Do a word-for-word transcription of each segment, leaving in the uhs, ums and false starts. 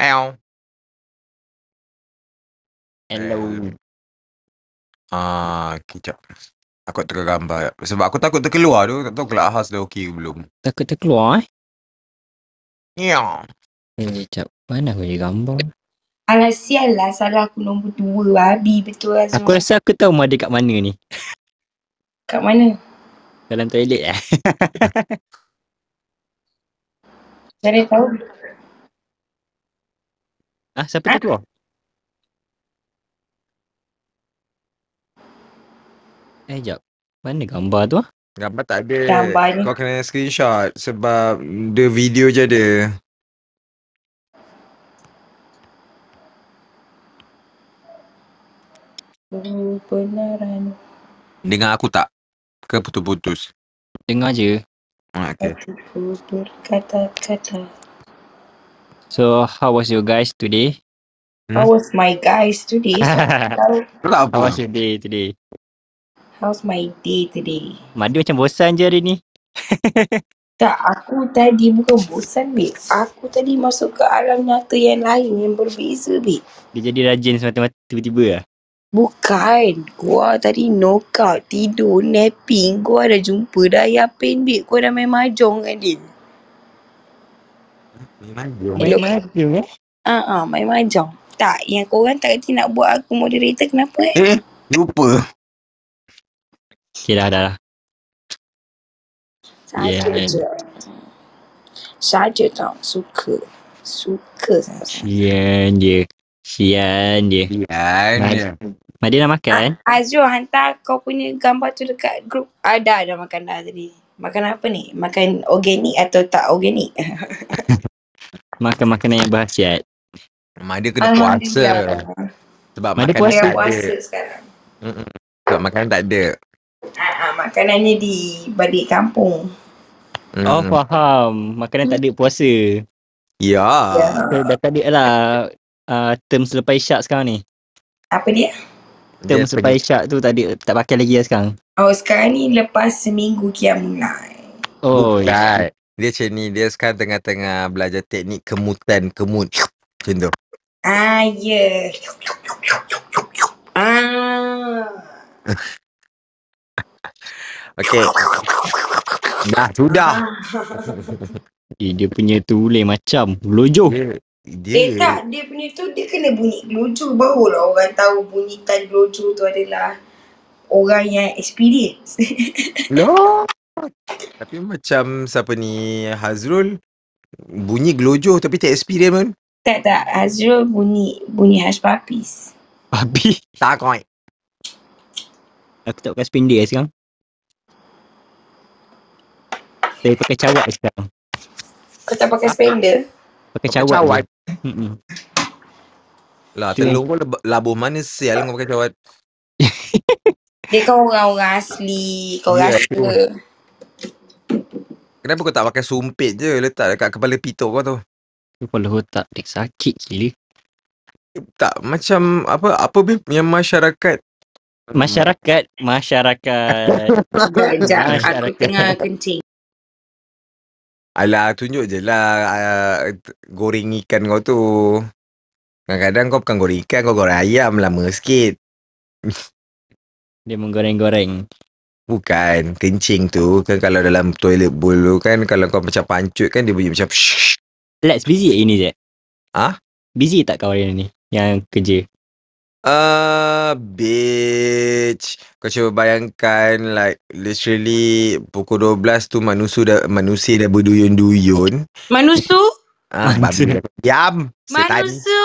Ow. Hello. Ah, kejap. Aku nak tukar gambar. Sebab aku takut terkeluar tu. Tak tahu Clubhouse dah okey ke belum. Takut terkeluar eh? Ya. Eh, kejap. Mana aku punya gambar? Alah, sial lah. Salah aku nombor dua. Babi betul lah Aku semua. rasa aku tahu mother kat mana ni. Kat mana? Dalam toilet eh? Cari tahu. Ah, siapa Ah. terkeluar? Eh, kejap. Mana gambar tu ah? Gambar tak ada. Gambar ni. Kau kena screenshot. Sebab dia video je ada. Kebenaran. Dengar aku tak? Ke putus-putus? Dengar je. Ah, okey. Aku tutur kata-kata. So, how was your guys today? How Hmm? was my guys today? How Kenapa? How was your day today? How's my day today? Mother macam bosan je hari ni. Tak, aku tadi bukan bosan, babe. Aku tadi masuk ke alam nyata yang lain, yang berbeza, babe. Dia jadi rajin semata-mata tiba-tiba lah. Bukan. Gua tadi knockout, tidur, napping. Gua dah jumpa dah Yapin, babe. Gua dah main mahjong dengan dia. Memang dia. Main Elok. mahjong eh? Ah, uh main mahjong. Tak, yang korang tak kata nak buat aku moderator kenapa eh? Eh, lupa. Okay dah dah lah. Saja Yeah. je. Saja tak suka. Suka sangat-sangat. Sian dia. Sian dia. Kan. Nice. Ya. Mother nak makan? Ah, Azul hantar kau punya gambar tu dekat grup. Ada dah makan dah tadi. Makan apa ni? Makan organik atau tak organik? Makan makanan yang berkhasiat. Mak dia kena puasa. Alhamdulillah. Sebab Mak dia makanan puasa. Dia tak ada. puasa sekarang. Mm-mm. Sebab makanan tak ada. Ah, ah, makanannya di balik kampung. Oh Mm. faham. Makanan tak ada puasa. Ya. Ya. So, dah tak ada lah uh, term selepas isyak sekarang ni. Apa dia? Term Dia selepas pergi. isyak tu tak ada, tak pakai lagi lah sekarang. Oh, sekarang ni lepas seminggu kiam mulai. Oh. Bukan. Dia macam ni. Dia sekarang tengah-tengah belajar teknik kemutan. Kemut. Macam tu. Ah, ya. Ah. Okay. Dah. Sudah. Eh, dia punya tulis macam lojo. Dia. Dia. Eh tak, dia punya tu dia kena bunyi gelojo barulah orang tahu bunyi tan gelojo tu adalah orang yang experience. No. Tapi macam siapa ni Hazrul bunyi gelojoh tapi tak experience pun. tak tak, Azrul bunyi bunyi hash papis. Babi. Tak koi. Aku tak pakai spender eh sekarang. Saya pakai cawat sekarang. Kau tak pakai spender? Pakai Pakai cawat. cawat. Mm-mm. Lah Cuma- telur kau leb- labuh mana sial kau pakai cawat. Dia kan orang-orang asli, kau Ya, betul. rasa. Kenapa kau tak pakai sumpit je letak dekat kepala pitok kau tu? Kepala otak dia sakit gila. Tak macam apa apa bim yang masyarakat Masyarakat, masyarakat. Sekejap, sekejap. Aku Masyarakat. tengah kencing. Alah tunjuk je lah uh, goreng ikan kau tu. Kadang-kadang kau bukan goreng ikan, kau goreng ayam lama sikit. Dia menggoreng-goreng. Bukan, kencing tu kan kalau dalam toilet bowl tu kan kalau kau macam pancut kan dia bunyi macam Lex busy hari ni je. ah. Busy tak kau hari ni? Yang kerja. Ah, bitch. Kau cuba bayangkan like literally pukul dua belas tu manusia dah manusia dah berduyun-duyun. Manusu, Ah, babi Manusia. dah diam. Setan. manusu.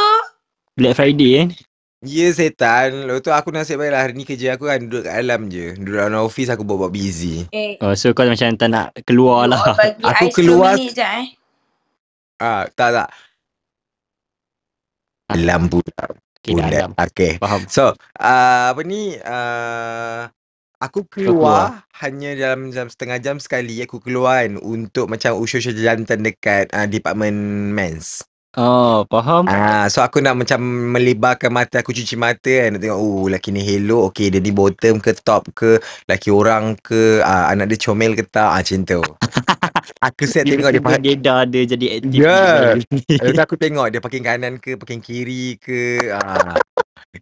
Black Friday eh. Ya, setan. Lepas tu aku nasib baik lah hari ni kerja aku kan duduk kat dalam je. Duduk dalam office aku buat-buat busy. Eh, Oh, so kau macam tak nak keluar lah. awak bagi Aku I sepuluh keluar minit sekejap eh. ah tak tak. Dalam pula. Okay, dah Bulat. alam. Okay. Faham. So, uh, apa ni? Uh, aku keluar. keluar hanya dalam jam setengah jam sekali aku keluar kan untuk macam usaha-usaha jantan dekat uh, department mens. Oh, faham. Ah, so aku nak macam melebarkan mata aku cuci mata kan nak tengok oh lelaki ni hello okey dia ni bottom ke top ke lelaki orang ke ah, anak dia comel ke tak ah, macam tu. Aku set tengok dia Tiba-tiba pakai dia dah Dia jadi aktif Ya yeah. Aku tengok dia pakai kanan ke, pakai kiri ke. ah.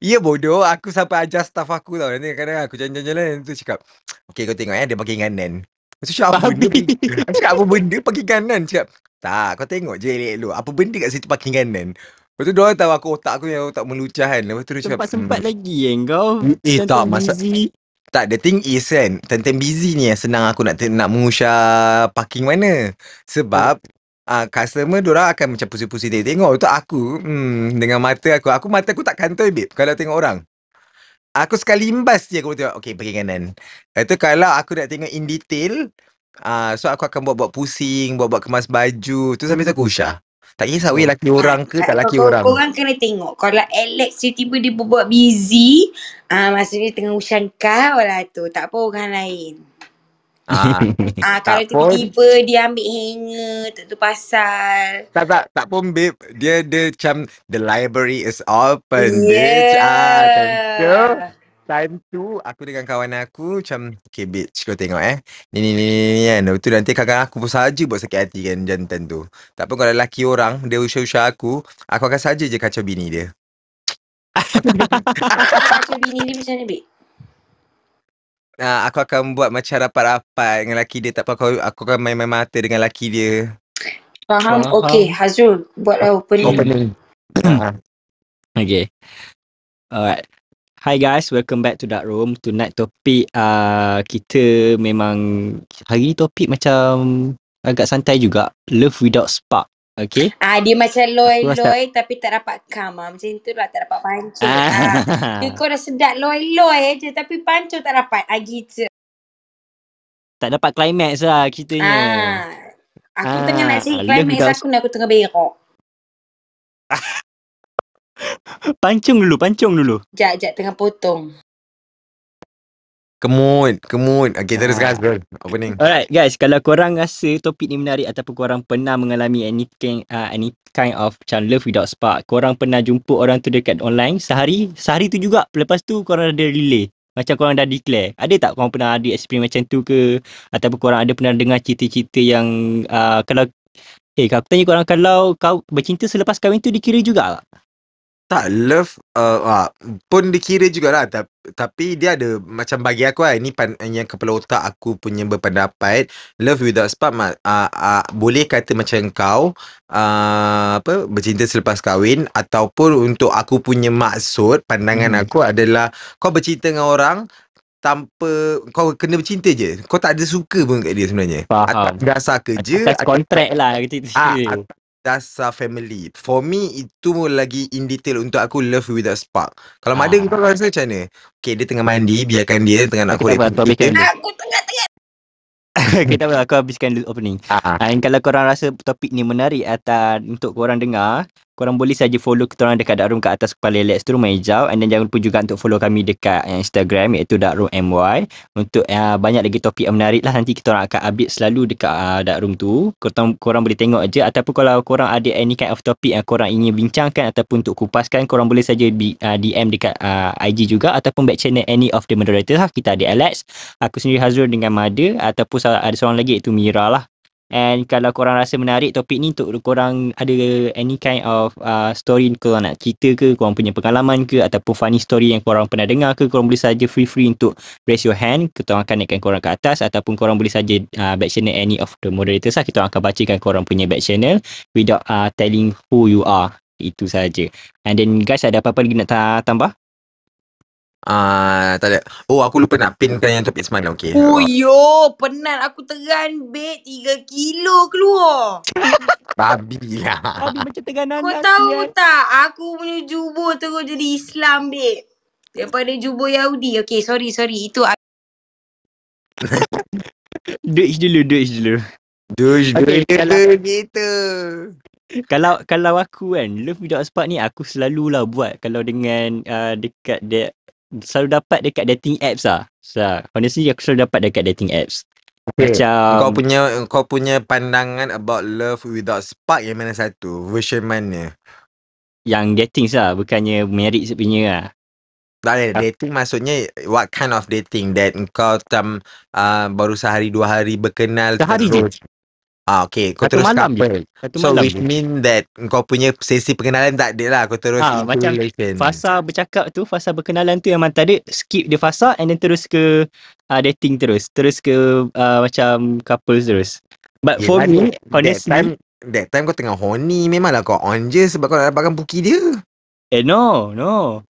Ya bodoh. Aku sampai ajar staff aku tau. Nanti kadang-kadang aku jalan-jalan tu cakap, okay kau tengok eh, dia pakai kanan. Aku cakap apa benda Aku cakap apa benda pakai kanan. Cakap tak, kau tengok je elok elok, apa benda kat situ pakai kanan. Lepas tu diorang tahu aku otak aku yang otak melucah kan. Lepas tu dia cakap sempat-sempat hmm. lagi kan kau. Eh tak masa Tak, the thing is kan, time-time busy ni yang senang aku nak nak mengusah parking mana. Sebab uh, customer diorang akan macam pusing-pusing tengok. Lepas tu aku, hmm, dengan mata aku, aku mata aku tak kantoi babe kalau tengok orang. Aku sekali imbas je aku tengok, okay pergi kanan. Lepas tu kalau aku nak tengok in detail, uh, so aku akan buat-buat pusing, buat-buat kemas baju. Tu sampai tu aku usah. Tak kisah weh laki orang ke tak laki orang. Korang kena tengok. Kalau Alex tiba-tiba dia buat busy, ah, maksudnya tengah urusan kau lah tu. Tak apa orang lain. Ah, ah kalau tiba-tiba dia ambil hanger, tak tu pasal. Tak tak tak pun babe. Dia dia macam the library is open. Yeah. Ah, tentu. Time tu aku dengan kawan aku macam okay bitch kau tengok eh ni ni ni ni kan. Lepas tu nanti kakak aku pun sahaja buat sakit hati kan jantan tu. Tak pun kalau lelaki orang dia usah-usah aku, aku akan sahaja je kacau bini dia. Kacau bini dia macam mana babe? Nah, aku akan buat macam rapat-rapat dengan lelaki dia. Tak apa aku, aku akan main-main mata dengan lelaki dia. Faham? Faham. Okay Hazrul buatlah opening. Opening. Okay. Alright. Hi guys, welcome back to Dark Room. Tonight topik uh, kita memang hari ni topik macam agak santai juga. Love without spark. Okay. Ah, dia macam loy-loy tapi tak dapat come. Ah. Macam tu lah, tak dapat pancung. Ah. Ah. Kau dah sedap loy-loy je tapi pancung tak dapat. Ah, gitu. Tak dapat climax lah kitanya. Ah. Aku ah. tengah nak cari climax aku ni, aku tengah berok. Ah. Pancung dulu, pancung dulu. Sekejap, sekejap. Tengah potong. Kemut, kemut. Okay, terus guys. Opening. Alright guys, kalau korang rasa topik ni menarik ataupun korang pernah mengalami any, uh, any kind of macam love without spark. Korang pernah jumpa orang tu dekat online sehari, sehari tu juga. Lepas tu korang ada relay. Macam korang dah declare. Ada tak korang pernah ada experience macam tu ke? Ataupun korang ada pernah dengar cerita-cerita yang uh, kalau eh, aku tanya korang, kalau kau bercinta selepas kahwin tu dikira juga tak? Tak, love uh, uh, pun dikira jugalah. Ta- tapi dia ada macam bagi aku lah. Ini pan- yang kepala otak aku punya berpendapat. Love without spark. Uh, uh, boleh kata macam kau uh, apa, bercinta selepas kahwin. Ataupun untuk aku punya maksud, pandangan hmm. aku adalah kau bercinta dengan orang tanpa, kau kena bercinta je. Kau tak ada suka pun kat dia sebenarnya. Faham. Atas dasar kerja. Atas kontrak lah. Atas dasar family. For me itu lagi in detail untuk aku love without spark. Kalau ah. ada kau rasa macam mana? Okay dia tengah mandi, biarkan dia tengah nak korek. Aku tengah-tengah. Okay tak apa, aku habiskan dulu opening. Ah. And kalau korang rasa topik ni menarik atas untuk korang dengar, korang boleh saja follow kita orang dekat Darkroom kat atas kepala Lex tu rumah hijau. And then jangan lupa juga untuk follow kami dekat Instagram iaitu darkroom dot m y untuk uh, banyak lagi topik yang menarik lah. Nanti kita orang akan update selalu dekat uh, Darkroom tu. Korang, korang boleh tengok je. Ataupun kalau korang ada any kind of topik yang korang ingin bincangkan ataupun untuk kupaskan, korang boleh saja di, uh, D M dekat uh, I G juga ataupun back channel any of the moderator lah. Kita ada Alex, aku sendiri Hazrul dengan Mada, ataupun ada seorang lagi iaitu Mira lah. And kalau korang rasa menarik topik ni, untuk korang ada any kind of uh, story korang nak cerita ke, korang punya pengalaman ke, ataupun funny story yang korang pernah dengar ke, korang boleh saja free-free untuk raise your hand. Kita orang akan naikkan korang ke atas. Ataupun korang boleh saja uh, back channel any of the moderators lah. Kita orang akan bacakan korang punya back channel without uh, telling who you are. Itu saja. And then guys, ada apa-apa lagi nak ta- tambah? Ah, uh, tak ada. Oh, aku lupa nak pinkan yang topik semalam. Okay. Oh, yo, penat aku teran, babe. Tiga kilo keluar. Babi lah. Babi macam teran anak. Kau tahu sian. Tak? Aku punya jubur terus jadi Islam, babe. Daripada jubur Yahudi. Okay, sorry, sorry. Itu aku. Duish dulu, duish dulu. Duish dulu, dulu gitu. Kalau kalau aku kan, love without spark ni aku selalulah buat kalau dengan uh, dekat dia. De- selalu dapat dekat dating apps lah. So, honestly aku selalu dapat dekat dating apps. Okay. Macam kau punya kau punya pandangan about love without spark yang mana satu? Version mana? Yang dating lah, bukannya marriage punya lah. Tak ada, dating maksudnya what kind of dating that kau tam uh, baru sehari dua hari berkenal sehari terus. Je. Ah, okay. Kau Satu terus malam je. couple. Satu So, malam which je. mean that kau punya sesi perkenalan tak ada lah. Kau terus Ha, into macam relation. fasa bercakap tu, fasa berkenalan tu yang mantap dia, skip dia fasa and then terus ke uh, dating terus. Terus ke uh, macam couples terus. But for Yelah, me, that, that time honestly, that time kau tengah horny. Memanglah kau on je sebab kau nak dapatkan buki dia. eh no, no.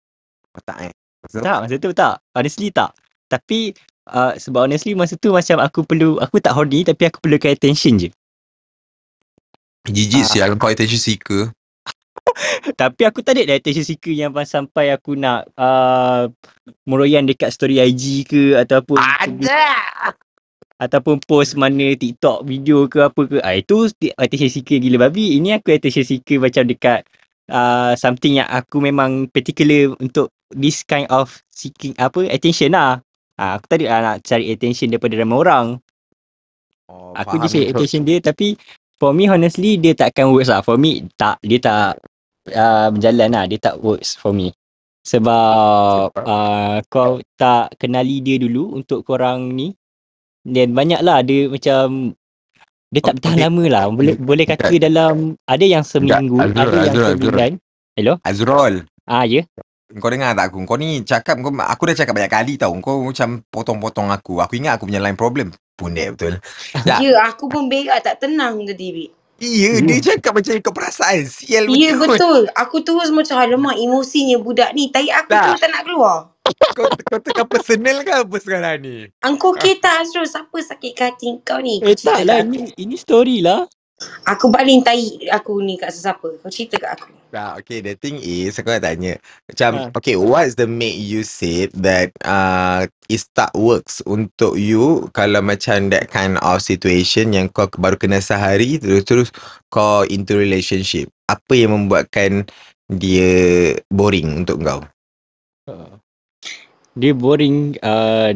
Oh, tak eh? So, Tak, masa tu tak. Honestly tak. Tapi uh, sebab honestly masa tu macam aku perlu, aku tak horny tapi aku perlukan attention je. Jijik Ah. sial kau attention seeker. Tapi aku tak ada dah attention seeker yang pas- sampai aku nak uh, meroyan dekat story I G ke ataupun ataupun post mana TikTok video ke apa ke. Ah itu sti- attention seeker gila babi. Ini aku attention seeker macam dekat uh, something yang aku memang particular untuk this kind of seeking apa attention lah. Ah aku tak ada lah nak cari attention daripada ramai orang. Oh, Aku faham. appreciate So, attention dia tapi for me honestly dia tak akan works lah. For me tak, dia tak uh, berjalan lah. Dia tak works for me. Sebab Sebab- uh, kau tak kenali dia dulu untuk korang ni. Dan banyak lah dia macam dia tak bertahan lama lah. Boleh boleh kata Sekejap, dalam ada yang sekejap. seminggu, Azrul, ada yang Azrul, Azrul. sebulan. Hello? Azrul. Ah ya. Kau dengar tak aku? Kau ni cakap, kau, aku dah cakap banyak kali tau. Kau macam potong-potong aku. Aku ingat aku punya line problem. Pundek betul. Ya, Ya, aku pun berak tak tenang tadi, Bik. iya dia Hmm. cakap macam kau perasaan. Sial Ya, betul. betul. Aku terus macam, alamak, emosinya budak ni. Tai aku Tak. tu tak nak keluar. Kau, kau tengah personal ke apa sekarang ni? Engkau okey tak, Azrul? Siapa sakit hati kau ni? Kau Eh cerita tak lah kat aku. ini ini story lah. Aku baling tai aku ni kat sesiapa. Kau cerita kat aku. Tak, okay. The thing is, aku nak tanya. Macam, Ha. okay, what's the make you say that uh, it tak works untuk you kalau macam that kind of situation yang kau baru kenal sehari, terus-terus kau into relationship. Apa yang membuatkan dia boring untuk kau? Ha. Dia boring, uh,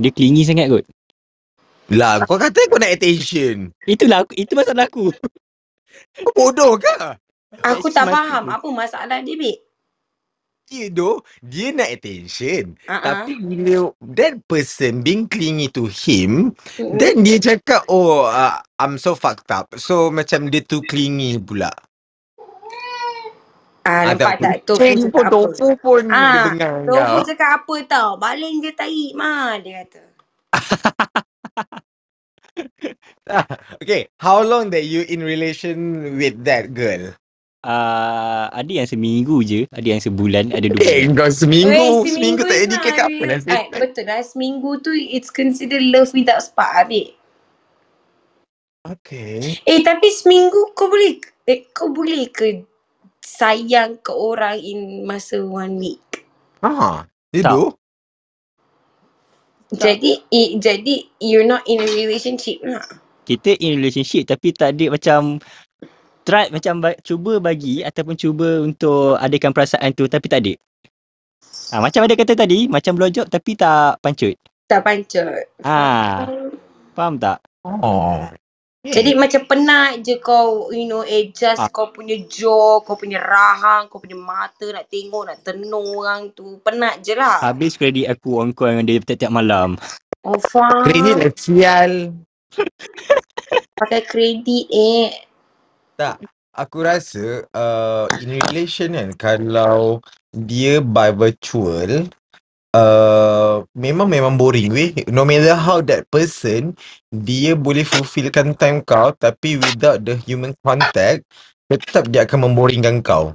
dia clingy sangat kot. Lah, kau kata kau nak attention. Itulah aku, itu masalah aku. Kau bodoh ke? Aku Actually, tak masa faham tu. apa masalah dia, Bik. Dia doh, dia nak attention. Uh-uh. Tapi bila that person being clingy to him, Mm-mm. then dia cakap, oh, uh, I'm so fucked up. So, macam dia tu clingy pula. Ah, Ada nampak tak? Tofu kucing pun, cakap apa? tofu pun dia Ah, bengang kau. Tofu cakap apa tau? Baling dia tai, Ma. Dia kata. Okay, how long that you in relation with that girl? Uh, ada yang seminggu je, ada yang sebulan, ada dua Eh, bulan. kau Weh, seminggu, seminggu seminggu tak is not edikit kat apa real. lah. sis? Ah, betul lah. Seminggu tu, it's considered love without spark, Abik. Okay. Eh, tapi seminggu kau boleh, eh, kau boleh ke sayang ke orang in masa one week? Ha, dia Tak. doh. Tak. Jadi, eh, jadi you're not in a relationship lah. Kita in relationship tapi tak ada macam try macam ba- cuba bagi ataupun cuba untuk adakan perasaan tu tapi tak ada. Ah macam ada kata tadi, macam blowjob tapi tak pancut. Tak pancut. Ah, faham tak? Oh. Jadi macam penat je kau, you know, adjust Ah. kau punya jaw, kau punya rahang, kau punya mata nak tengok, nak tenung orang tu. Penat je lah. Habis kredit aku on call dengan dia tiap-tiap malam. Oh, Kredit faham. lah sial. Pakai kredit eh. Tak. Aku rasa uh, in relation kan kalau dia by virtual uh, memang memang boring weh. No matter how that person dia boleh fulfillkan time kau tapi without the human contact tetap dia akan memboringkan kau.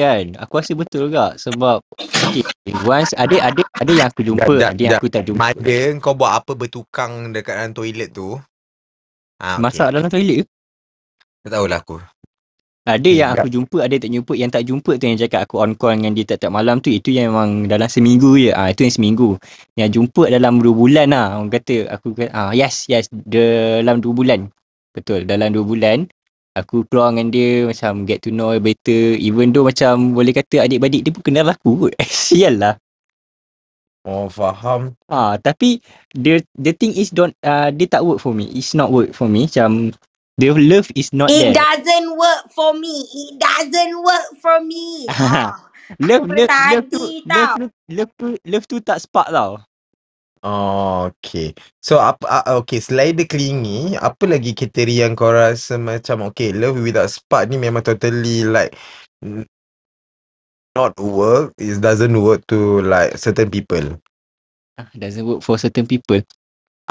Kan? Aku rasa betul juga sebab okay, once ada ada ada yang aku Jap, jap, jumpa, ada yang jap. aku tak jumpa. Mother kau buat apa bertukang dekat dalam toilet tu? Ah okey. Masak dalam toilet ke? Tak tahulah aku. Ada yang aku jumpa, ada yang tak jumpa. Yang tak jumpa tu yang cakap aku on call dengan dia tiap-tiap malam tu, itu yang memang dalam seminggu je. Ah, itu yang seminggu. Yang jumpa dalam dua bulan lah. Orang kata, aku kata, ah, yes, yes, dalam dua bulan. Betul, dalam dua bulan. Aku keluar dengan dia macam get to know better. Even though macam boleh kata adik-adik dia pun kenal aku kot. Sial lah. Oh faham. Ah, tapi the the thing is don't ah dia tak work for me. It's not work for me. Macam the love is not It there. doesn't work for me. It doesn't work for me. Ha. Love Apa love love tu tadi love tau? tu love tu love tu tak spark tau. Oh, okay. So apa ah, ah, okay, selain dia clingy, apa lagi kriteria yang kau rasa macam okay, love without spark ni memang totally like n- not work, it doesn't work to like certain people. Ah, doesn't work for certain people.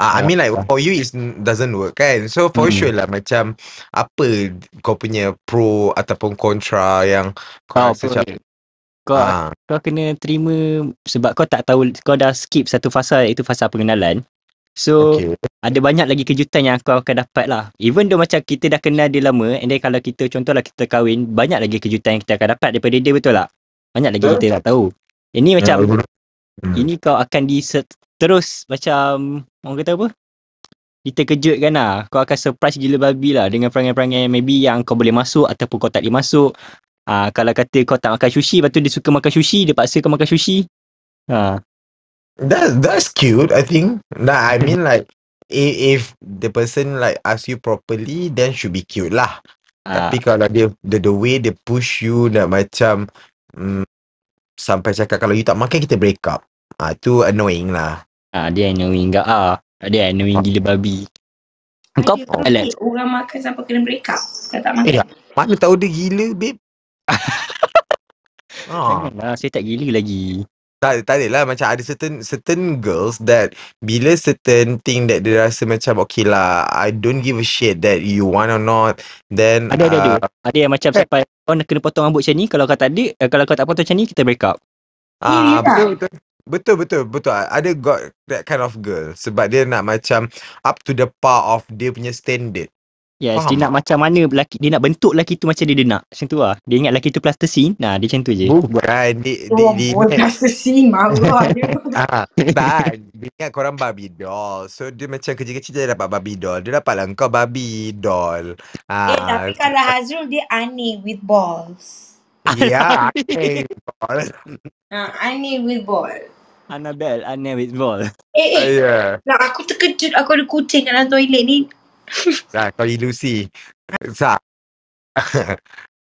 Ah, I mean like Ah, for you is doesn't work kan. So for mm. sure lah macam apa kau punya pro ataupun kontra yang kau Kau rasa apa macam dia? Kau ah kau kena terima sebab kau tak tahu, kau dah skip satu fasa iaitu fasa pengenalan. So okay. ada banyak lagi kejutan yang kau akan dapat lah. Even though macam kita dah kenal dia lama, and then kalau kita contohlah kita kahwin, banyak lagi kejutan yang kita akan dapat daripada dia, betul tak? Banyak lagi Betul? kita tak tahu. Ini macam Hmm. Hmm. ini kau akan di set- terus macam orang kata apa? Diterkejutkan lah. Kau akan surprise gila babi lah dengan perangai-perangai maybe yang kau boleh masuk ataupun kau tak boleh masuk. Ah, kalau kata kau tak makan sushi, lepas tu dia suka makan sushi, dia paksa kau makan sushi. Ha. That that's cute, I think. Nah, I mean like if, if the person like ask you properly, then should be cute lah. Tapi Ah, kalau dia the, the way they push you nak macam mm, sampai cakap kalau you tak makan kita break up. Ah tu annoying lah. ah dia annoying gak ah. Dia annoying gila babi. Kau Ada Alex. tapi orang makan sampai kena break up. Kalau tak Eh, makan. mana tahu dia gila, babe. Ah. Janganlah, saya tak gila lagi. Tak, tak ada lah macam ada certain certain girls that bila certain thing that dia rasa macam okay lah I don't give a shit that you want or not then Ada ada ada. uh, Ada yang macam sampai kau nak kena potong rambut macam ni, kalau kau tak ada, eh, kalau kau tak potong macam ni kita break up. Ni real Ah lah. betul betul betul betul betul Ah, ada got that kind of girl sebab dia nak macam up to the par of dia punya standard. Yes, dia Faham nak tak? macam mana lelaki, dia nak bentuk lelaki tu macam dia, dia nak. Macam tu lah. Dia ingat lelaki tu plastisin. Nah, dia macam tu je. Bukan dia dia, Oh, dia boy, ingat dah sesi marah dia. ah tak dia ingat korang Barbie doll. So dia macam kecil-kecil dia dapat Barbie doll. Dia dapatlah engkau Barbie doll. Eh, Ah tapi kalau Azrul dia aneh with balls. ya Alamak. okay. Doll. Ha, aneh with ball. Annabelle, Anna with ball. Eh, eh. Ah, ya. Lah, aku terkejut aku ada kucing kat dalam toilet ni. Nah, kau ilusi. Sah.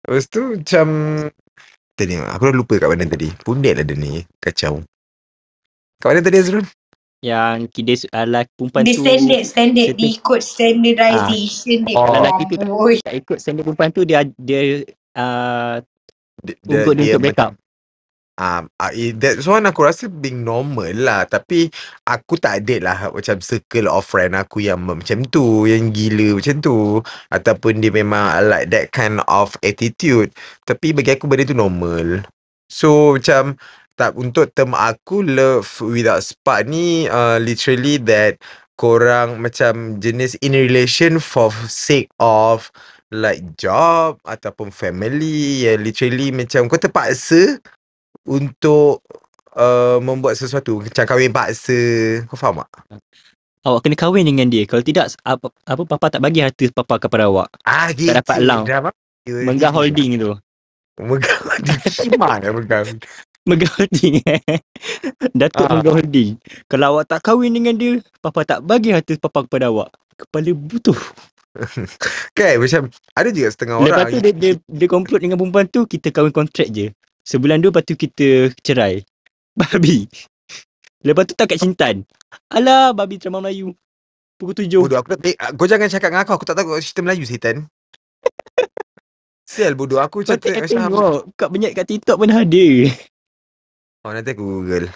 Lepas tu macam tadi aku dah lupa kat mana tadi. Pundek lah dia ni. Kacau. Kat mana tadi Azrul? Yang dia su- ah, lelaki perempuan Dia tu standard, standard. Dia certain ikut ah standardization dia. kalau Oh, lelaki tu tak, Amboi. tak ikut standard perempuan tu, dia dia uh, dia, dia, ugut dia dia untuk break macam up. um, uh, that's one aku rasa being normal lah. Tapi aku tak ada lah macam circle of friend aku yang mem- macam tu, yang gila macam tu. Ataupun dia memang like that kind of attitude. Tapi bagi aku benda tu normal. So macam tak untuk term aku love without spark ni uh, literally that korang macam jenis in relation for sake of like job ataupun family yang literally macam kau terpaksa untuk uh, membuat sesuatu macam kahwin paksa kau faham tak Awak kena kahwin dengan dia. Kalau tidak, apa, apa papa tak bagi harta papa kepada awak. ah Tak dapat gitu lang. drama Megah theory holding tu. megang di kiman ya megang Megah holding eh. Datuk ah Megah holding. Kalau awak tak kahwin dengan dia, papa tak bagi harta papa kepada awak. Kepala butuh. kan macam ada juga setengah Lepas orang tu dia, dia, dia complot dengan perempuan tu, kita kahwin kontrak je. Sebulan dua lepas tu kita cerai. Babi. Lepas tu tak kat Cintan. Alah, babi drama Melayu. Pukul tujuh. bodoh aku tak eh, kau jangan cakap dengan aku aku tak tahu cerita Melayu setan sial bodoh aku macam Patut ter- kau macam apa tengok. Kak banyak kat TikTok pun ada. oh nanti aku google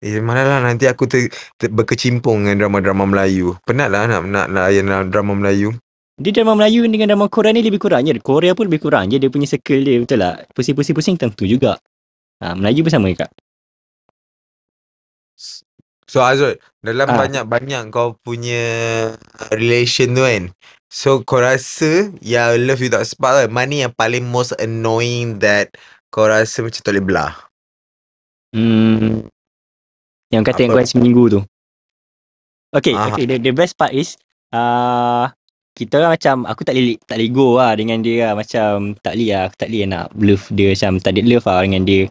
eh mana lah nanti aku ter, ter, berkecimpung dengan drama-drama Melayu penat lah nak nak layan drama Melayu Dia drama Melayu dengan drama Korea ni lebih kurang je. Korea pun lebih kurang je. Dia punya circle dia, betul lah. Pusing-pusing-pusing tentu juga. Ha, Melayu pun sama kak. So Azul, dalam Ha. banyak-banyak kau punya relation tu kan. So kau rasa yang love you tak spark kan, mana yang paling most annoying that kau rasa macam tak boleh belah? Hmm, yang kata yang Apa? kau seminggu tu. Okay, Ah, okay. The, the best part is uh, kita orang macam aku tak boleh tak boleh go lah dengan dia lah. Macam tak boleh lah. Aku tak boleh nak love dia. Macam tak ada love lah dengan dia.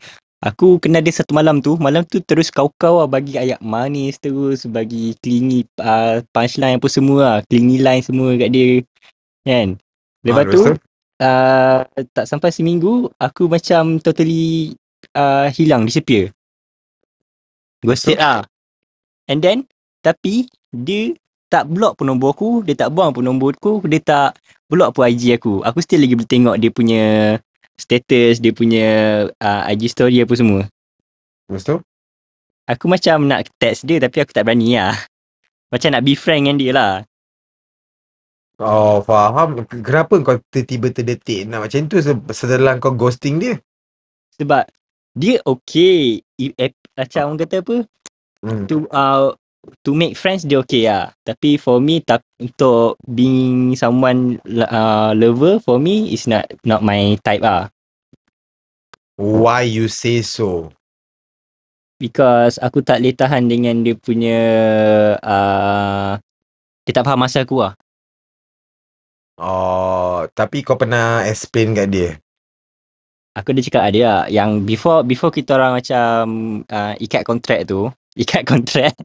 Aku kenal dia satu malam tu. Malam tu terus kau-kau lah. Bagi ayat manis terus. Bagi clingy uh, punchline apa semua lah. Clingy line semua kat dia. Kan. ah, Lepas lepas tu tu? uh, tak sampai seminggu aku macam totally uh, hilang, disappear. Lepas tu? Ghosted lah. And then Tapi dia tak block pun nombor aku, dia tak buang pun nombor aku, dia tak block pun I G aku. Aku still lagi boleh tengok dia punya status, dia punya uh, I G story apa semua. Lepas tu? Aku macam nak text dia tapi aku tak berani lah. Macam nak be frank dengan dia lah. Oh, faham. Kenapa kau tiba-tiba terdetik nak macam tu setelah kau ghosting dia? Sebab dia okay. Macam orang kata apa? Hmm. To, uh, to make friends dia okay lah. Tapi for me, tak, untuk being someone uh, lover, for me, it's not not my type lah. Why you say so? Because aku tak boleh tahan dengan dia punya... Uh, dia tak faham masa aku lah. Oh, tapi kau pernah explain kat dia? Aku dah cakap ada lah. Yang before before kita orang macam uh, ikat kontrak tu. Ikat kontrak.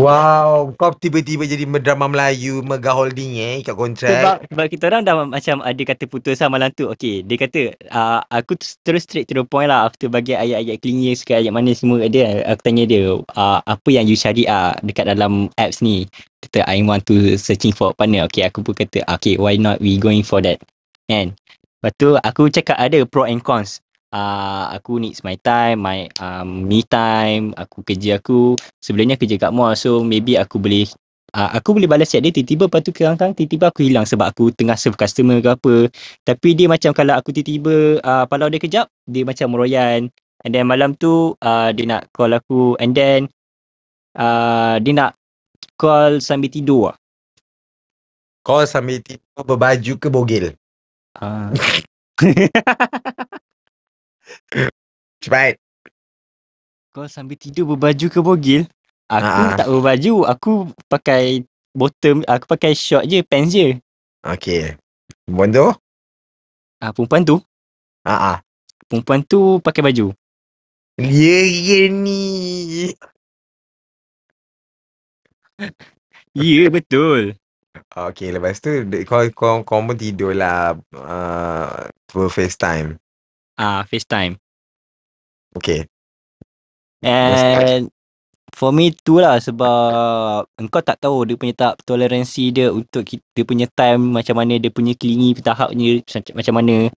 Wow, kau tiba-tiba jadi drama Melayu, mega holding eh, ikat kontrak. Sebab, sebab kita orang dah macam ada kata putus lah malam tu. Okay, dia kata, uh, aku terus straight to the point lah. After bagi ayat-ayat klinis ke ayat mana semua kat dia. Aku tanya dia, uh, apa yang you cari uh, dekat dalam apps ni? Kata, I want to searching for partner. Okay, aku pun kata, okay, why not we going for that? And lepas tu aku cakap ada pro and cons. Uh, aku needs my time, my um, me time, aku kerja aku. Sebelumnya kerja kat mall, so maybe aku boleh uh, aku boleh balas chat dia tiba-tiba, lepas tu kadang-kadang tiba-tiba aku hilang sebab aku tengah serve customer ke apa. Tapi dia macam kalau aku tiba-tiba uh, palau dia kejap, dia macam meroyan. And then malam tu uh, dia nak call aku, and then uh, dia nak call sambil tidur lah. Call sambil tidur, berbaju ke bogel? Uh. Cepat. Kau sambil tidur berbaju ke bogil? Aku Aa. tak berbaju. Aku pakai bottom. Aku pakai short je, pants je. Okay. Perempuan tu? Ah, perempuan tu? Haa. Perempuan tu pakai baju. Ya, ya ni. Ya, betul. Okay, lepas tu kau kau kau pun tidur lah uh, for FaceTime. Ah, FaceTime. Okay. And for me tu lah, sebab engkau tak tahu dia punya tahap toleransi dia untuk dia punya time macam mana, dia punya clingy tahapnya macam mana.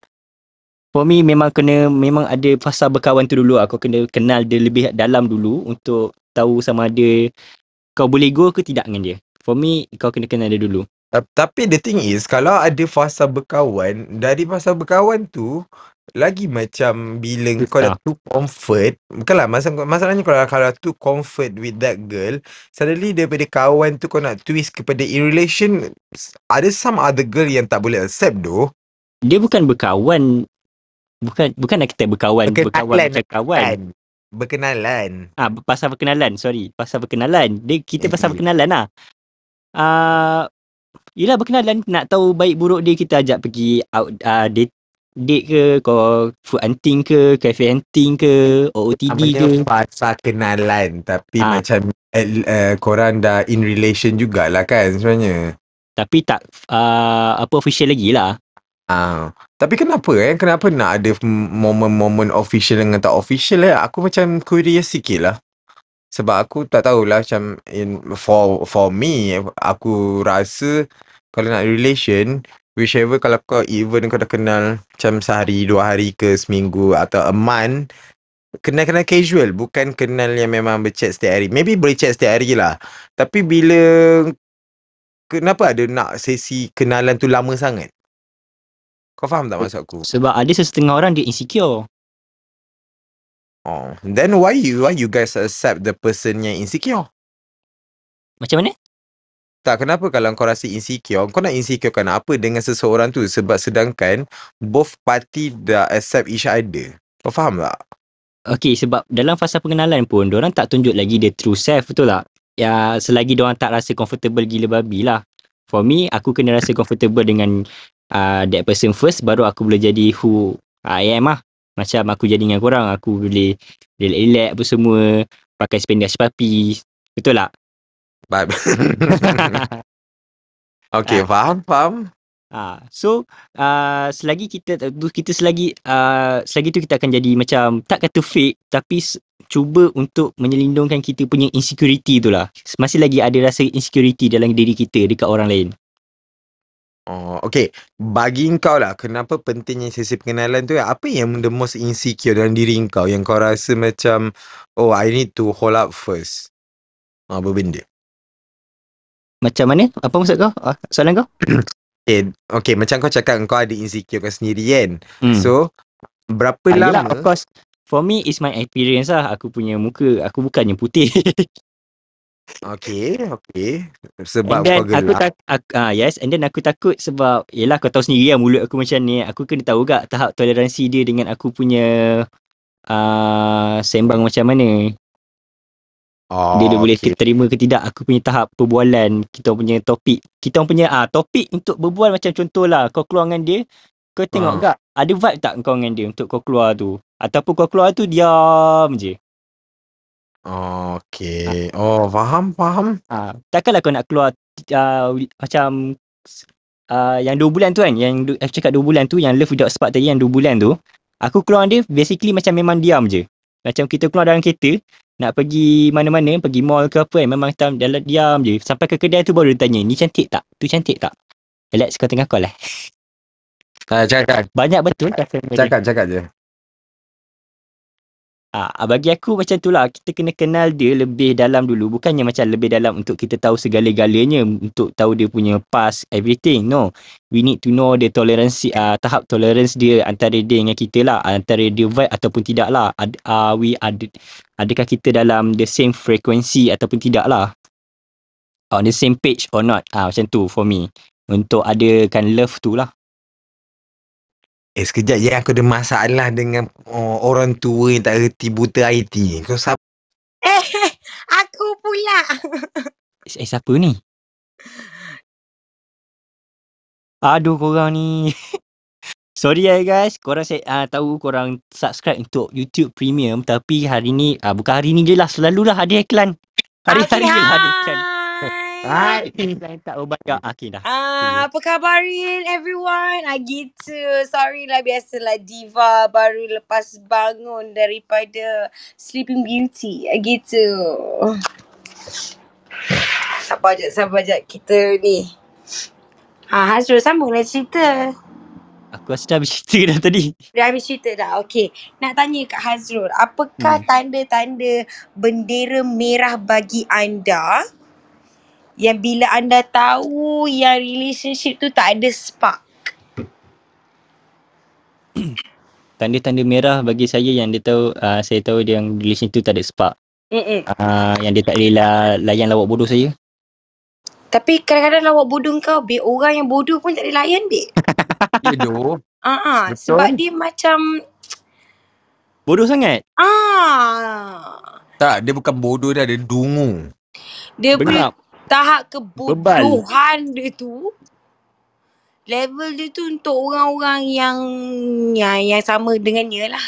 For me memang kena, memang ada fasa berkawan tu dulu. Aku kena kenal dia lebih dalam dulu untuk tahu sama ada kau boleh go ke tidak dengan dia. For me, kau kena kenal dia dulu. Tapi the thing is, kalau ada fasa berkawan, dari fasa berkawan tu, lagi macam bila Betul. kau dah too comfort, bukanlah masalah, masalahnya kalau, kalau too comfort with that girl, suddenly daripada kawan tu kau nak twist kepada in relation, ada some other girl yang tak boleh accept though. Dia bukan berkawan, bukan bukan nak kita berkawan, berkawan macam kawan. Berkenalan. Ah, pasal berkenalan, sorry. Pasal berkenalan. Dia, kita pasal berkenalan lah. Uh, yelah, berkenalan nak tahu baik buruk dia, kita ajak pergi out uh, date, date ke, kau food hunting ke, cafe hunting ke, O O T D ke. Pasal kenalan tapi uh, macam uh, korang dah in relation jugalah kan sebenarnya. Tapi tak uh, apa official lagi lah. Ah, uh, tapi kenapa eh? Kenapa nak ada momen-momen official dengan tak official eh? Aku macam curious sikit lah. Sebab aku tak tahulah macam in, for for me, aku rasa kalau nak relation, whichever, kalau kau even kau dah kenal macam sehari, dua hari ke, seminggu atau a month, kenal-kenal casual, bukan kenal yang memang berchat setiap hari. Maybe boleh chat setiap hari lah. Tapi bila, kenapa ada nak sesi kenalan tu lama sangat? Kau faham tak maksud aku? Sebab ada sesetengah orang dia insecure. Oh, then why you why you guys accept the person yang insecure? Macam mana? Tak, kenapa kalau kau rasa insecure, kau nak insecurekan apa dengan seseorang tu? Sebab sedangkan both party dah accept each other. Kau faham tak? Okay, sebab dalam fasa pengenalan pun, diorang tak tunjuk lagi dia true self, betul tak? Ya, selagi diorang tak rasa comfortable gila babi lah. For me, aku kena rasa comfortable dengan uh, that person first, baru aku boleh jadi who I am lah. Macam aku jadi dengan korang, aku boleh relax-relax apa semua, pakai spandex papi, betul tak? But... okay, faham, faham. Ah, so uh, selagi kita tak- tu- kita selagi uh, selagi tu kita akan jadi macam tak kata fake, tapi s- cuba untuk menyelindungkan kita punya insecurity tu lah. Masih lagi ada rasa insecurity dalam diri kita dekat orang lain. Oh, okay. Bagi kau lah, kenapa pentingnya sesi pengenalan tu? Apa yang the most insecure dalam diri kau yang kau rasa macam, oh, I need to hold up first? Ah, apa benda? Macam mana? Apa maksud kau? Ah, soalan kau? Okay, okay, macam kau cakap kau ada insecure kau sendiri kan? Hmm. So, berapa Ah, yelah, of lama? course. For me is my experience lah. Aku punya muka, aku bukannya putih. Okay, okay. And Sebab kau then aku gelap. tak aku, ah yes, and then aku takut sebab yelah kau tahu sendiri lah mulut aku macam ni. Aku kena tahu gak tahap toleransi dia dengan aku punya ah sembang macam mana. Dia dia Oh, boleh okay. ke- terima ke tidak aku punya tahap perbualan, kita orang punya topik. Kita orang punya ah topik untuk berbual macam contohlah kau keluar dengan dia, kau tengok Ah, gak ada vibe tak kau dengan dia untuk kau keluar tu. Ataupun kau keluar tu diam je. oh, Ah, okay. Oh, faham, faham. Ah, takkanlah kau nak keluar uh, macam uh, yang dua bulan tu kan, yang du- aku cakap dua bulan tu, yang love without spark tadi, yang dua bulan tu aku keluar dengan dia basically macam memang diam je. Macam kita keluar dalam kereta nak pergi mana-mana, pergi mall ke apa kan, memang tam, dalam diam je. Sampai ke kedai tu baru dia tanya, ni cantik tak? Tu cantik tak? Relax kau tengah call lah. Ah, cakap, Banyak betul customer dia. cakap, cakap je. Ah, ah, bagi aku macam tu lah, kita kena kenal dia lebih dalam dulu. Bukannya macam lebih dalam untuk kita tahu segala-galanya, untuk tahu dia punya past, everything. No, we need to know the toleransi, ah, tahap tolerance dia antara dia dengan kita lah, antara dia vibe ataupun tidak lah. Ad, ah, we ada, adakah kita dalam the same frequency ataupun tidak lah, on the same page or not. Ah, macam tu for me, untuk adakan love tu lah. Eh, sekejap je aku ada masalah dengan oh, orang tua yang tak reti buta I T. Kau siapa? Eh, aku pula. Eh, eh, siapa ni? Aduh korang ni. Sorry ya guys, korang saya uh, tahu korang subscribe untuk YouTube Premium, tapi hari ni uh, bukan hari ni je lah, selalulah ada iklan. Okay, Hari-hari je lah ada iklan. hi. Ada iklan tak berbayar. Ah, okay dah. Ah, Okay. apa khabar Ril, everyone? Ah, gitu. Sorry lah, biasalah diva baru lepas bangun daripada Sleeping Beauty. Ah, gitu. Sabar je, sabar je kita ni. Ah, Hazrul sambunglah cerita. Aku rasa dah habis cerita dah tadi. Dah habis cerita dah. Okey. Nak tanya Kak Hazrul, apakah Hmm. tanda-tanda bendera merah bagi anda yang bila anda tahu yang relationship tu tak ada spark? Tanda-tanda merah bagi saya yang dia tahu, uh, saya tahu dia yang relation tu tak ada spark. Mm-mm. Uh, yang dia tak rela layan lawak bodoh saya. Tapi kadang-kadang lawak bodoh kau, babe. Orang yang bodoh pun tak ada layan, babe. Ya, doh. Ah, ah, sebab Betul. dia macam Bodoh sangat. ah, Tak, dia bukan bodoh dah, dia dungu. dia punya Bengap, tahap bebal. kebodohan dia tu, level dia tu untuk orang-orang yang yang, yang sama dengan dia lah.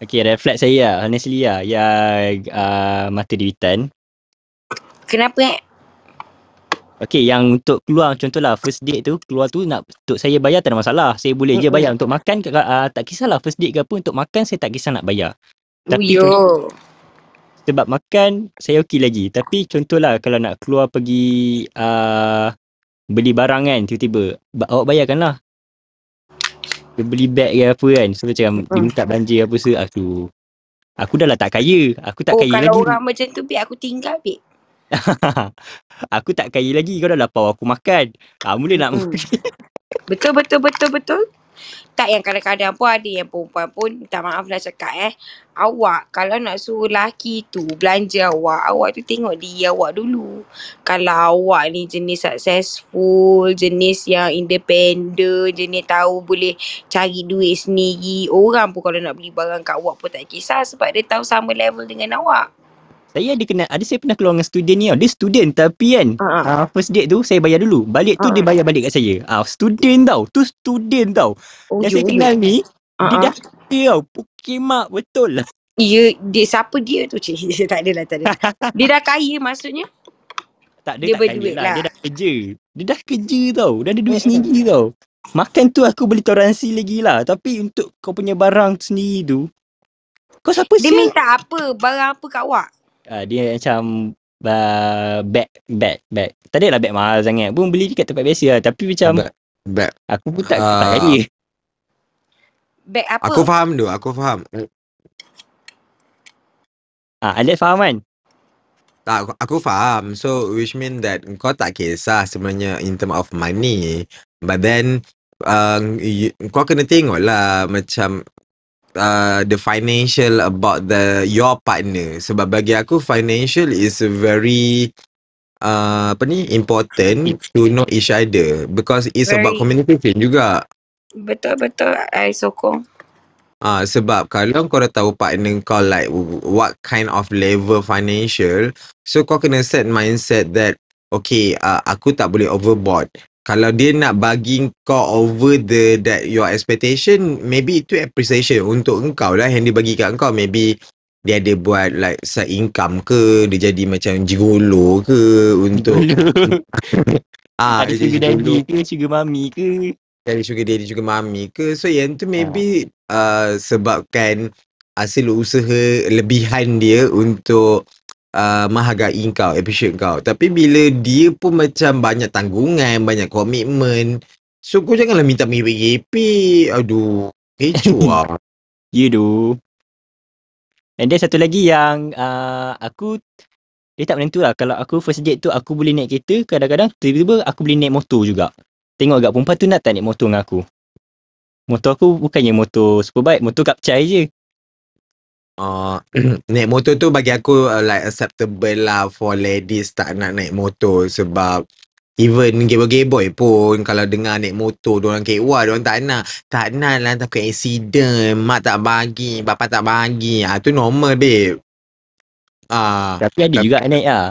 Okay, red flag saya lah, honestly lah, yang uh, mata duitan. Kenapa eh? Okay, yang untuk keluar contohlah first date tu, keluar tu nak untuk saya bayar tak ada masalah. Saya boleh je Mm-mm. bayar untuk makan ke, uh, tak kisahlah first date ke apa, untuk makan saya tak kisah nak bayar. Tapi Yo. contoh sebab makan saya okey lagi. Tapi contohlah kalau nak keluar pergi uh, beli barang kan tiba-tiba, ba- awak bayarkanlah. Dia beli beg ke apa kan. So macam dia Mm. minta belanja apa se aku. Aku dah lah tak kaya, aku tak Oh, kaya kalau lagi. orang macam tu, babe, aku tinggal, babe. Aku tak kaya lagi, kau dah lapar aku makan. Ah, mula nak Mm-mm. mungkin. Betul, betul, betul, betul. Tak, yang kadang-kadang pun ada yang perempuan pun minta maaf lah cakap eh. Awak kalau nak suruh lelaki tu belanja awak, awak tu tengok diri awak dulu. Kalau awak ni jenis successful, jenis yang independent, jenis tahu boleh cari duit sendiri. Orang pun kalau nak beli barang kat awak pun tak kisah sebab dia tahu sama level dengan awak. Saya ada kena ada saya pernah keluar dengan student ni tau. Dia student tapi kan Ha. uh, first date tu saya bayar dulu. Balik tu dia Ha. bayar balik kat saya. Ah, student tau. Tu student tau. Oh, Yang yo. saya kenal ni dia Ha. dah kaya tau. Pukimak betul lah. Ya, dia siapa dia tu cik? Tak adalah, tak adalah. Dia dah kaya maksudnya. Tak dia Dia tak kaya berduit lah. Dia lah. dah kerja. Dia dah kerja tau. Dah ada duit Mm-mm. sendiri tau. Makan tu aku boleh toleransi lagi lah. Tapi untuk kau punya barang sendiri tu, kau siapa sih? Dia siap? Minta apa? Barang apa kat awak? Uh, dia macam uh, bag, bag, bag. Tak adalah bag mahal sangat pun, beli dekat tempat biasa lah. Tapi macam bag, bag. Aku pun tak uh, kata dia. Bag apa? Aku faham tu, aku faham. Ah, uh, Alex faham kan? Tak, aku, aku faham. So, which mean that kau tak kisah sebenarnya in term of money. But then, uh, you, kau kena tengok lah macam uh, the financial about the your partner. Sebab bagi aku, financial is very, uh, apa ni, important to know each other. Because it's very about communication juga. Betul-betul, I sokong. Ah uh, sebab kalau kau dah tahu partner kau like what kind of level financial, so kau kena set mindset that okay, uh, aku tak boleh overboard. Kalau dia nak bagi kau over the that your expectation, maybe itu appreciation untuk engkau lah yang dia bagi kat engkau. Maybe dia ada buat like side income ke, dia jadi macam gigolo ke untuk ah ada sugar daddy ke, sugar mami ke, dari sugar daddy juga mami ke. So yang tu maybe uh, sebabkan hasil usaha lebihan dia untuk uh, menghargai kau, appreciate kau. Tapi bila dia pun macam banyak tanggungan, banyak komitmen, so kau janganlah minta mengepek-gepek. Aduh, kecoh lah. You do. And then satu lagi yang uh, aku, dia tak menentu lah. Kalau aku first date tu aku boleh naik kereta, kadang-kadang tiba-tiba aku boleh naik motor juga. Tengok agak perempuan tu nak tak naik motor dengan aku. Motor aku bukannya motor superbike, motor kapcai je. Uh, naik motor tu bagi aku uh, like acceptable lah for ladies tak nak naik motor. Sebab even gay-boy pun kalau dengar naik motor, diorang kekwa, diorang tak nak. Tak nak lah, takut accident, mak tak bagi, bapa tak bagi. Ah, tu normal babe. Uh, tapi ada tapi juga naik lah.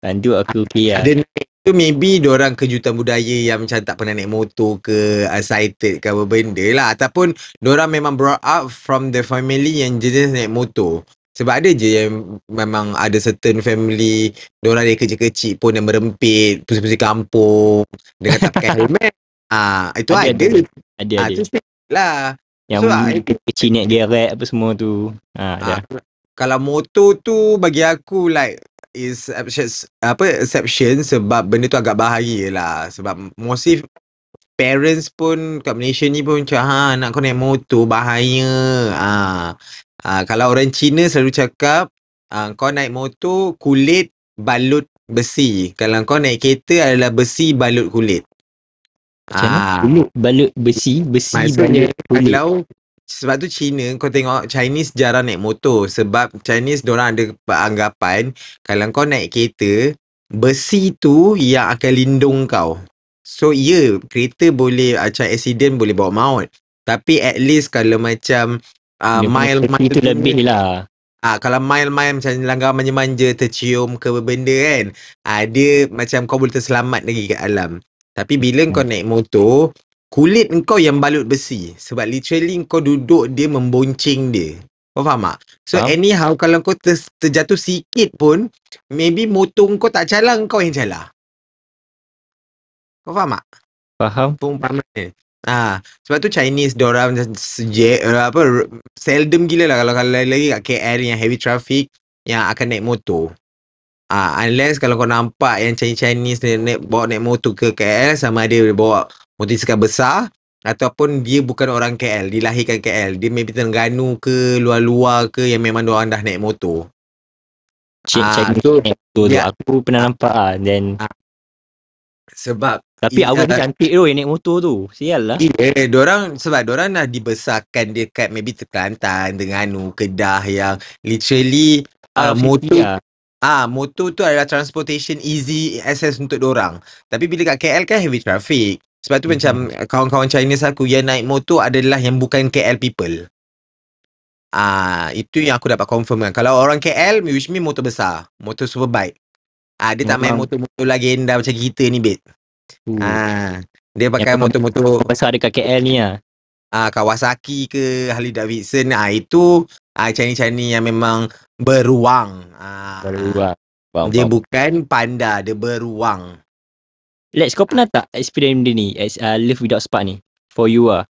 Bandu aku okey lah. Ada naik tu maybe diorang kejutan budaya yang macam tak pernah naik motor ke, excited ke apa benda lah. Ataupun diorang memang brought up from the family yang jenis naik motor. Sebab ada je yang memang ada certain family, diorang dari kecil-kecil pun yang merempit, pusing-pusing kampung dengan tak pakai helmet. Ah, ha, itu ada. Ada, ada. Ha, ada. Itu lah. Yang so, kecil naik geret apa semua tu. Ha, ha, kalau motor tu bagi aku like is apa exception sebab benda tu agak bahaya lah. Sebab mostly parents pun kat Malaysia ni pun macam ha, nak kau naik motor bahaya. Ha. Ha, kalau orang Cina selalu cakap ha, kau naik motor kulit balut besi, kalau kau naik kereta adalah besi balut kulit. Ha. Kulit balut besi, besi maksudnya balut kalau kulit. Sebab tu China, kau tengok Chinese jarang naik motor. Sebab Chinese diorang ada anggapan kalau kau naik kereta, besi tu yang akan lindung kau. So ya, yeah, kereta boleh macam accident boleh bawa maut. Tapi at least kalau macam uh, mile-mile tu lebih lah. Ah, kalau mile-mile macam langgar manja-manja, tercium ke benda kan, ah, dia macam kau boleh terselamat lagi kat alam. Tapi bila hmm. kau naik motor, kulit engkau yang balut besi. Sebab literally engkau duduk dia memboncing dia. Kau faham tak? So faham. Anyhow kalau kau ter, terjatuh sikit pun, maybe motor kau tak calar, engkau yang calar. Kau faham tak? Faham. Perumpamaan. Ah, ha, sebab tu Chinese diorang sejak, apa, seldom gila lah kalau kalau lagi kat K L yang heavy traffic yang akan naik motor. Ah, ha, unless kalau kau nampak yang Chinese naik, naik bawa naik motor ke K L, sama ada dia bawa motosikal besar ataupun dia bukan orang K L, dilahirkan K L, dia maybe Terengganu ke luar-luar ke yang memang diorang dah naik motor. Cik ah, Chinese so, naik motor yeah. tu aku pernah nampak ah then ah. Sebab tapi awak uh, cantik tu yang naik motor tu. Sial lah. Eh, diorang sebab diorang dah dibesarkan dekat maybe Kelantan, Terengganu, Kedah yang literally ah, uh, motor Ah, motor tu adalah transportation easy access untuk diorang. Tapi bila kat K L kan heavy traffic. Sebab tu mm-hmm. macam kawan-kawan Chinese aku yang naik motor adalah yang bukan K L people. Ah, itu yang aku dapat confirm kan. Kalau orang K L, which mean motor besar, motor superbike. Ah, dia mm-hmm. tak main motor-motor legenda macam kita ni, babe. Mm. Ah, dia pakai yang motor-motor besar dekat K L ni ah. Ah, Kawasaki ke, Harley Davidson, ah itu ah Chinese-Chinese yang memang beruang. Ah, beruang. Faham, dia faham. Bukan panda, dia beruang. Lex, kau pernah tak experience benda ni? As, uh, love without spark ni? For you lah.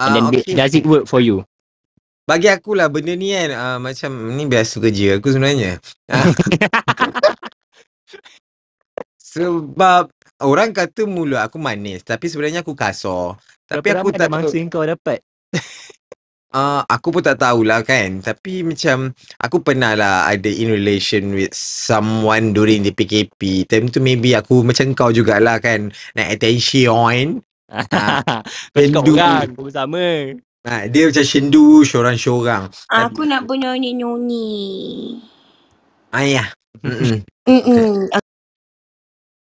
And then, okay. Does it work for you? Bagi akulah benda ni kan, uh, macam ni biasa kerja aku sebenarnya. Sebab orang kata mulut aku manis, tapi sebenarnya aku kasar. Tapi berapa aku tak tahu. Maksud kau dapat? Uh, aku pun tak tahulah kan. Tapi macam aku pernah lah ada in relation with someone during the P K P. Time tu maybe aku macam kau jugalah kan, nak attention. uh, Pendu orang pun sama. uh, Dia macam sendu seorang-seorang. Aku tapi, nak punya nyoni. Ayah Mm-mm. Mm-mm.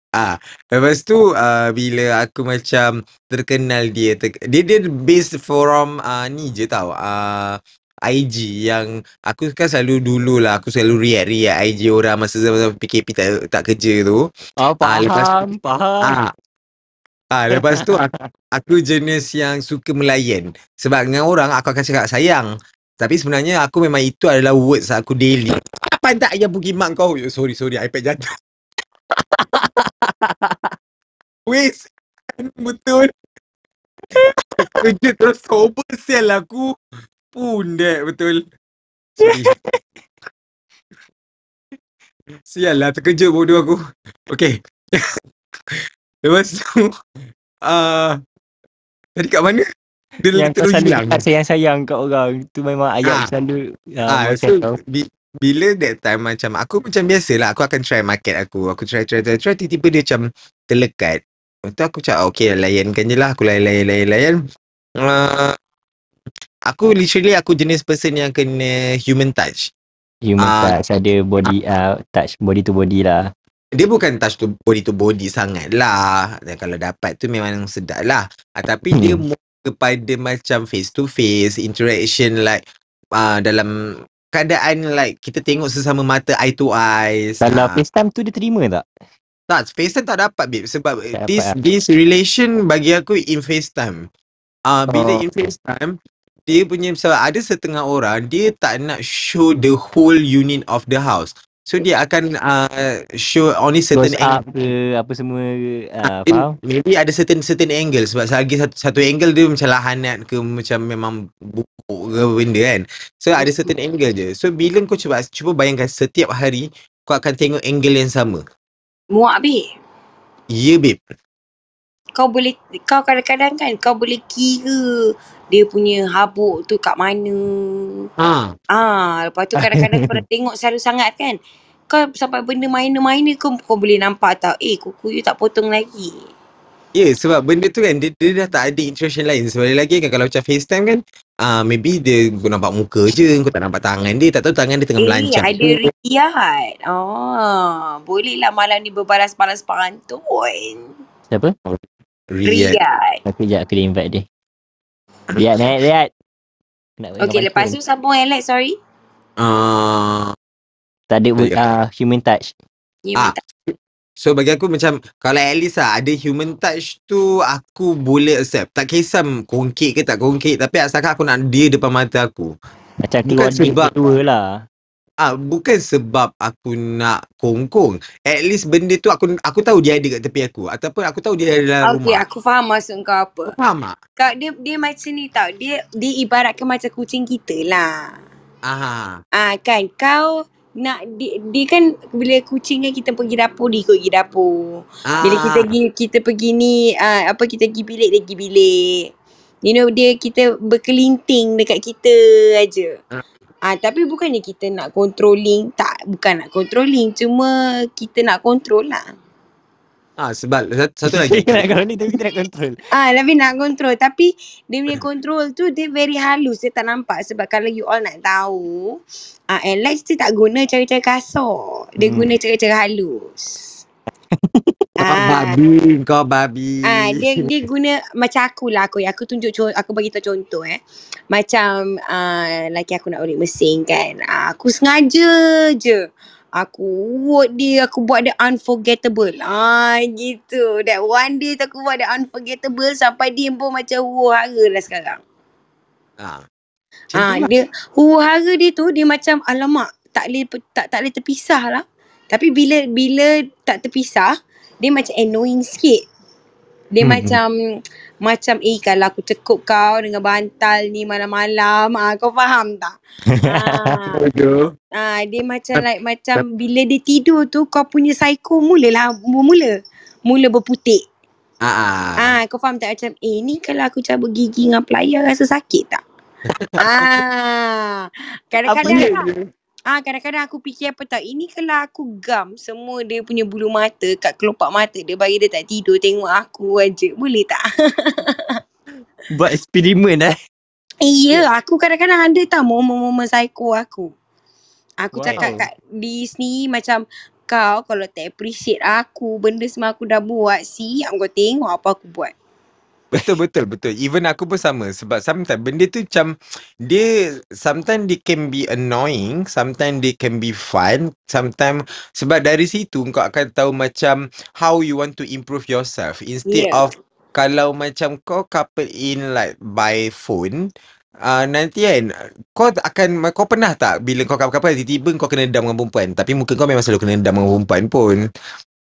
Ah, lepas tu uh, bila aku macam terkenal dia ter- dia dia based from uh, ni je tau, uh, I G yang aku kan selalu dululah aku selalu react-react I G orang masa zaman P K P tak tak kerja tu. Oh, faham, ah, lepas tu, faham. Ah, ah, lepas tu aku, aku jenis yang suka melayan. Sebab dengan orang aku akan cakap sayang, tapi sebenarnya aku memang itu adalah words aku daily. Apa tak ayah pergi mak kau? Sorry sorry iPad jatuh. Wis betul. Kerja terus sober sel aku. Pundek betul. Sial lah terkejut bodoh aku. Okay. Lepas tu uh, tadi kat mana? Dia yang kau selalu sayang-sayang kat orang. Tu memang ayat ha. selalu uh, ha, so, bi- Bila that time macam aku macam biasalah aku akan try market aku. Aku try try try try tiba-tiba dia macam terlekat. Lepas tu aku cakap okay layankan je lah. Aku layan-layan-layan uh, Aku literally aku jenis person yang kena human touch. Human uh, touch ada body uh, touch body to body lah. Dia bukan touch to body to body sangat lah. Dan kalau dapat tu memang sedap lah. uh, Tapi hmm. dia kepada macam face to face interaction like uh, dalam keadaan like kita tengok sesama mata eye to eye. Kalau ha. FaceTime tu dia terima tak? Tak, FaceTime tak dapat babe. Sebab tak this dapat. This relation bagi aku in FaceTime. uh, Bila oh. in FaceTime dia punya sebab ada setengah orang dia tak nak show the whole unit of the house. So dia akan uh, show only certain close angle ke, apa semua uh, faham? Maybe ada certain certain angle. Sebab lagi satu, satu angle dia macam lahanat ke, macam memang buku ke benda kan. So ada certain angle je. So bila kau cuba cuba bayangkan setiap hari kau akan tengok angle yang sama. Muak babe. Ya yeah, babe. Kau boleh, kau kadang-kadang kan kau boleh kira dia punya habuk tu kat mana. Ha. Ah, lepas tu kadang-kadang kau tengok selalu sangat kan. Kau sampai benda minor-minor kau, kau boleh nampak tau. Eh kuku you tak potong lagi. Ya yeah, sebab benda tu kan dia, dia dah tak ada interaction lain. Sebab lagi kan kalau macam FaceTime kan uh, maybe dia kau nampak muka je, kau tak nampak tangan dia. Tak tahu tangan dia tengah eh, melancang. Eh ada riad. Oh, boleh lah malam ni berbalas-balas pantun. Siapa? Riad. Riad. Aku sekejap aku dah invite dia. Riad naik Riad. Okay lepas tu sambung Alex sorry. Uh, tak ada uh, human touch. Human ah. touch. So bagi aku macam kalau at least lah ada human touch tu aku boleh accept. Tak kisah kongkit ke tak kongkit, tapi asalkan aku nak dia depan mata aku. Macam bukan sebab dua lah. Ah, bukan sebab aku nak kongkong. At least benda tu aku aku tahu dia ada kat tepi aku ataupun aku tahu dia ada dalam okay, rumah. Okey aku faham maksud kau apa. Kau faham tak? Kau dia dia macam ni tau. Dia dia ibaratkan macam kucing kita lah. Aha. Ah kan kau nak dia, dia kan bila kucing kan kita pergi dapur dia ikut pergi dapur. Ah. Bila kita pergi kita pergi ni uh, apa kita pergi bilik dia pergi bilik. You know dia kita berkelinting dekat kita aja. Ah. ah tapi bukannya kita nak controlling, tak bukan nak controlling cuma kita nak control lah. Ah sebab satu lagi kita nak kalau ni tapi kita nak control. Ah tapi nak control tapi dia punya control tu dia very halus, dia tak nampak sebab kalau you all nak tahu ah Alex dia tak guna cara-cara kasar. Dia hmm. guna cara-cara halus. ah babi kau babi. Ah dia dia guna macam aku lah aku. Aku tunjuk contoh, aku bagi tahu contoh eh. Macam ah laki aku nak ulik mesin kan. Ah, aku sengaja je. Aku word dia, aku buat dia unforgettable. Ah gitu. That one day tu aku buat dia unforgettable sampai dia pun macam huru-hara lah sekarang. Ah. Ah dia huru-hara dia tu dia macam alamak tak boleh tak tak boleh terpisah lah. Tapi bila bila tak terpisah dia macam annoying sikit. Dia mm-hmm. macam macam eh kalau aku cekup kau dengan bantal ni malam-malam, ah, kau faham tak? ah. ah dia macam like macam bila dia tidur tu kau punya psycho mulalah mula mula berputik. Ah. ah kau faham tak, macam eh ni kalau aku cabut gigi dengan plier rasa sakit tak? ah kadang-kadang Ah kadang-kadang aku fikir apa tak, ini kalau aku gam semua dia punya bulu mata kat kelopak mata dia bagi dia tak tidur tengok aku aja, boleh tak? Buat eksperimen eh. Ya, yeah, aku kadang-kadang ada tau momen-momen psycho aku. Aku wow. cakap kat di sini macam, kau kalau tak appreciate aku benda semua aku dah buat, siap kau tengok apa aku buat. Betul, betul, betul. Even aku pun sama. Sebab sometimes benda tu macam, dia, sometimes dia can be annoying, sometimes dia can be fun, sometimes, sebab dari situ kau akan tahu macam how you want to improve yourself. Instead yeah. of, kalau macam kau couple in like by phone, uh, nanti kan, kau akan, kau pernah tak bila kau couple-couple tiba-tiba kau kena dendam dengan perempuan? Tapi mungkin kau memang selalu kena dendam dengan perempuan pun.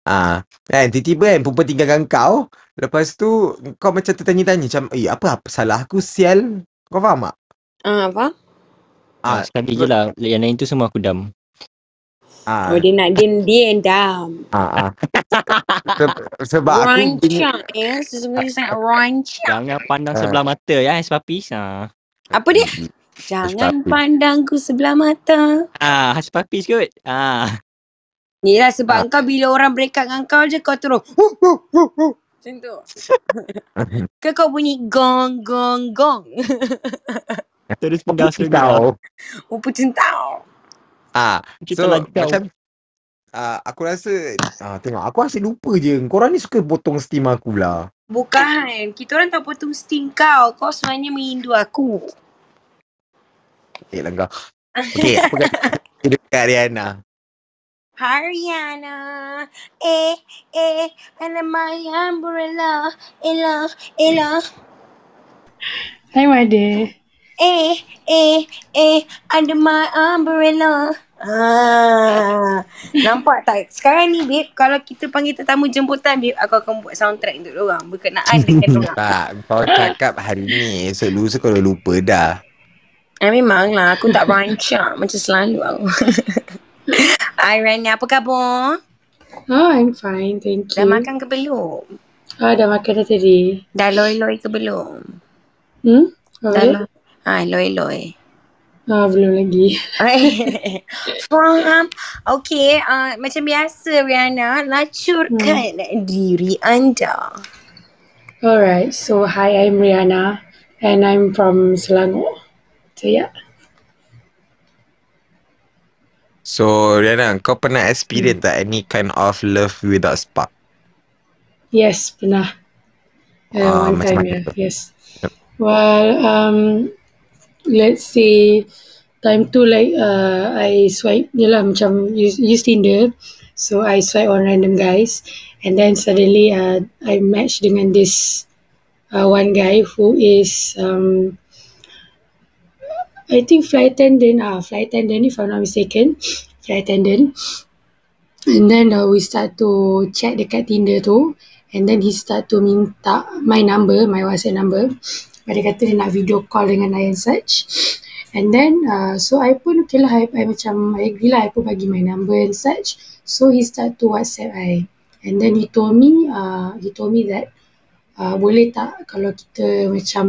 Ah, kan tiba-tiba kan perempuan tinggalkan kau. Lepas tu kau macam tertanya-tanya macam, "Eh, apa apa salah aku sial?" Kau faham tak? Ah, uh, apa? Ah, sekali je lah. Yang lain tu semua aku dam. Ah. Oh, dia nak dia dia dam. Ah, ah. Se- sebab rancang, aku rancang eh, sesungguhnya sangat rancang. Jangan pandang uh. sebelah mata ya, es papis. Ah. Apa dia? Jangan pandangku sebelah mata. Ah, es papis kot. Ah. Yelah sebab ah. kau bila orang break up dengan kau je kau terus hu hu hu hu macam tu. Ke kau bunyi gong gong gong. Terus pegang sendal. Upu cintau. Ah, so macam uh, aku rasa uh, tengok aku asyik lupa je. Korang ni suka potong steam aku lah. Bukan, kita orang tak potong steam kau. Kau sebenarnya merindu aku. Eh langgar. Okey, apa kata dekat Riana? Riana, eh, eh, and my umbrella, ella, ella. Hi, my dear. Eh, eh, eh, under my umbrella. Ah, nampak tak? Sekarang ni, babe, kalau kita panggil tetamu jemputan, babe, aku akan buat soundtrack untuk diorang berkenaan dengan diorang. Tak, kau cakap hari ni, esok lusa kau dah lupa dah. Eh, memang lah, aku tak rancang macam selalu aku. Hi Riana, apa khabar? Oh, I'm fine, thank you. Dah makan ke belum? Oh, dah makan dah tadi. Dah loi-loi ke belum? Hmm? Oh, dah loi? Ha, loi-loi. Ah, belum lagi. Faham. Okay, uh, macam biasa Riana, lacurkan hmm. diri anda. Alright, so hi, I'm Riana and I'm from Selangor. So, yeah. So, Riana, kau pernah experience hmm. tak any kind of love without spark? Yes, pernah. Uh, uh, one time, yeah. Yes. Yep. Well, um, let's say time tu like uh, I swipe, yelah macam use, use Tinder. So, I swipe on random guys. And then suddenly, uh, I match dengan this uh, one guy who is... Um, I think flight attendant, ah, flight attendant if I'm not mistaken, flight attendant. And then uh, we start to chat dekat Tinder tu. And then he start to minta my number, my WhatsApp number. Dia kata dia nak video call dengan I and such. And then, uh, so I pun okay lah, I, I macam, I agree lah, I pun bagi my number and such. So he start to WhatsApp I. And then he told me, uh, he told me that, uh, boleh tak kalau kita macam,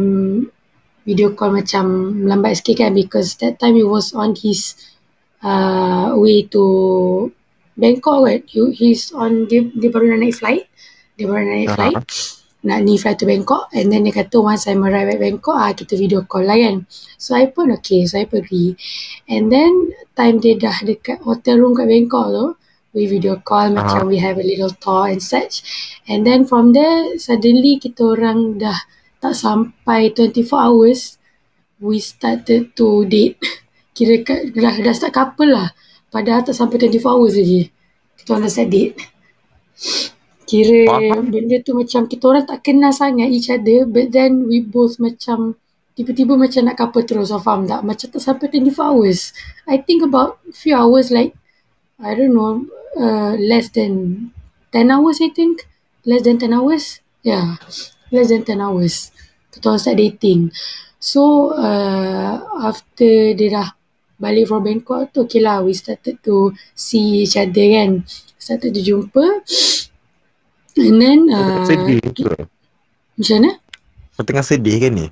video call macam lambat sikit kan, because that time he was on his uh, way to Bangkok kan. He, he's on, dia, dia baru nak naik flight. Dia baru nak naik uh-huh. flight. Nak ni flight to Bangkok. And then dia kata once I'm arrive at Bangkok, ah, kita video call lah kan. So I pun okay, so I pergi. And then time dia dah dekat hotel room kat Bangkok tu, we video call uh-huh. macam we have a little talk and such. And then from there suddenly kita orang dah tak sampai twenty-four hours we started to date. Kira kat, dah, dah start couple lah. Padahal tak sampai twenty-four hours lagi kita orang dah start date. Kira benda tu macam kita orang tak kenal sangat each other, but then we both macam tiba-tiba macam nak couple terus. So faham tak? Macam tak sampai twenty-four hours, I think about few hours like I don't know, uh, less than ten hours, I think. Less than ten hours. Yeah. Less than ten hours. Kita orang start dating. So, uh, after dia dah balik from Bangkok tu, okay lah, we started to see each other kan. Started to jumpa. And then, uh, sedih ke? Macam mana? Tengah sedih kan ni?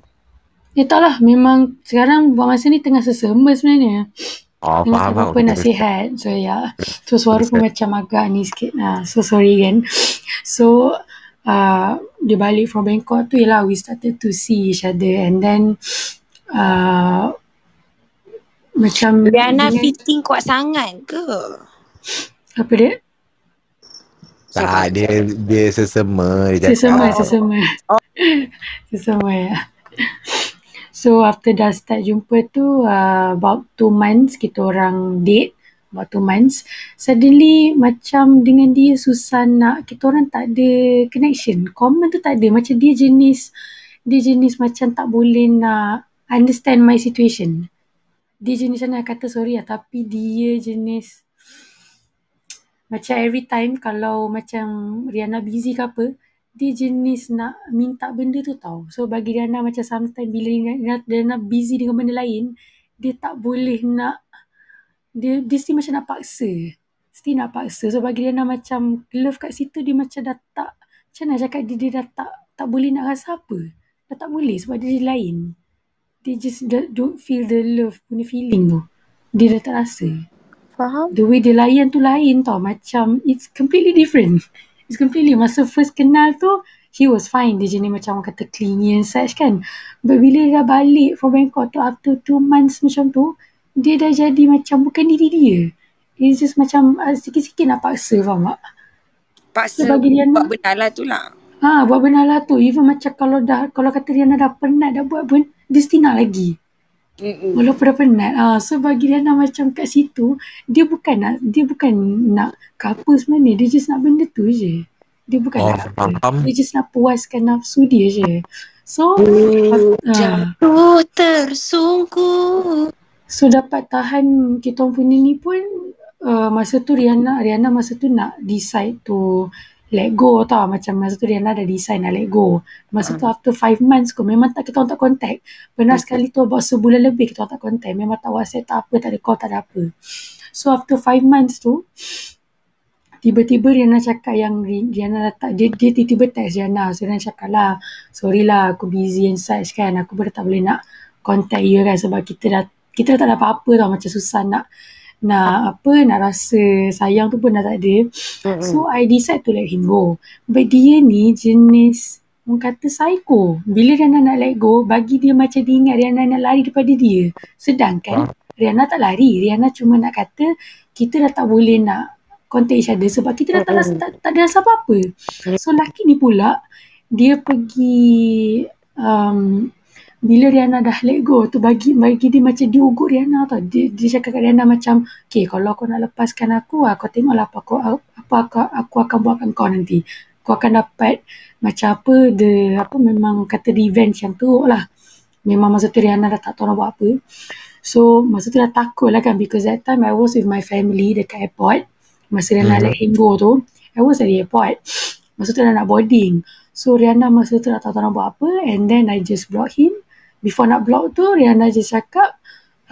Eh, tak lah. Memang sekarang buat masa ni tengah sesama sebenarnya. Oh, memang faham. Apa nasihat. So, yeah. So, suara pun macam agak ni sikit. Nah, so, sorry kan. So, Uh, dia balik from Bangkok tu ialah we started to see each other, and then uh, macam Riana fitting kuat sangat ke? Apa dia? Tak, dia dia sesama dia sesama, cakap. sesama oh. sesama ya. So after dah start jumpa tu uh, about two months kita orang date. About two months, suddenly macam dengan dia susah nak, kita orang tak ada connection, common tu tak ada. Macam dia jenis, dia jenis macam tak boleh nak understand my situation. Dia jenis nak kata sorry lah, tapi dia jenis macam every time kalau macam Riana busy ke apa, dia jenis nak minta benda tu tau. So bagi Riana macam sometimes bila Riana busy dengan benda lain, dia tak boleh nak, dia dia mesti macam nak paksa. Mesti nak paksa. So bagi Riana macam love kat situ, dia macam dah tak, macam nak cakap dia, dia dah tak tak boleh nak rasa apa. Dah tak boleh sebab dia, dia lain. Dia just don't feel the love punya feeling tu. Dia dah tak rasa. Faham? The way dia layan tu lain tau. Macam it's completely different. It's completely. Masa first kenal tu, he was fine. Dia jenis macam orang kata clingy and such kan. But bila dia dah balik from Bangkok tu after two months macam tu, dia dah jadi macam bukan diri dia. It's just macam uh, sikit-sikit nak paksa, faham tak? Paksa so, bagi Riana, buat benar lah tu lah. Ha, buat benar lah tu. Even macam kalau dah, kalau kata Riana dah penat dah buat pun, dia still nak lagi. Mm-mm. Walaupun dah penat. Ha, so bagi Riana macam kat situ, dia bukan nak, dia bukan nak couple sebenarnya. Dia just nak benda tu je. Dia bukan oh, nak couple. Dia just nak puaskan nafsu dia je. So, oh, ha, jatuh tersungguh. So dapat tahan kita punya ni pun uh, masa tu Riana Riana masa tu nak decide to let go tau. Macam masa tu Riana dah decide nak let go. Masa tu after five months kot, memang tak, kita orang tak contact. Pernah sekali tu about sebulan lebih kita orang tak contact. Memang tak WhatsApp, tak apa, tak ada call, tak ada apa. So after five months tu tiba-tiba Riana cakap yang Riana letak, dia, dia tiba-tiba text Riana. So Riana cakap lah, sorry lah aku busy and such kan. Aku pun tak boleh nak contact you kan sebab kita dah Kita dah tak ada apa-apa tau. Macam susah nak, nak apa, nak rasa sayang tu pun dah tak ada. Mm-hmm. So, I decide to let him go. But dia ni jenis, orang kata psycho. Bila Riana nak let go, bagi dia macam dia ingat Riana nak lari daripada dia. Sedangkan, huh? Riana tak lari. Riana cuma nak kata, kita dah tak boleh nak contact each other sebab kita dah tak, mm-hmm. tak, tak ada rasa apa-apa. So, lelaki ni pula, dia pergi... Um, bila Riana dah let go tu bagi bagi dia macam dia ugut Riana tau. Dia, dia cakap kat Riana macam, okay kalau kau nak lepaskan aku, aku tengoklah apa aku, apa aku, aku akan buatkan kau nanti. Kau akan dapat macam apa, the, apa memang kata revenge yang teruk lah. Memang masa tu Riana dah tak tahu nak buat apa. So masa tu dah takut lah kan, because that time I was with my family dekat airport. Masa Riana hmm. let him go tu, I was at the airport. Masa tu dah nak boarding. So Riana masa tu dah tak tahu nak buat apa, and then I just block him. Before nak block tu, Riana je cakap,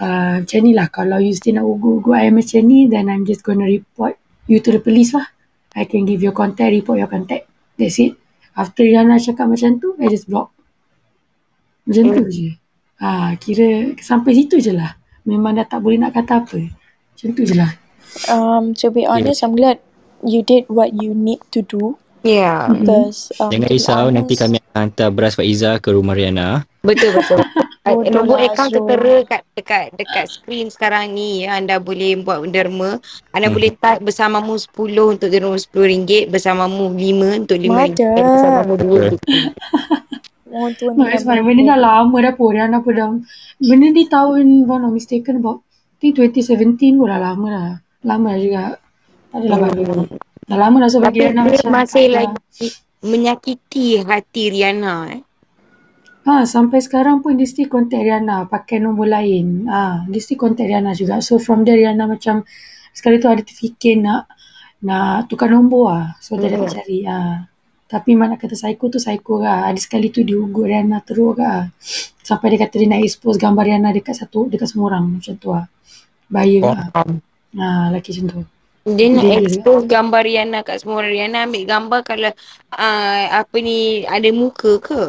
uh, macam ni lah, kalau you still nak ugu-ugu I macam ni, then I'm just gonna report you to the police lah. I can give your contact, report your contact. That's it. After Riana cakap macam tu, I just block. Macam tu je. Ha, kira sampai situ je lah. Memang dah tak boleh nak kata apa. Macam tu je lah. Um, to be honest, yeah. I'm glad you did what you need to do. Yeah. Because, um, jangan risau, nanti kami akan hantar beras Faiza ke rumah Riana. Betul-betul. Nombor akaun tertera kat, dekat, dekat screen sekarang ni. Anda boleh buat derma. Anda hmm. boleh type bersamamu sepuluh untuk derma sepuluh ringgit. Bersamamu lima untuk lima ringgit. Dan bersamamu dua untuk lima ringgit. Benda dah lama dah pun. Riana pun dah. Benda ni tahun, kalau not mistaken, about twenty seventeen pun dah lama dah. Lama dah juga. Tak adalah baru. Dah lama dah sebab Riana macam masih lagi menyakiti hati Riana eh. Ha, sampai sekarang pun dia still contact Riana pakai nombor lain. Ha, dia still contact Riana juga. So from there Riana macam sekali tu ada terfikir nak nak tukar nombor lah. So dia dah cari lah. Tapi mak nak kata psycho tu psycho lah. Ada sekali tu dia ugut Riana teruk lah. Sampai dia kata dia nak expose gambar Riana dekat satu, dekat semua orang macam tu lah. Bahaya oh. lah. Ha, lelaki macam tu. Dia nak dia expose dia gambar Riana kat semua orang. Riana ambil gambar kalau uh, apa ni ada muka ke?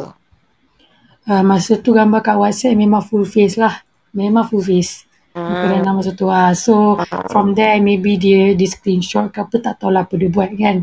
Uh, masa tu gambar kat WhatsApp memang full face lah. Memang full face. Kerana masa tu lah. So from there maybe dia di screenshot ke apa, tak tahulah apa dia buat kan.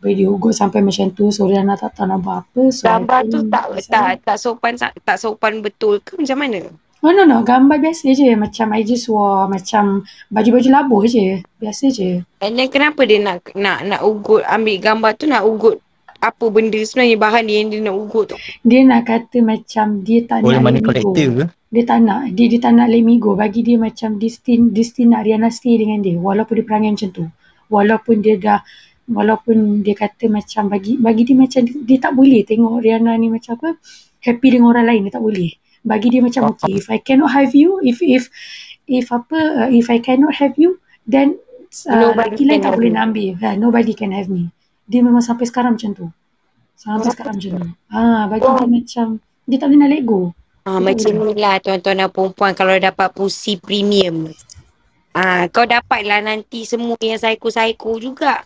Bila dia ugut sampai macam tu, so Riana tak tahu nak buat apa. So gambar tu tak, tak tak sopan tak sopan betul ke macam mana? No no no, gambar biasa je. Macam I G suar, macam baju-baju labuh je. Biasa je. And then kenapa dia nak nak nak ugut, ambil gambar tu nak ugut apa benda sebenarnya bahan dia yang dia nak ugut tu? Dia nak kata macam dia tak boleh nak ugut. Dia tak nak, dia, dia tak nak let me go. Bagi dia macam dia still, dia still nak Riana stay dengan dia. Walaupun dia perangai macam tu. Walaupun dia dah, walaupun dia kata macam bagi bagi dia macam dia, dia tak boleh tengok Riana ni macam apa, happy dengan orang lain, dia tak boleh. Bagi dia macam okay, if I cannot have you, if if if apa, uh, if I cannot have you, then uh, lelaki lain tak boleh nak ambil. Ha, nobody can have me. Dia memang sampai sekarang macam tu. Sampai oh. sekarang macam tu. Ha, bagi oh. dia macam, dia tak boleh nak let go. Ah, hmm. Macam ni lah tuan-tuan dan perempuan kalau dapat pusi premium. Ah, kau dapatlah nanti semua yang psycho-psycho juga.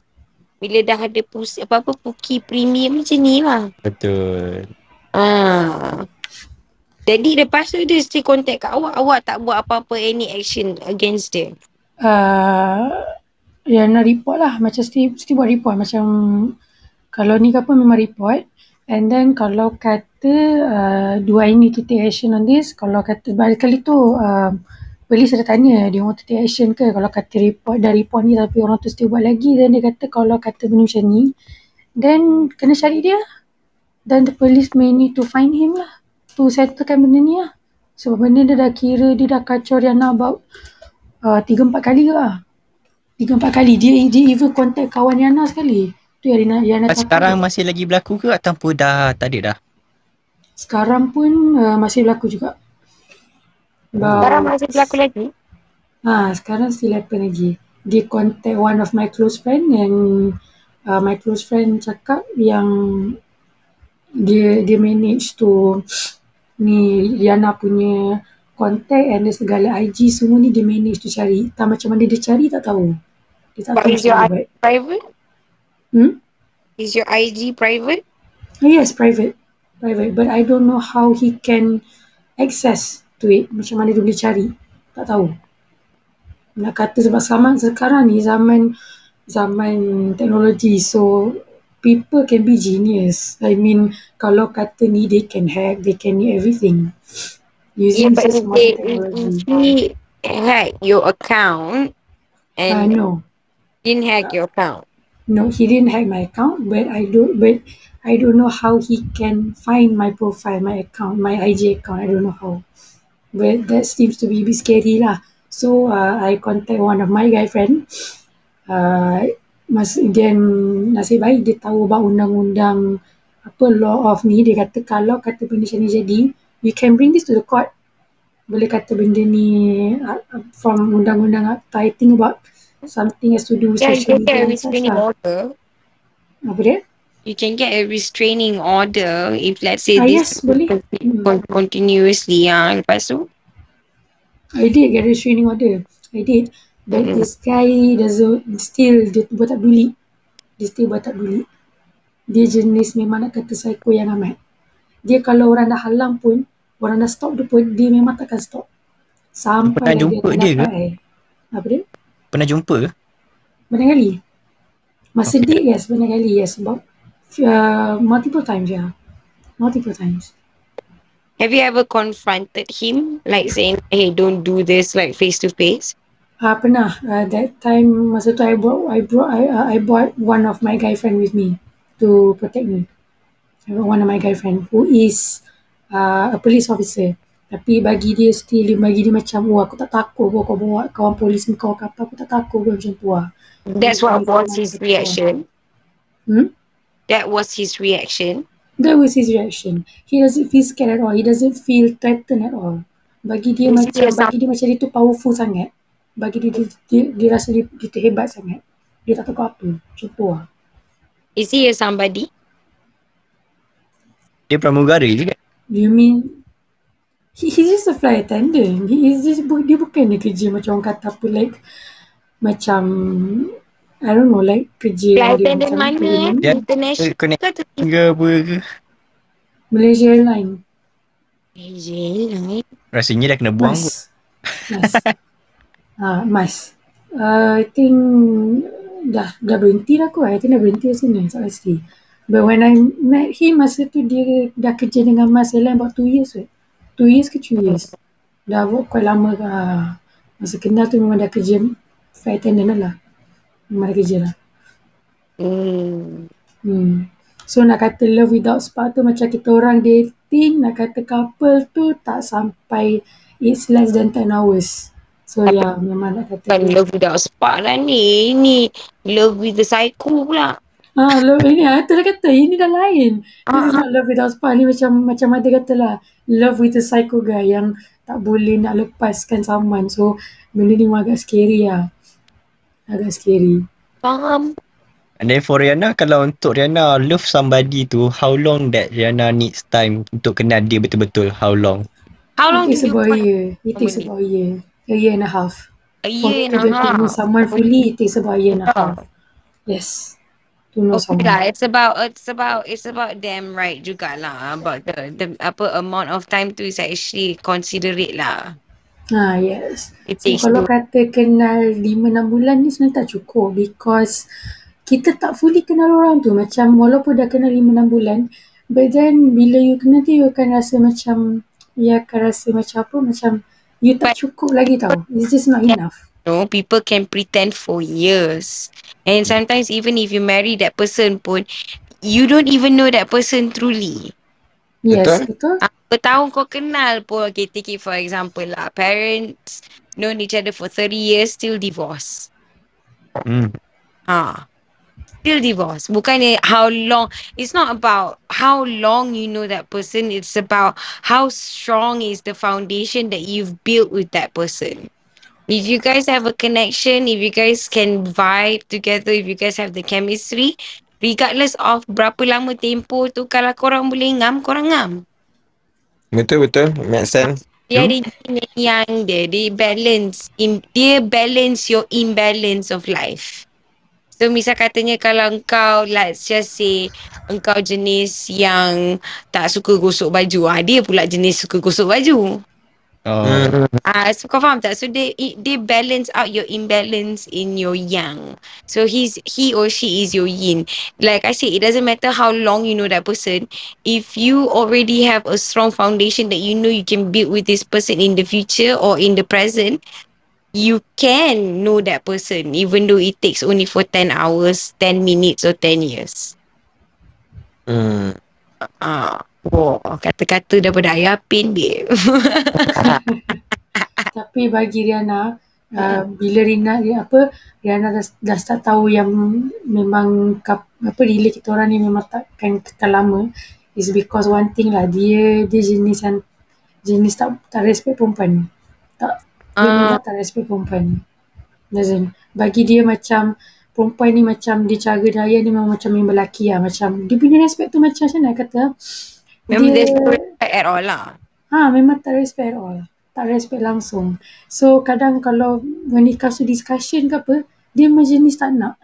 Bila dah ada pusi apa-apa puki premium macam ni lah. Betul. Ah. Jadi lepas tu dia still contact kat awak, awak tak buat apa-apa any action against dia? Uh, ya nak report lah. Macam still, still buat report. Macam kalau ni ke apa memang report. And then kalau kata uh, do I need to take action on this? Kalau kata kali tu uh, polis ada tanya dia want to take action ke? Kalau kata report, dah report ni tapi orang tu still buat lagi, dan dia kata kalau kata benda macam ni then kena cari dia, then the police may need to find him lah to settlekan benda ni lah. Sebab so, benda dia dah kira dia dah kacau Riana about tiga empat uh, kali ke lah. tiga empat kali dia, dia even contact kawan Riana sekali. Riana, Riana sekarang tahu. Masih lagi berlaku ke atau pun dah tak ada dah? Sekarang pun uh, masih berlaku juga. But sekarang masih berlaku lagi? Ha, sekarang still happen lagi. Dia contact one of my close friend yang uh, my close friend cakap yang dia dia manage to ni Riana punya contact and segala I G semua ni dia manage to cari. Tak macam mana dia cari tak tahu. Dia tak tahu. Is your I G private? Hmm? Is your I G private? Yes, private. Private. But I don't know how he can access to it. Macam mana dia boleh cari. Tak tahu. Nak kata sebab zaman sekarang ni, zaman zaman teknologi. So, people can be genius. I mean, kalau kata ni, they can hack, they can do everything. Using yeah, just modern technology. He hack your account and uh, no. didn't hack your account. No, he didn't hack my account, but I don't. But I don't know how he can find my profile, my account, my I G account. I don't know how. But that seems to be a bit scary lah. So uh, I contact one of my guy friend. Uh, mas, then nasib baik dia tahu about undang-undang apa law of ni. Dia kata kalau kata benda ni jadi, you can bring this to the court. Boleh kata benda ni uh, from undang-undang apa? I think about. Something has to do with yeah, social media. You can get a restraining lah. order. Apa dia? You can get a restraining order if let's say ah, this yes, continuously. Ah, lepas tu? I did get a restraining order. I did. But mm. this guy doesn't still dia buat tak peduli. Dia still buat tak peduli. Dia jenis memang nak kata psycho yang amat. Dia kalau orang dah halang pun, orang dah stop dia pun, dia memang takkan stop. Sampai dia tak dapat. Dia eh. Apa dia? Pernah jumpa ke? Banyak kali. Masa okay. date yes, banyak kali yes. Sebab uh, multiple times ya. Yeah. Multiple times. Have you ever confronted him? Like saying, hey, don't do this like face to face? Ah, pernah. Uh, that time, masa tu I brought, I brought, I, uh, I brought one of my guy friend with me to protect me. I brought one of my guy friend who is uh, a police officer. Tapi bagi dia still, bagi dia macam, wah aku tak takut pun kau bawa kawan polis kau ke apa, aku tak takut pun macam tu lah. That's what was his reaction? Hmm? That was his reaction? That was his reaction. He doesn't feel scared at all. He doesn't feel threatened at all. Bagi dia macam, bagi dia macam dia tu powerful sangat. Bagi dia, dia, dia, dia rasa dia, dia tu hebat sangat. dia tak tukar apa, cukup lah. Is he a somebody? Dia pramugara juga. You mean he, he's just a flight attendant. He is just, dia bukan dia kerja macam orang kata apa, like macam I don't know, like kerja flight attendant mana? Dia international ke apa ke? Malaysia Airlines. Malaysia Airlines. Rasanya dah kena buang kot. Mas. Ah, Mas. Uh, I think dah dah berhenti lah kot. I think dah berhenti lah sini. Tak pasti. But when I met him, masa tu dia dah kerja dengan Mas Airline about two years kot. two years ke three years? Dah buat quite lama lah. Masa kenal tu memang dah kerja flight attendant lah. Memang dah kerja lah. Hmm. Hmm. So nak kata love without spark tu macam kita orang dating, nak kata couple tu tak sampai, it's less than ten hours. So tapi ya memang nak kata love without spark lah ni, ni love with the psycho pula. Ah, love ini ah, tu dah kata ini dah lain. This is not love without spark, ni macam macam ada katalah love with a psycho guy yang tak boleh nak lepaskan saman. So benda ni agak scary lah. Agak scary. Faham. And then for Riana, kalau untuk Riana love somebody tu, how long that Riana needs time untuk kenal dia betul-betul? How long? How long is about a year? It takes about a year. A year and a half. A year and a half. To know someone fully, it takes about a year and a half. Yes. Okay lah, it's about it's about it's about them right jugalah, about the the apa amount of time tu is actually considerate lah. Ah yes. So, kalau kata kenal five to six bulan ni sebenarnya tak cukup, because kita tak fully kenal orang tu. Macam walaupun dah kenal five to six bulan, but then bila you kenal tu, you akan rasa macam, you akan rasa macam apa, macam you tak cukup lagi tau. It's just not enough. No, people can pretend for years, and sometimes even if you marry that person pun, you don't even know that person truly. Yes, betul. Apa tahun kau kenal pun, okay, take it for example lah, parents known each other for thirty years, still divorce. Hmm. Ah, still divorce. Bukannya how long. It's not about how long you know that person. It's about how strong is the foundation that you've built with that person. If you guys have a connection, if you guys can vibe together, if you guys have the chemistry, regardless of berapa lama tempoh tu, kalau korang boleh ngam, korang ngam. Betul, betul. Make sense. Dia ada yang dia, dia balance, in, dia balance your imbalance of life. So misal katanya kalau engkau, let's just say, engkau jenis yang tak suka gosok baju, ah, dia pula jenis suka gosok baju. Ah, oh. uh, so kau faham tak? So they they balance out your imbalance in your yang. So he's he or she is your yin. Like I say, it doesn't matter how long you know that person. If you already have a strong foundation that you know you can build with this person in the future or in the present, you can know that person even though it takes only for ten hours, ten minutes or ten years. Hmm. Ah. Uh. Wow, kata-kata daripada ayah pin dia. Tapi bagi Riana, uh, bila Riana dia apa, Riana dah, dah start tahu yang memang kap, apa relay kita orang ni memang takkan kekal lama, is because one thing lah, dia dia jenis yang jenis tak tak respect perempuan. Tak dia uh. tak respect perempuan. Doesn't. Bagi dia macam perempuan ni macam dia cara daya ni memang macam memang lelaki lah, macam dia punya respect tu macam macam nak kata memang dia tak respect at all lah. Ha, memang tak respect at all. Tak respect langsung. So kadang kalau when it comes to discussion ke apa, dia memang jenis tak nak.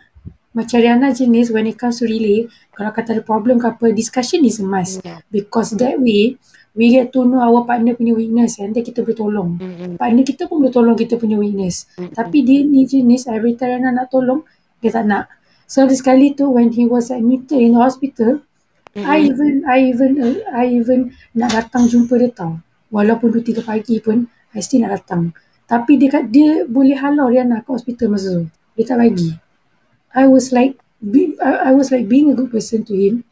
Macam Riana jenis when it comes to relay, kalau kata ada problem ke apa, discussion is a must. Yeah. Because that way, we get to know our partner punya weakness, and then kita boleh tolong. Mm-hmm. Partner kita pun boleh tolong kita punya weakness. Mm-hmm. Tapi dia ni jenis every time Riana nak tolong, dia tak nak. So sekali tu when he was admitted in the hospital, Mm-hmm. I even, I even, uh, I even nak datang jumpa dia tau. Walaupun dua tiga pagi pun, I still nak datang. Tapi dia dia boleh halau Riana ke hospital masa tu. Dia tak bagi. I was like, be, I, I was like being a good person to him.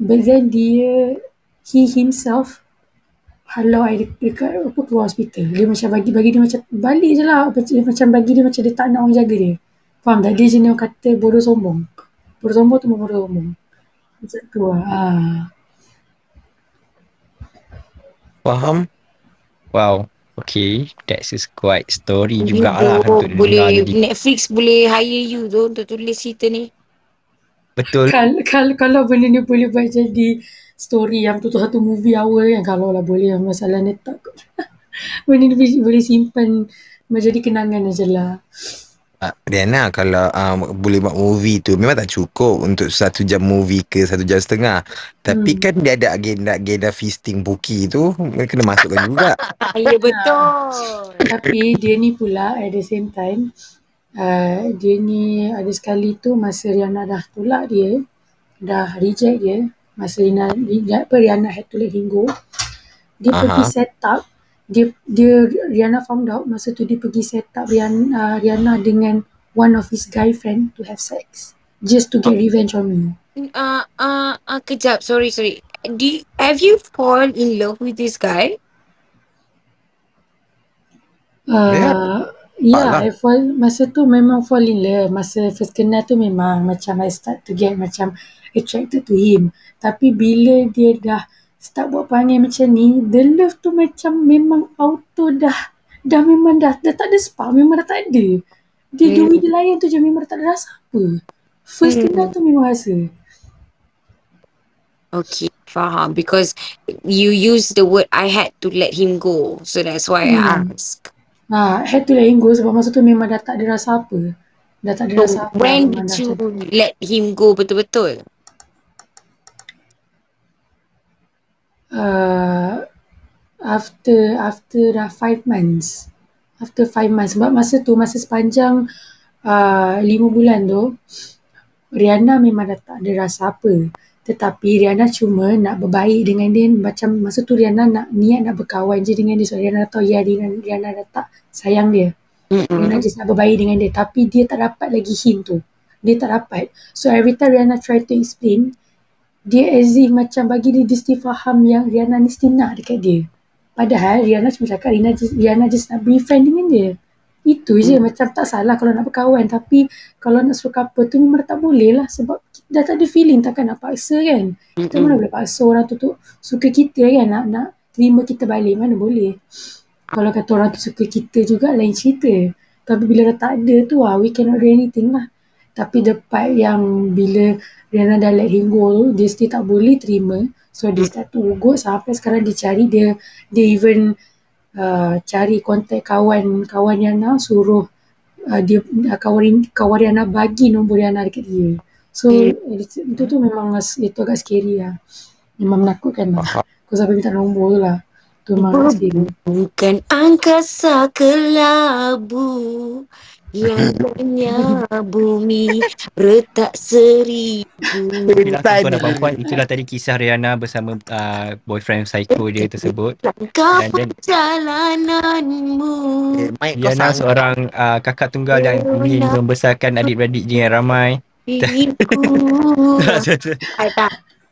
But then dia, he himself halau I dekat apa keluar hospital. Dia macam bagi, bagi dia macam balik je lah. Dia macam bagi dia macam dia tak nak orang jaga dia. Faham tak? Dia jenis orang kata bodoh sombong. Bodoh sombong tu bodoh sombong. Macam tu lah. Faham? Wow. Okay, that's is quite story You jugalah bo- untuk dia dengar boleh jadi. Netflix boleh hire you tu untuk tulis cerita ni. Betul. Kalau kal- kalau benda ni boleh buat jadi story yang betul-betul satu movie hour kan, kalau lah boleh. Masalahnya tak kot. Benda ni boleh, boleh simpan menjadi kenangan aja lah. Uh, Riana, kalau uh, boleh buat movie tu memang tak cukup untuk satu jam movie ke satu jam setengah. Tapi hmm. kan dia ada agenda-agenda feasting buki tu, kena masukkan juga. Ya betul. Tapi dia ni pula at the same time, Uh, dia ni ada sekali tu masa Riana dah tolak dia, dah reject dia, masa Riana, Riana had to let him go, dia Aha. pergi set up, dia, dia Riana found out masa tu dia pergi set up Riana, uh, Riana dengan one of his guy friend to have sex just to get revenge on me. Uh, uh, uh, kejap, sorry, sorry. Do, have you fallen in love with this guy? Uh, yeah. Ya, yeah, I fall, masa tu memang fall in love. Masa first kenal tu memang macam I start to get macam attracted to him. Tapi bila dia dah start buat perangai macam ni, the love tu macam memang auto dah. Dah memang dah, dah tak ada spark, memang dah tak ada. Dia hmm. duit dia layan tu je, memang dah tak ada rasa apa. First hmm. kenal tu memang rasa. Okay, faham. Because you use the word I had to let him go. So that's why hmm. I ask. Ha, had to let him go sebab masa tu memang dah tak ada rasa apa. Dah tak ada so rasa apa. When did you let him go betul-betul? Uh, after after dah five months. After five months. Sebab masa tu, masa sepanjang uh, lima bulan tu, Riana memang dah tak ada rasa apa. Tetapi Riana cuma nak berbaik dengan dia. Macam masa tu Riana nak niat nak berkawan je dengan dia. So Riana tahu ya dengan Riana dah tak sayang dia. Mm-hmm. Riana just nak berbaik dengan dia. Tapi dia tak dapat lagi hint tu. Dia tak dapat. So every time Riana try to explain, dia as if macam bagi dia, dia still faham yang Riana ni still nak dekat dia. Padahal Riana cuma cakap Riana just, Riana just nak be friend dengan dia. Itu je, hmm. macam tak salah kalau nak berkawan, tapi kalau nak suka apa tu memang tak boleh lah sebab dah tak ada feeling, takkan nak paksa kan. Kita mana boleh paksa orang tu tu suka kita kan, nak nak terima kita balik, mana boleh. Kalau kata orang tu suka kita juga lain cerita, tapi bila dah tak ada tu ah, we cannot do anything lah. Tapi the part yang bila Riana dah let him go, dia still tak boleh terima, so dia start to go sampai sekarang dia cari, dia dia even Uh, cari kontak kawan-kawan Riana, suruh uh, dia uh, kawan Riana bagi nombor Riana dekat dia. So hmm. itu tu memang itu agak scary lah. Memang menakutkan lah. Kau sampai minta nombor tu lah. Tu memang scary. Bukan angkasa kelabu yang punya bumi retak seribu. Tuan-tuan dan puan-puan, itulah tadi kisah Riana bersama uh, boyfriend psycho dia tersebut. Langkah perjalananmu. Eh, Riana seorang uh, kakak tunggal yang ingin membesarkan adik-beradik dia yang ramai.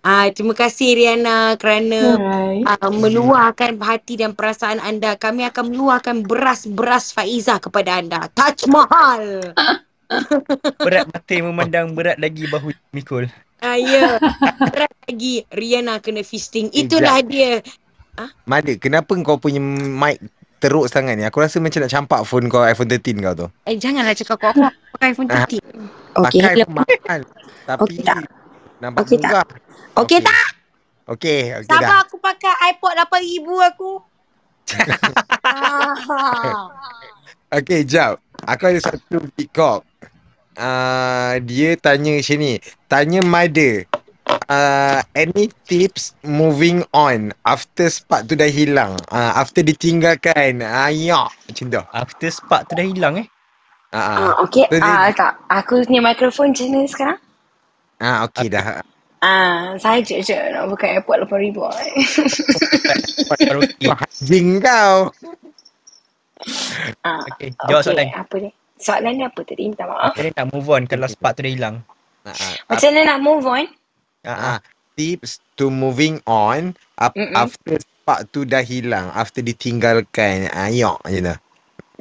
Ah, terima kasih Riana kerana uh, meluahkan hati dan perasaan anda. Kami akan meluahkan beras-beras Faizah kepada anda. Taj Mahal. Berat mata memandang, berat lagi bahu mikul. Ah, ya. Yeah. Berat lagi Riana kena fisting. Itulah dia. Huh? Mada, kenapa kau punya mic teruk sangat ni? Aku rasa macam nak campak phone kau, iPhone thirteen kau tu. Eh, janganlah cakap kau aku pakai iPhone thirteen. Ah, okay, pakai mahal. Tapi okay, tak. Nampak okay, murah. Tak. Okey okay, tak? Okey, okey dah. Sabar aku pakai iPod lapan ribu aku. Okey, jap. Aku ada satu TikTok. Uh, dia tanya macam ni. Tanya mother. Uh, any tips moving on after spark tu dah hilang? Uh, after ditinggalkan. Ayah, macam tu. After spark tu dah hilang eh? Uh, okey, so, uh, tak. Aku punya mikrofon macam mana sekarang? Ah, uh, okey okay. dah. Ah, saya je nak buka airport lapan ribu eh. Anjing kau. Ah, okay. Jawab okay. soalan. Apa ni? Soalan dia apa tadi? Minta maaf. Dia nak move on kalau spark tu dah hilang. Macam mana nak move on? Ah, tips to moving on up after spark tu dah hilang, after ditinggalkan. Ayok je dah.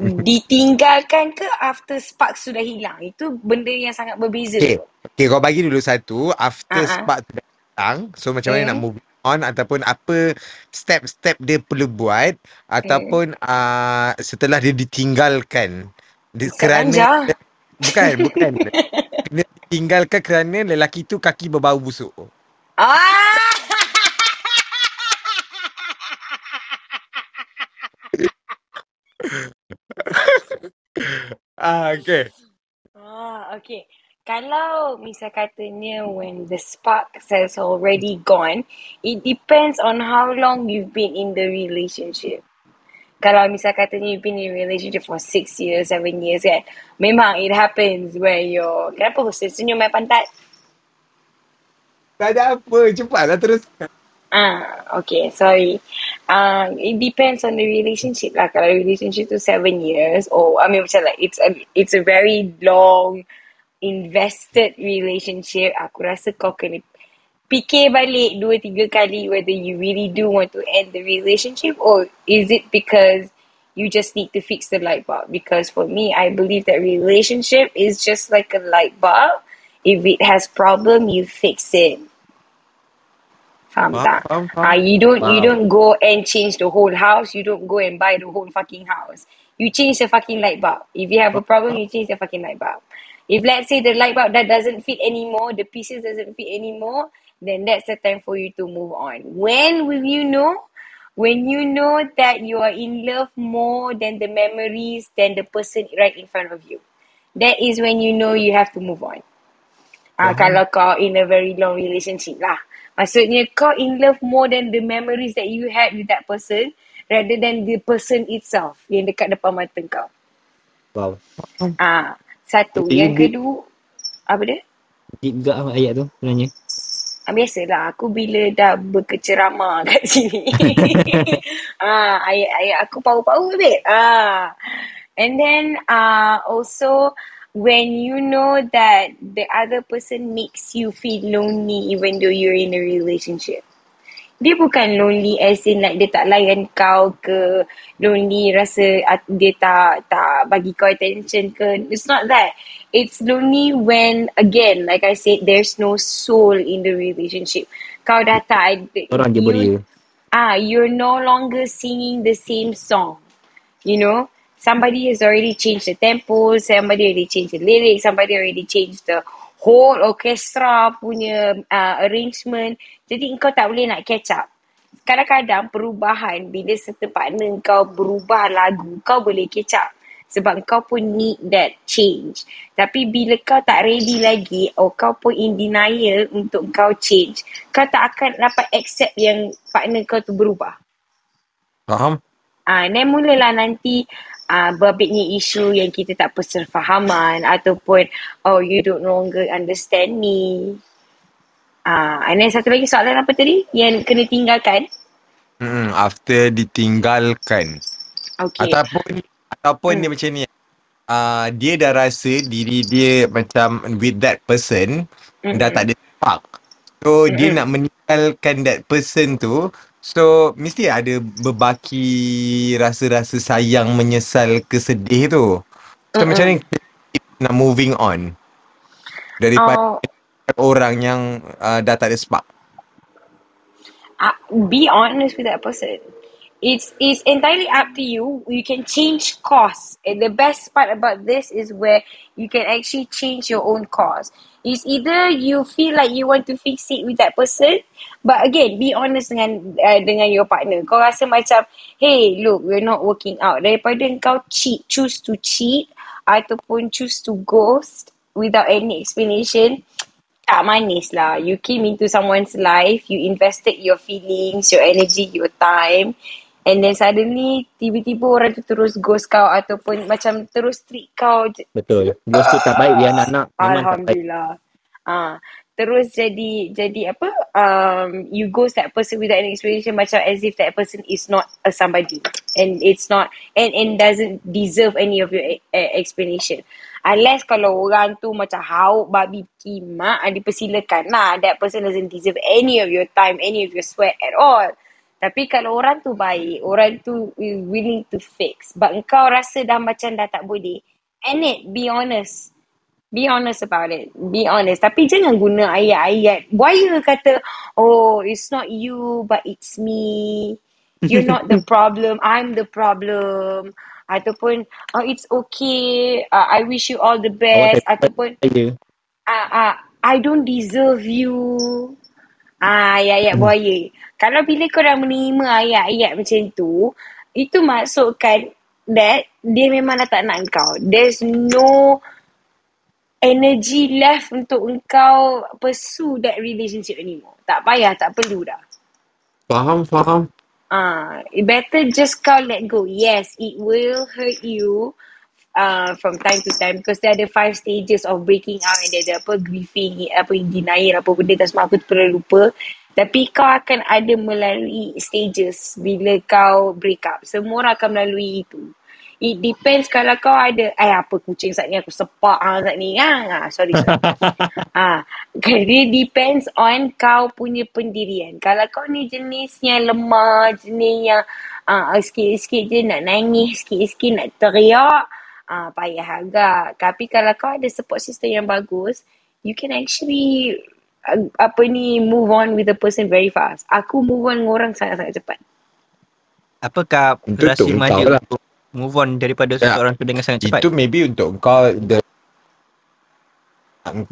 Ditinggalkan ke after spark sudah hilang? Itu benda yang sangat berbeza. Okay, okay kau bagi dulu satu. After uh-huh. spark sudah hilang. So macam okay. mana nak move on ataupun apa step-step dia perlu buat Okay. ataupun uh, setelah dia ditinggalkan. Di- Set Kerana ganja. bukan bukan dia ditinggalkan kerana lelaki tu kaki berbau busuk. Ah! Ah okey. Ah, okay. Kalau misal katanya when the spark has already gone, it depends on how long you've been in the relationship. Kalau misal katanya you've been in a relationship for six years, seven years kan, memang it happens where you're... Kenapa Hussein senyum main pantat? Tak ada apa, cepatlah terus. Ah, okay, sorry. Um, it depends on the relationship lah. Kalau relationship tu seven years, or I mean macam like it's a it's a very long invested relationship. Aku rasa kau kena fikir balik dua tiga kali whether you really do want to end the relationship or is it because you just need to fix the light bulb. Because for me, I believe that relationship is just like a light bulb. If it has problem, you fix it. Faham Faham, tak? faham, Ah, faham. you don't you Faham. don't go and change the whole house. You don't go and buy the whole fucking house. You change the fucking light bulb. If you have a problem, you change the fucking light bulb. If let's say the light bulb that doesn't fit anymore, the pieces doesn't fit anymore, then that's the time for you to move on. When will you know? When you know that you are in love more than the memories, than the person right in front of you. That is when you know you have to move on. Ah, Faham. kalau kau in a very long relationship lah. Maksudnya kau in love more than the memories that you had with that person rather than the person itself yang dekat depan mata kau. Wow. Faham. Ah, satu. Artinya Yang deep, kedua, apa dia? deep juga lah ayat tu sebenarnya. Ah, biasalah aku bila dah berkecerama kat sini. ah, ayat-ayat aku power-power babe. Ah. And then uh, also when you know that the other person makes you feel lonely even though you're in a relationship. Dia bukan lonely as in like dia tak layan kau ke, lonely rasa at- dia tak tak bagi kau attention ke. It's not that. It's lonely when again like I said there's no soul in the relationship. Kau dah tak ada, Orang je you boleh. ah you're no longer singing the same song. You know, somebody has already changed the tempo, somebody already changed the lyrics, somebody already changed the whole orchestra punya uh, arrangement. Jadi kau tak boleh nak catch up. Kadang-kadang perubahan bila serta partner kau berubah lagu, kau boleh catch up. Sebab kau pun need that change. Tapi bila kau tak ready lagi or kau pun in denial untuk kau change, kau tak akan dapat accept yang partner kau tu berubah. Faham? Ah, uh, then mulalah nanti ah uh, berbitnya isu yang kita tak persefahaman ataupun oh you don't longer understand me. Ah, uh, and then satu lagi soalan apa tadi yang kena tinggalkan? Hmm, after ditinggalkan Okay. ataupun ataupun dia Hmm. macam ni. Uh, dia dah rasa diri dia macam with that person dah Mm-mm. tak ada spark. So dia Mm-mm. nak meninggalkan that person tu. So mesti ada berbaki rasa-rasa sayang, menyesal, kesedih tu. So macam ni Mm-mm. nak moving on daripada Oh, orang yang uh, dah tak ada spark. uh, be honest with that person. It's it's entirely up to you. You can change course. And the best part about this is where you can actually change your own course. It's either you feel like you want to fix it with that person, but again, be honest dengan uh, dengan your partner. Kau rasa macam, hey, look, we're not working out. Daripada kau cheat, choose to cheat ataupun choose to ghost without any explanation, tak manis lah. You came into someone's life, you invested your feelings, your energy, your time, and then suddenly tiba-tiba orang tu terus ghost kau ataupun macam terus treat kau je. Betul. Ghost tu tak baik dia anak-anak. Memang tak baik. Alhamdulillah. Ah, terus jadi jadi apa? Um, you ghost that person without an explanation macam as if that person is not a somebody and it's not and and doesn't deserve any of your e- e- explanation. Unless kalau orang tu macam hauk babi kimak, ah, dipersilakan lah. That person doesn't deserve any of your time, any of your sweat at all. Tapi kalau orang tu baik, orang tu willing to fix. But engkau rasa dah macam dah tak boleh. And it, be honest. Be honest about it. Be honest. Tapi jangan guna ayat-ayat. Buaya kata, oh, it's not you, but it's me. You're not the problem. I'm the problem. Ataupun, oh, it's okay. Uh, I wish you all the best. Oh, ataupun, uh, uh, I don't deserve you. Ah, ayat-ayat buaya. Kalau bila korang menerima ayat-ayat macam tu, itu maksudkan that dia memang dah tak nak engkau. There's no energy left untuk engkau pursue that relationship anymore. Tak payah, tak perlu dah. Faham, faham. Ah, better just kau let go. Yes, it will hurt you uh, from time to time because there are the five stages of breaking out and there are apa grieving, apa denial, apa benda tak semua aku terlalu lupa. Tapi kau akan ada melalui stages bila kau break up. Semua orang akan melalui itu. It depends kalau kau ada, eh apa kucing saat ni aku sepak ah, saat ni. Ah, ah sorry. ah, it depends on kau punya pendirian. Kalau kau ni jenisnya lemah, jenis yang ah, sikit-sikit je nak nangis, sikit-sikit nak teriak, ah, payah agak. Tapi kalau kau ada support system yang bagus, you can actually apa ni move on with the person very fast. Aku move on dengan orang sangat-sangat cepat. Apakah relasi maju untuk move on daripada ya, seseorang tu dengan sangat cepat? Itu maybe untuk kau the,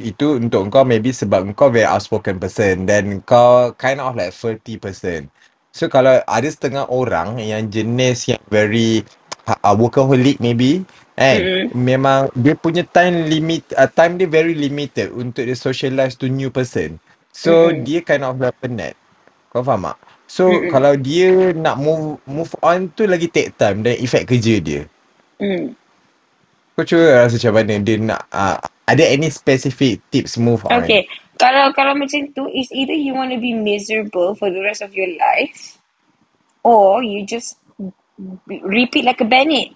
itu untuk kau maybe sebab kau very outspoken person dan kau kind of like flirty person. So kalau ada setengah orang yang jenis yang very uh, workaholic maybe eh, mm-hmm. memang dia punya time limit, uh, time dia very limited untuk dia socialize to new person. So mm-hmm. dia kind of like penat. Kau faham tak? So mm-hmm. kalau dia nak move move on tu lagi take time dan efek kerja dia. Mm. Kau cuba rasa macam mana dia nak, uh, ada any specific tips move on? Okay. Kalau kalau macam tu, it's either you want to be miserable for the rest of your life or you just repeat like a bandit.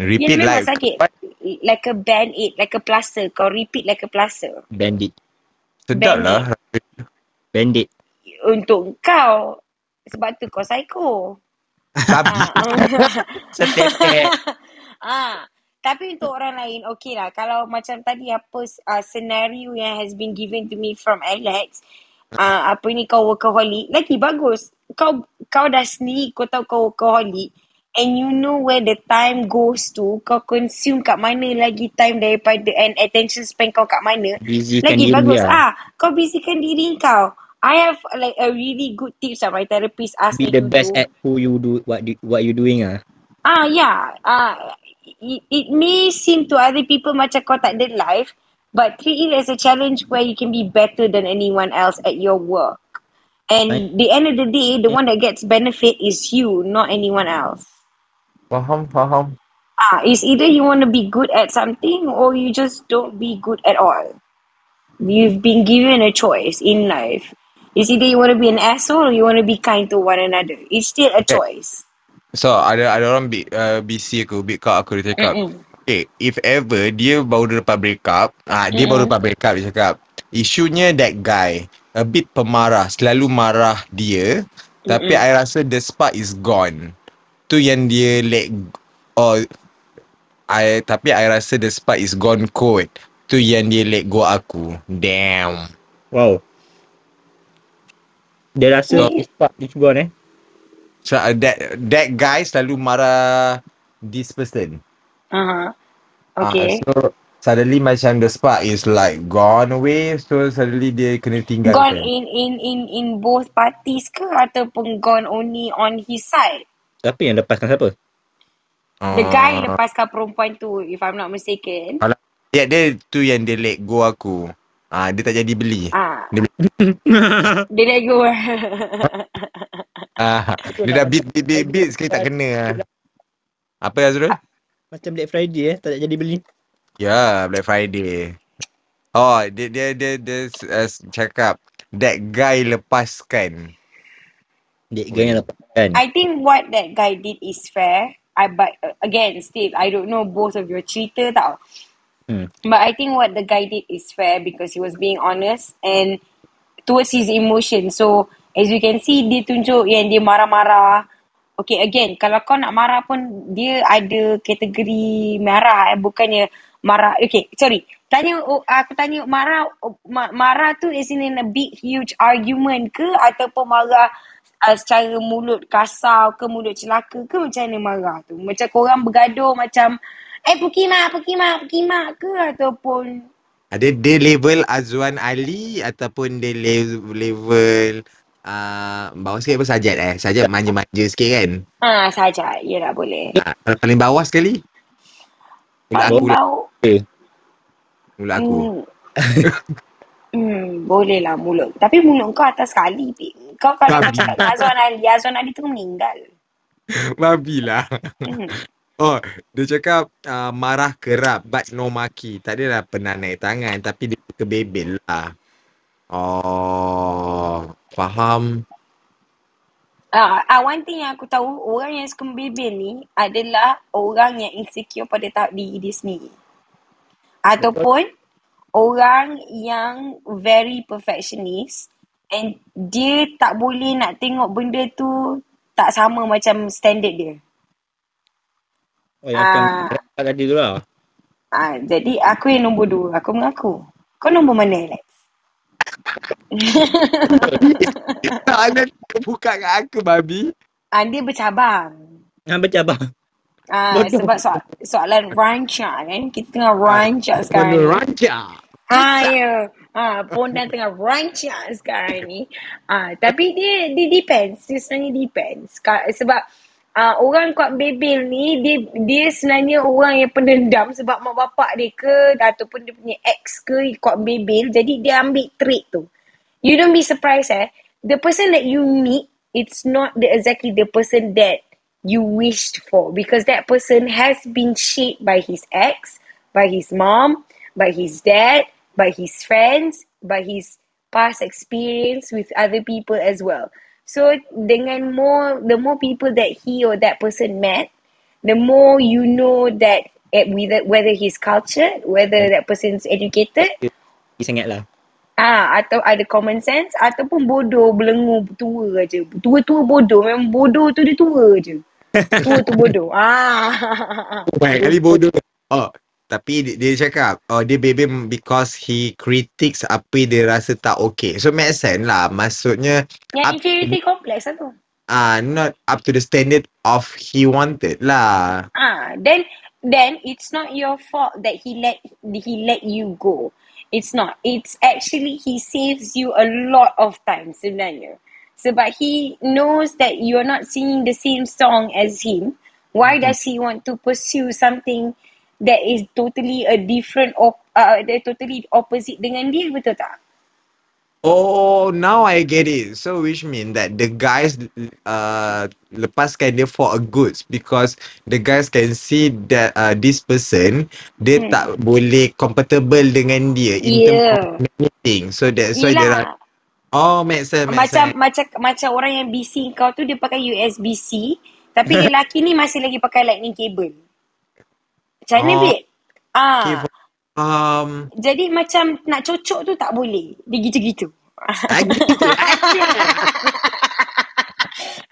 Repeat like sakit. Like a band-aid, like a plaster. Kau repeat like a plaster. Bandit. Sedap lah. Bandit. Untuk kau. Sebab tu kau psycho. Sabi. Setetek. Ah, tapi untuk orang lain, okay lah. Kalau macam tadi apa uh, scenario yang has been given to me from Alex. Uh, apa ni kau workaholic. Lagi bagus. Kau kau dah sendiri kau tahu kau workaholic. And you know where the time goes to. Kau consume kat mana lagi time daripada and attention span kau kat mana. Busykan lagi bagus lah. Ah, kau busykan diri kau. I have like a really good tips that my therapist asked me to do. Be the best at who you do, what do, what you doing ah. Ah yeah. Ah, it, it may seem to other people macam kau tak ada life, but treat it as a challenge where you can be better than anyone else at your work. And I... the end of the day, the yeah. one that gets benefit is you, not anyone else. Faham, faham. Ah, it's either you want to be good at something or you just don't be good at all. You've been given a choice in life. It's either you want to be an asshole or you want to be kind to one another. It's still a okay. choice. So, ada ada orang big, uh, B C aku, big kak aku dia cakap, Mm-mm. okay, if ever dia baru dapat break up, ah, dia Mm-mm. baru dapat break up dia cakap, isunya that guy, a bit pemarah, selalu marah dia, Mm-mm. tapi I rasa the spark is gone. Tu yang dia let oh I tapi I rasa the spark is gone cold. Tu yang dia let go aku. Damn. Wow. Dia rasa the spark is gone eh. So uh, that that guy selalu marah this person. Uh-huh. Okay. Uh, so suddenly macam the spark is like gone away. So suddenly dia kena tinggal. Gone in in in in both parties ke ataupun gone only on his side? Siapa yang lepaskan siapa? The guy yang lepaskan perempuan tu, if I'm not mistaken. Alah, dia, dia tu yang dia let go aku. Ah, dia tak jadi beli. Ah. Dia, dia let go. ah, dia dah beat beat beat, beat sekali tak kena. Apa ya Azrul? Macam Black Friday eh, tak jadi beli. Ya, yeah, Black Friday. Oh, dia dia dia, dia uh, cakap that guy lepaskan. That guy yang lepaskan. I think what that guy did is fair. I but uh, again, still I don't know both of your cerita tau. Hmm. But I think what the guy did is fair because he was being honest and towards his emotion. So as you can see, dia tunjuk yang dia marah-marah. Okay, again, kalau kau nak marah pun dia ada kategori marah. Eh. Bukannya Mara, okay, sorry. Tanya, aku tanya Mara, Mara tu is in a big huge argument ke ataupun Mara uh, secara mulut kasar ke mulut celaka ke, macam mana Mara tu? Macam korang bergaduh macam eh pukimak, pukimak, pukimak ke ataupun ada dia level Azwan Ali ataupun dia level Uh, bawah sikit apa Sajat eh Sajat manja-manja sikit kan. Haa Sajat, yelah boleh. Kalau paling bawah sekali mula aku lah. Mula aku mm. mm, boleh lah mulut. Tapi mulut kau atas sekali. Kau kalau macam Azwan Ali, Azwan Ali tu meninggal. Babi lah. mm. Oh dia cakap uh, marah kerap but no maki. Tak adalah pernah naik tangan tapi dia kebebel lah. Oh faham. Ah, uh, uh, one thing yang aku tahu, orang yang suka membebel ni adalah orang yang insecure pada tahap diri dia sendiri. Ataupun orang yang very perfectionist and dia tak boleh nak tengok benda tu tak sama macam standard dia. Oh, yang uh, akan tadi tu lah. Ah, uh, jadi aku yang nombor dua, aku mengaku. Kau nombor mana, Alex? Anda buka kat aku babi. Anda bercabang. Anda bercabang. Ah, sebab soal, soalan rancak kan. Kita tengah rancak sekarang. Tengah rancak. Ah, ya. Ah, Pondan tengah rancak sekarang ni. Ah, tapi dia dia depends. Dia sebenarnya depends. Sebab ah, orang kuat bebel ni dia dia sebenarnya orang yang pendendam sebab mak bapak dia ke ataupun dia punya ex ke kuat bebel, jadi dia ambil trait tu. You don't be surprised eh. The person that you meet, it's not the exactly the person that you wished for because that person has been shaped by his ex, by his mom, by his dad, by his friends, by his past experience with other people as well. So dengan more, the more people that he or that person met, the more you know that at, whether he's cultured, whether that person's educated. Sangat lah. Ah, atau ada common sense ataupun bodoh, belengu, tua je. Tua-tua bodoh, memang bodoh tu dia tua je. Tua tu bodoh. Ah. Baik kali bodoh. Oh, tapi dia cakap, oh dia bebel because he critiques apa dia rasa tak okay. So make sense lah. Maksudnya yang inferiority complex lah tu. Ah, not up to the standard of he wanted lah. Ah, then then it's not your fault that he let he let you go. It's not. It's actually he saves you a lot of time sebenarnya. Sebab he knows that you're not singing the same song as him. Why mm-hmm. does he want to pursue something that is totally a different, op- uh, totally opposite dengan dia, betul tak? Oh, now I get it. So which mean that the guys uh, lepaskan dia for a goods because the guys can see that uh, this person, dia hmm. tak boleh compatible dengan dia in yeah. terms of anything. So that's why dia rasa, oh, make sense, make macam, sense. Macam, macam orang yang B C kau tu, dia pakai U S B C tapi lelaki ni masih lagi pakai lightning cable. Macam mana, oh, babe? Ah. Okay, um, jadi macam nak cocok tu tak boleh. Dia gitu-gitu. Ah, gitu.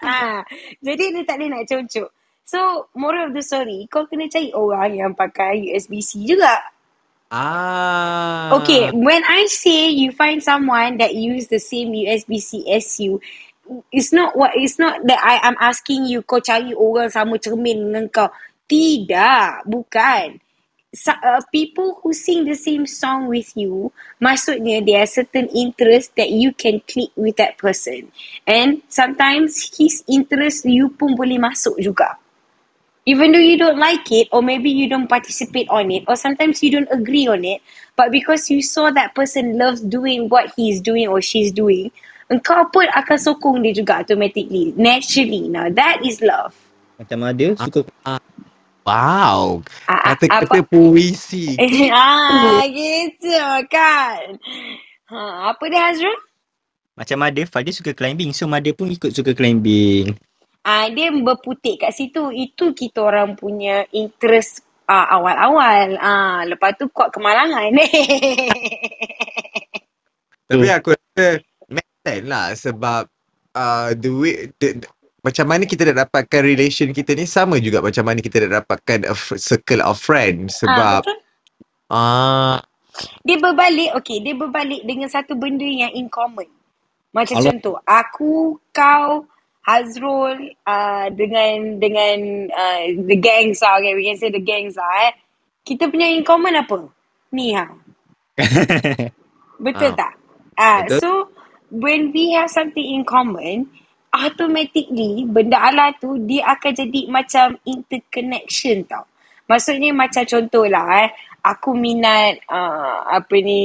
ah, jadi dia tak boleh nak cocok. So, moral of the story, kau kena cari orang yang pakai U S B C juga. Ah. Okay, when I say you find someone that use the same U S B C as you, it's not what it's not that I am asking you kau cari orang sama cermin dengan kau. Tidak, bukan. So, uh, people who sing the same song with you, maksudnya there are certain interests that you can click with that person. And sometimes his interest you pun boleh masuk juga. Even though you don't like it or maybe you don't participate on it or sometimes you don't agree on it, but because you saw that person loves doing what he's doing or she's doing, engkau pun akan sokong dia juga automatically, naturally. Now that is love. Macam ada suka... Uh, uh. Wow, kata-kata puisi. Ah, gitu kan. Ha, apa dia Hazrul? Macam ada Fadil suka climbing, so Mada pun ikut suka climbing. Ah, dia berputik kat situ. Itu kita orang punya interest ah, awal-awal. Ah, lepas tu kuat kemalangan. Tapi aku rasa make sense lah sebab uh, the way the, the, macam mana kita dah dapatkan relation kita ni sama juga macam mana kita dah dapatkan a f- circle of friends sebab ha, Ah, Dia berbalik, okay, dia berbalik dengan satu benda yang in common. Macam Alah. contoh, aku, kau, Hazrul, uh, dengan dengan uh, the gangs lah, okay, we can say the gangs lah eh. Kita punya in common apa? Ni ha. Betul ah, tak? Ah, betul. So, when we have something in common, automatically benda Allah tu dia akan jadi macam interconnection tau. Maksudnya macam contohlah eh, aku minat uh, apa ni,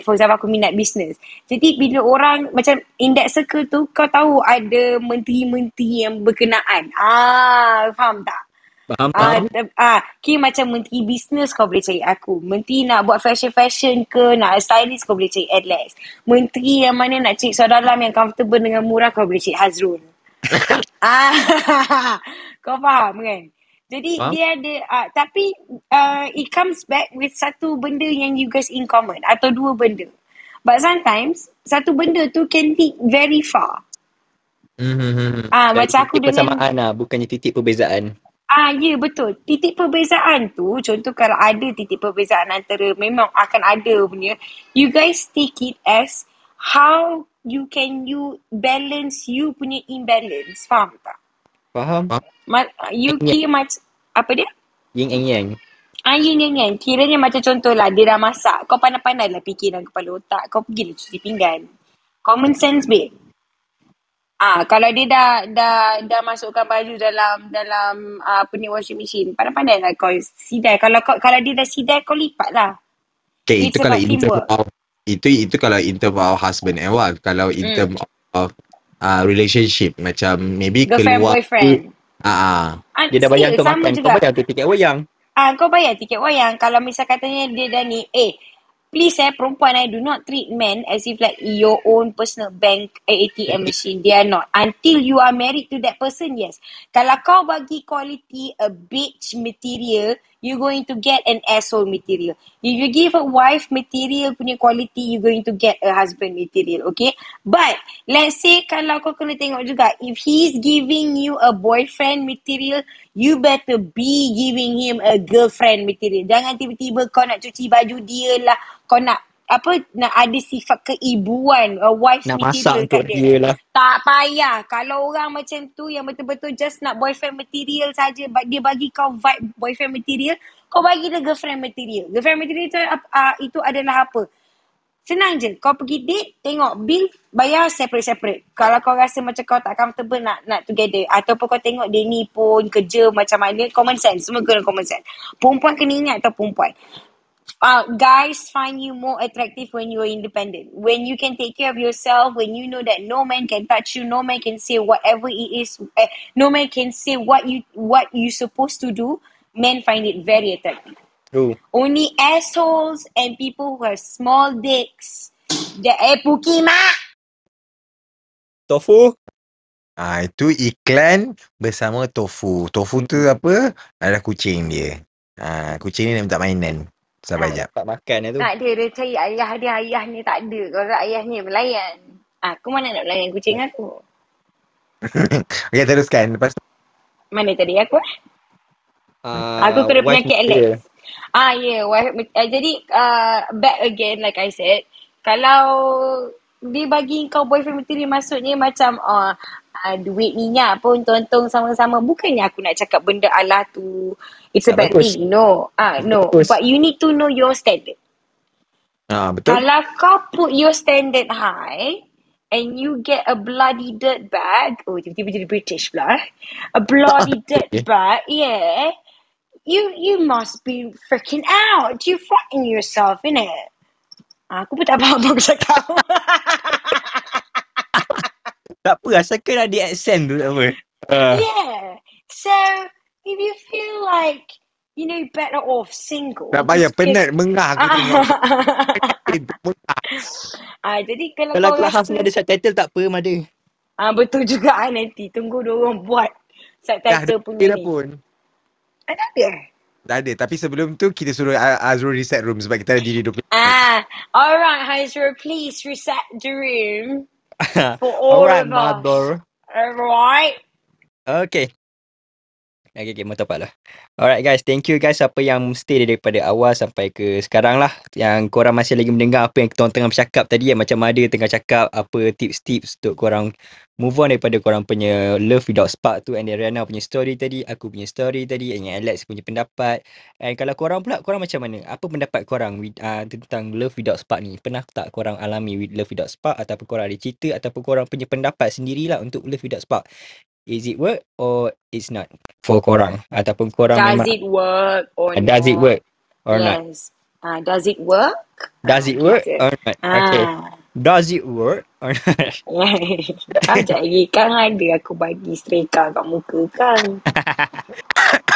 for example aku minat bisnes. Jadi bila orang macam in that circle tu kau tahu ada menteri-menteri yang berkenaan. Ah, faham tak? Faham, Ah, faham. te- ah, kira macam menteri bisnes kau boleh cari aku. Menteri nak buat fashion-fashion ke, nak stylist kau boleh cari Alex. Menteri yang mana nak cari seluar dalam yang comfortable dengan murah kau boleh cari Hazrul. Ah, kau faham kan? Jadi Faham? dia ada, ah, tapi uh, it comes back with satu benda yang you guys in common atau dua benda. But sometimes satu benda tu can be very far. Mm-hmm. Ah, Dari macam aku titik dengan persamaan lah, bukannya titik perbezaan. Ah, ya betul. Titik perbezaan tu, contoh kalau ada titik perbezaan antara, memang akan ada punya. You guys take it as how you can you balance you punya imbalance. Faham tak? Faham? Faham? Ma- You Yang kira macam, apa dia? yin and yang. Ah, yin yang yang. Kiranya macam contohlah, dia dah masak. Kau pandai-pandai lah fikir dalam kepala otak. Kau pergilah cuci pinggan. Common sense, babe. Ah, kalau dia dah dah dah masukkan baju dalam dalam ah, apa ni washing machine, pandai-pandai lah kau sidai. Kalau kau, kalau dia dah sidai, kau lipat lah. Okay, itu It's kalau about in term teamwork. of itu itu kalau in term of husband and wife. Kalau in Mm. term of uh, relationship, macam maybe Girlfriend, keluar tu, boyfriend. ah ah. Ah, Dia dah bayar still kau sama makan, kau juga. bayar tu tiket wayang. Ah, kau bayar tiket wayang. Kalau misal katanya dia dah ni, eh, please eh, perempuan eh, do not treat men as if like your own personal bank eh, A T M machine. They are not. Until you are married to that person, yes. Kalau kau bagi quality a bitch material, you going to get an asshole material. If you give a wife material punya quality, you going to get a husband material, okay? But, let's say kalau kau kena tengok juga, if he's giving you a boyfriend material, you better be giving him a girlfriend material. Jangan tiba-tiba kau nak cuci baju dia lah, kau nak apa, nak ada sifat keibuan, a wife Nak masak material kat untuk dia. dia lah. Tak payah. Kalau orang macam tu yang betul-betul just nak boyfriend material saja, but dia bagi kau vibe boyfriend material, kau bagi dia girlfriend material. Girlfriend material tu, uh, itu adalah apa? Senang je. Kau pergi date, tengok bill, bayar separate-separate. Kalau kau rasa macam kau tak comfortable nak nak together. Ataupun kau tengok dia ni pun kerja macam mana. Common sense. Semua kena common sense. Perempuan kena ingat tau perempuan. Uh, guys find you more attractive when you are independent. When you can take care of yourself. When you know that no man can touch you. No man can say whatever it is. Eh, no man can say what you what you supposed to do. Men find it very attractive. True. Only assholes and people who have small dicks. Dia eh puki mak. Tofu? Ah, itu iklan bersama tofu. Tofu tu apa? Ada kucing dia. Ah, kucing ni nak minta mainan. Sabar Ah, jap. Tak makan lah tu. Tak ada, dia cari ayah dia, ayah ni tak ada. Kalau ayah ni melayan. Ah, aku mana nak melayan kucing aku? Okey, teruskan. Lepas tu Mana tadi aku eh? Aku Ah, kena wife penyakit Alex. material. Ah, ya. Yeah, jadi, uh, back again like I said. Kalau dia bagi kau boyfriend material maksudnya macam uh, uh, duit minyak pun tonton sama-sama. Bukannya aku nak cakap benda Allah tu it's a Tak bad bagus. thing. No. Ah, Tak no. bagus. But you need to know your standard. Ah, betul. Kalau kau put your standard high and you get a bloody dirt bag, oh tiba-tiba jadi British pula. eh. A bloody dirt Okay. bag, yeah. You you must be freaking out. You frighten yourself, innit? Ah, aku pun tak faham apa aku cakap. Tak apa, asalkan ada accent tu tak apa. Ah, Yeah. So, if you feel like, you know, better off tak single, payah just get... penat mengah aku tengok. Mengah. Ah, jadi kalau Kalau kau aku rasa... hafal ada subtitle tak apa, Mada. Ah, betul juga ah, nanti. Tunggu diorang buat Dah ada subtitle punya dah ni. pun. Ah, tak ada eh? Dah ada. Tapi sebelum tu, kita suruh A- Azrul reset room sebab kita ada diri dua puluh minit. Ah, all right, Hazra, please reset the room for all Alright, of us. Mother. All right. Okay. Okay, okay, motopad lah. Alright guys, thank you guys siapa yang stay daripada awal sampai ke sekarang lah. Yang korang masih lagi mendengar apa yang kita orang tengah bercakap tadi, yang macam ada tengah cakap apa tips-tips untuk korang move on daripada korang punya love without spark tu. And then Riana punya story tadi, aku punya story tadi, and Alex punya pendapat. And kalau korang pula, korang macam mana? Apa pendapat korang with, uh, tentang love without spark ni? Pernah tak korang alami with love without spark? Ataupun korang ada cerita, ataupun korang punya pendapat sendirilah untuk love without spark. Is it work or it's not for korang? Ataupun korang does memang... it work or not? Does it work or yes. not? Uh, does it work? Does it work uh, or not? Uh. Okay. Does it work or not? Sekejap lagi kan ada aku bagi streka kat muka kan.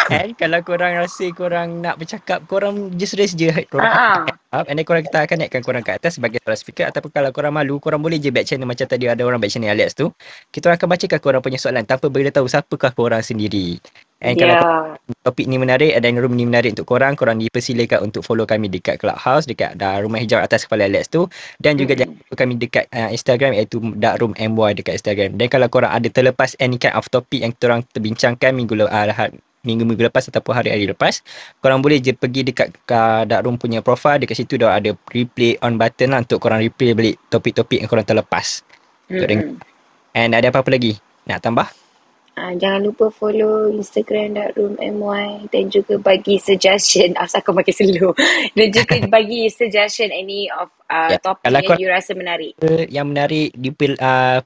And kalau korang rasa korang nak bercakap, korang just raise je. Korang uh-huh. up. And then korang, kita akan naikkan korang kat atas sebagai soalan speaker. Ataupun kalau korang malu, korang boleh je back channel macam tadi ada orang back channel Alex tu. Kita akan bacakan korang punya soalan tanpa beritahu siapakah korang sendiri. And yeah. kalau topik ni menarik dan room ni menarik untuk korang, korang dipersilakan untuk follow kami dekat Clubhouse, dekat Rumah Hijau atas kepala Alex tu. Dan juga mm-hmm. jangan follow kami dekat uh, Instagram, iaitu darkroom.my dekat Instagram. Dan kalau korang ada terlepas any kind of topic yang kita orang terbincangkan minggu lepas, minggu-minggu lepas ataupun hari-hari lepas, korang boleh je pergi dekat uh, Darkroom punya profile. Dekat situ dah ada replay on button lah untuk korang replay balik topik-topik yang korang terlepas. Mm-hmm. And ada apa-apa lagi nak tambah? Uh, jangan lupa follow Instagram darkroom.my dan juga bagi suggestion. Asal aku makin slow. Dan juga bagi suggestion any of uh, yeah. topik yang korang, you rasa menarik. Yang menarik di uh,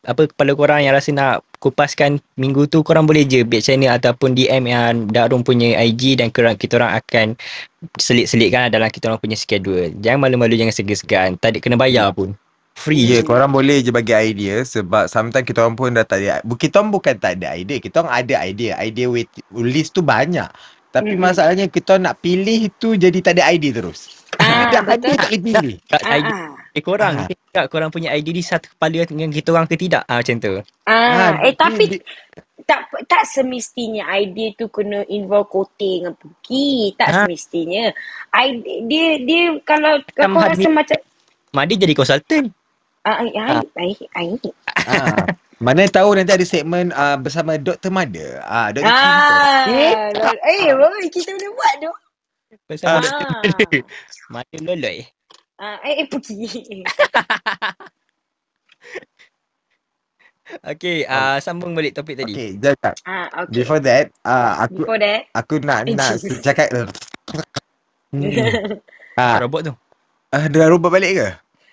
apa kepala korang yang rasa nak kupaskan minggu tu, korang boleh je back channel ataupun D M yang Darkroom punya I G, dan korang, kita orang akan selit-selitkan dalam kita orang punya schedule. Jangan malu-malu, jangan segan-segan. Tak ada kena bayar pun. Free je. Yeah, korang boleh je bagi idea sebab sometimes kita orang pun dah tak ada. Kita orang bukan tak ada idea, kita orang ada idea. Idea wait, list tu banyak. Tapi mm-hmm. masalahnya kita nak pilih tu jadi tak ada idea terus. Ah, tak ada tak boleh pilih. Tak ada idea. Eh korang, ah. tak korang punya idea ni satu kepala dengan kita orang ke tidak? Ah, macam tu. Ah, ah eh tapi di, tak tak semestinya idea tu kena involve kote dengan puki, tak ah. semestinya. Idea dia dia kalau kau rasa macam Madi jadi konsultan. Ah, ai ai ai. Ah. Mana tahu nanti ada segmen uh, bersama Doktor Mada. Ah, Doktor ah, Cinta. Eh, eh kita boleh buat tu. Bersama ah. Doktor Mada. Mada loloi. Ah, eh, eh pergi. Okay, uh, sambung balik topik tadi. Okay, jap. Ah, okay. Before that, uh, aku Before that, aku nak nak cakap. hmm. Ah, robot tu. Ah, uh, dah robot balik ke?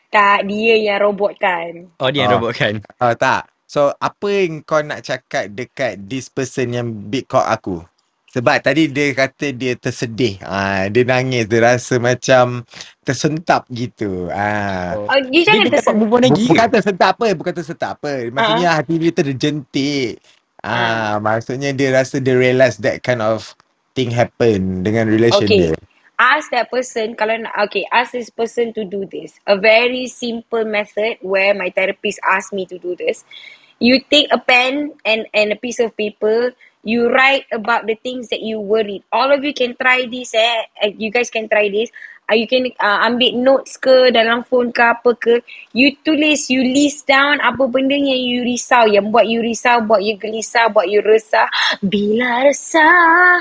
Tak, dia yang robotkan. Oh, dia yang oh. robotkan. Oh, tak. So, apa yang kau nak cakap dekat this person yang big call aku? Sebab tadi dia kata dia tersedih. Ha, dia nangis. Dia rasa macam tersentap gitu. Ha. Oh, dia jangan tersentap. Bukan tersentap apa. Bukan tersentap apa. Maksudnya uh-huh. hati dia terjentik. Ha, uh. Maksudnya dia rasa dia realise that kind of thing happen dengan relation okay. dia. Ask that person, kalau nak, okay, ask this person to do this. A very simple method where my therapist asked me to do this. You take a pen and, and a piece of paper. You write about the things that you worried. All of you can try this, eh. You guys can try this. Uh, you can uh, ambil notes ke, dalam phone ke, apa ke. You tulis, you list down apa benda yang you risau. Yang buat you risau, buat you gelisah, buat you resah. Bila resah.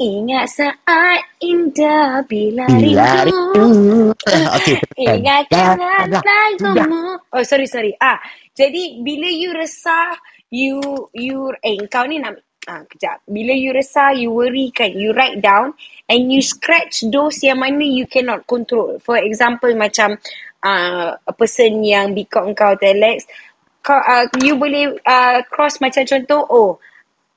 Ingat saat indah bila rindu. Okay. Ingatkan lagumu. Oh sorry sorry. Ah, jadi bila you resah, you you eh kau ni nak ah kejap. Bila you resah, you worry kan, you write down and you scratch those yang mana you cannot control. For example macam ah uh, a person yang bikau engkau Telex, kau uh, you boleh uh, cross macam contoh oh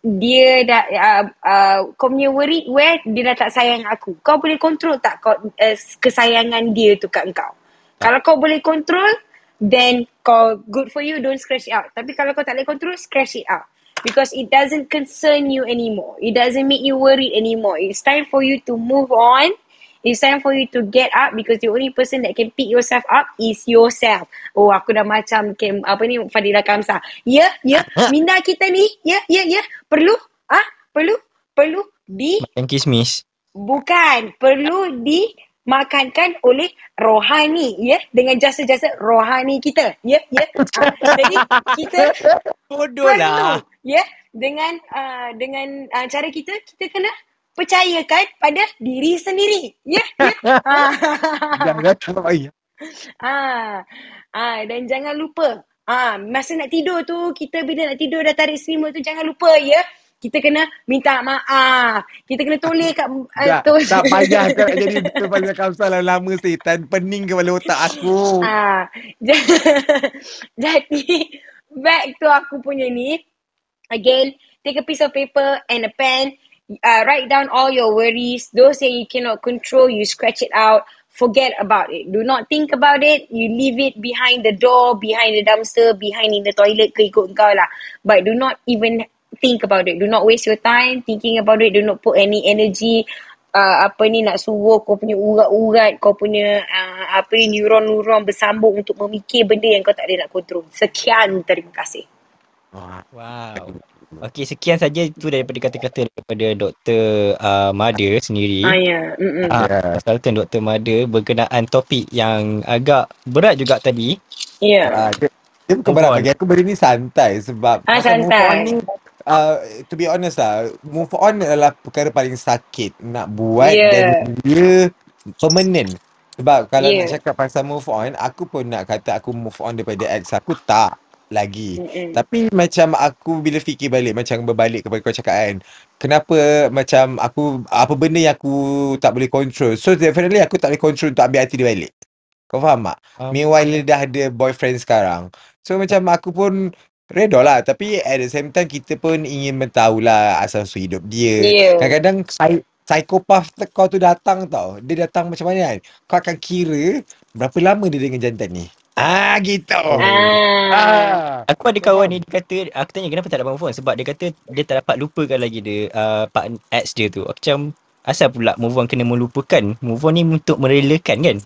dia dah uh, uh, kau punya worried where dia dah tak sayang aku. Kau boleh kontrol tak kau uh, kesayangan dia tu kat engkau? Tak. Kalau kau boleh kontrol, then kau good for you, don't scratch it out. Tapi kalau kau tak boleh kontrol, scratch it out. Because it doesn't concern you anymore. It doesn't make you worried anymore. It's time for you to move on. It's time for you to get up because the only person that can pick yourself up is yourself. Oh, aku dah macam came, apa ni Fadilah Kamsah. Ya, yeah, ya. Yeah. Minda kita ni, ya, yeah, ya, yeah, ya. Yeah. Perlu, ah, ha? perlu, perlu di. Makan kismis. Bukan, perlu di dimakankan oleh rohani, ya, yeah? Dengan jasa-jasa rohani kita, ya, yeah? Ya. Yeah? Uh, jadi kita bodohlah, ya, yeah? Dengan uh, dengan uh, cara kita kita kena percayakan pada diri sendiri, ya, yeah? Ya. Yeah? Jangan terlalu. Ah, ah, dan jangan lupa, ah, masa nak tidur tu, kita bila nak tidur dah tarik selimut tu, jangan lupa, ya. Yeah? Kita kena minta maaf. Kita kena toleh kat... Uh, tak, toleh. Tak payah kau nak jadi betul Fadilah Kamsah lama-lama, setan pening kepala otak aku. Ha, j- jadi, back to aku punya ni. Again, take a piece of paper and a pen. Uh, write down all your worries. Those that you cannot control, you scratch it out. Forget about it. Do not think about it. You leave it behind the door, behind the dumpster, behind in the toilet ke ikut kau lah. But do not even... think about it. Do not waste your time thinking about it. Do not put any energy uh, apa ni nak suruh kau punya urat-urat, kau punya uh, apa ni neuron-neuron bersambung untuk memikir benda yang kau tak ada nak kontrol. Sekian, terima kasih. Wow. Okey, sekian saja itu daripada kata-kata daripada Doktor uh, Mada sendiri. Ah, ya. Yeah. Uh, Konsultan Doktor Mada berkenaan topik yang agak berat juga tadi. Ya. Yeah. Uh, dia bukan berat bagi aku, beri ni santai sebab ah, santai. Uh, to be honest lah, move on adalah perkara paling sakit nak buat, yeah. Dan dia permanent. Sebab kalau yeah. nak cakap pasal move on, aku pun nak kata aku move on daripada ex aku, tak lagi. Mm-mm. Tapi macam aku bila fikir balik, macam berbalik kepada kau cakap kan, kenapa macam aku, apa benda yang aku tak boleh control. So definitely aku tak boleh control untuk ambil hati dia balik. Kau faham tak? Um, Meanwhile dah ada boyfriend sekarang. So macam aku pun redo lah, tapi at the same time kita pun ingin mentahulah asal usul hidup dia, yeah. Kadang-kadang psikopat kau tu datang tau. Dia datang macam mana kan, kau akan kira berapa lama dia dengan jantan ni. Ah gitu. Ah. ah. Aku ada kawan ni, dia kata, aku tanya kenapa tak dapat phone, sebab dia kata dia tak dapat lupakan lagi dia uh, partner ex dia tu. Macam asal pula move on kena melupakan? Move on ni untuk merelakan kan.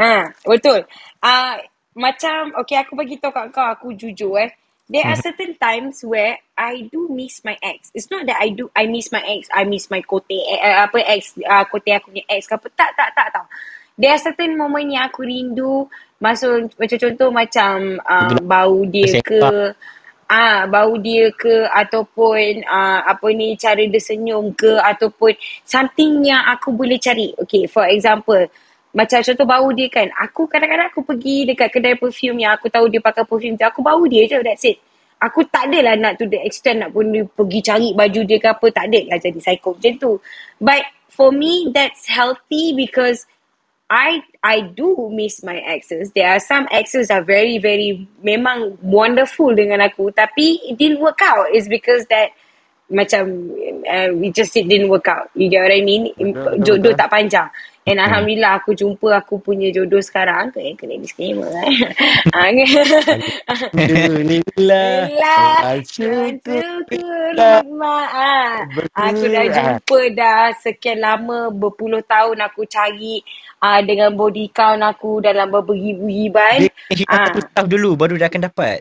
Ha, betul. Ah uh, macam okay, aku bagi tahu kat kau, aku jujur eh. There are certain times where I do miss my ex. It's not that I do I miss my ex, I miss my kote uh, apa ex uh, kote aku punya ex ke apa. Tak tak tak tau. There are certain moment yang aku rindu. Masa macam contoh macam uh, bau dia ke, ah uh, bau dia ke, ataupun uh, apa ni cara dia senyum ke, ataupun something yang aku boleh cari. Okay, for example, macam contoh bau dia kan, aku kadang-kadang aku pergi dekat kedai perfume yang aku tahu dia pakai perfume tu, aku bau dia je, that's it. Aku tak adalah nak to the extent nak pun pergi cari baju dia ke apa, tak adalah jadi psycho macam tu. But for me that's healthy because I I do miss my exes. There are some exes are very very memang wonderful dengan aku, tapi it didn't work out. It's because that macam uh, we just it didn't work out. You get what I mean? Jodoh tak panjang. And hmm. Alhamdulillah aku jumpa aku punya jodoh sekarang. Aku eh, kena disclaimer eh. Alhamdulillah. Alhamdulillah. Aku dah jumpa dah sekian lama, berpuluh tahun aku cari uh, dengan body count aku dalam beribu-ribuan. Kita tahu dulu baru dah akan dapat.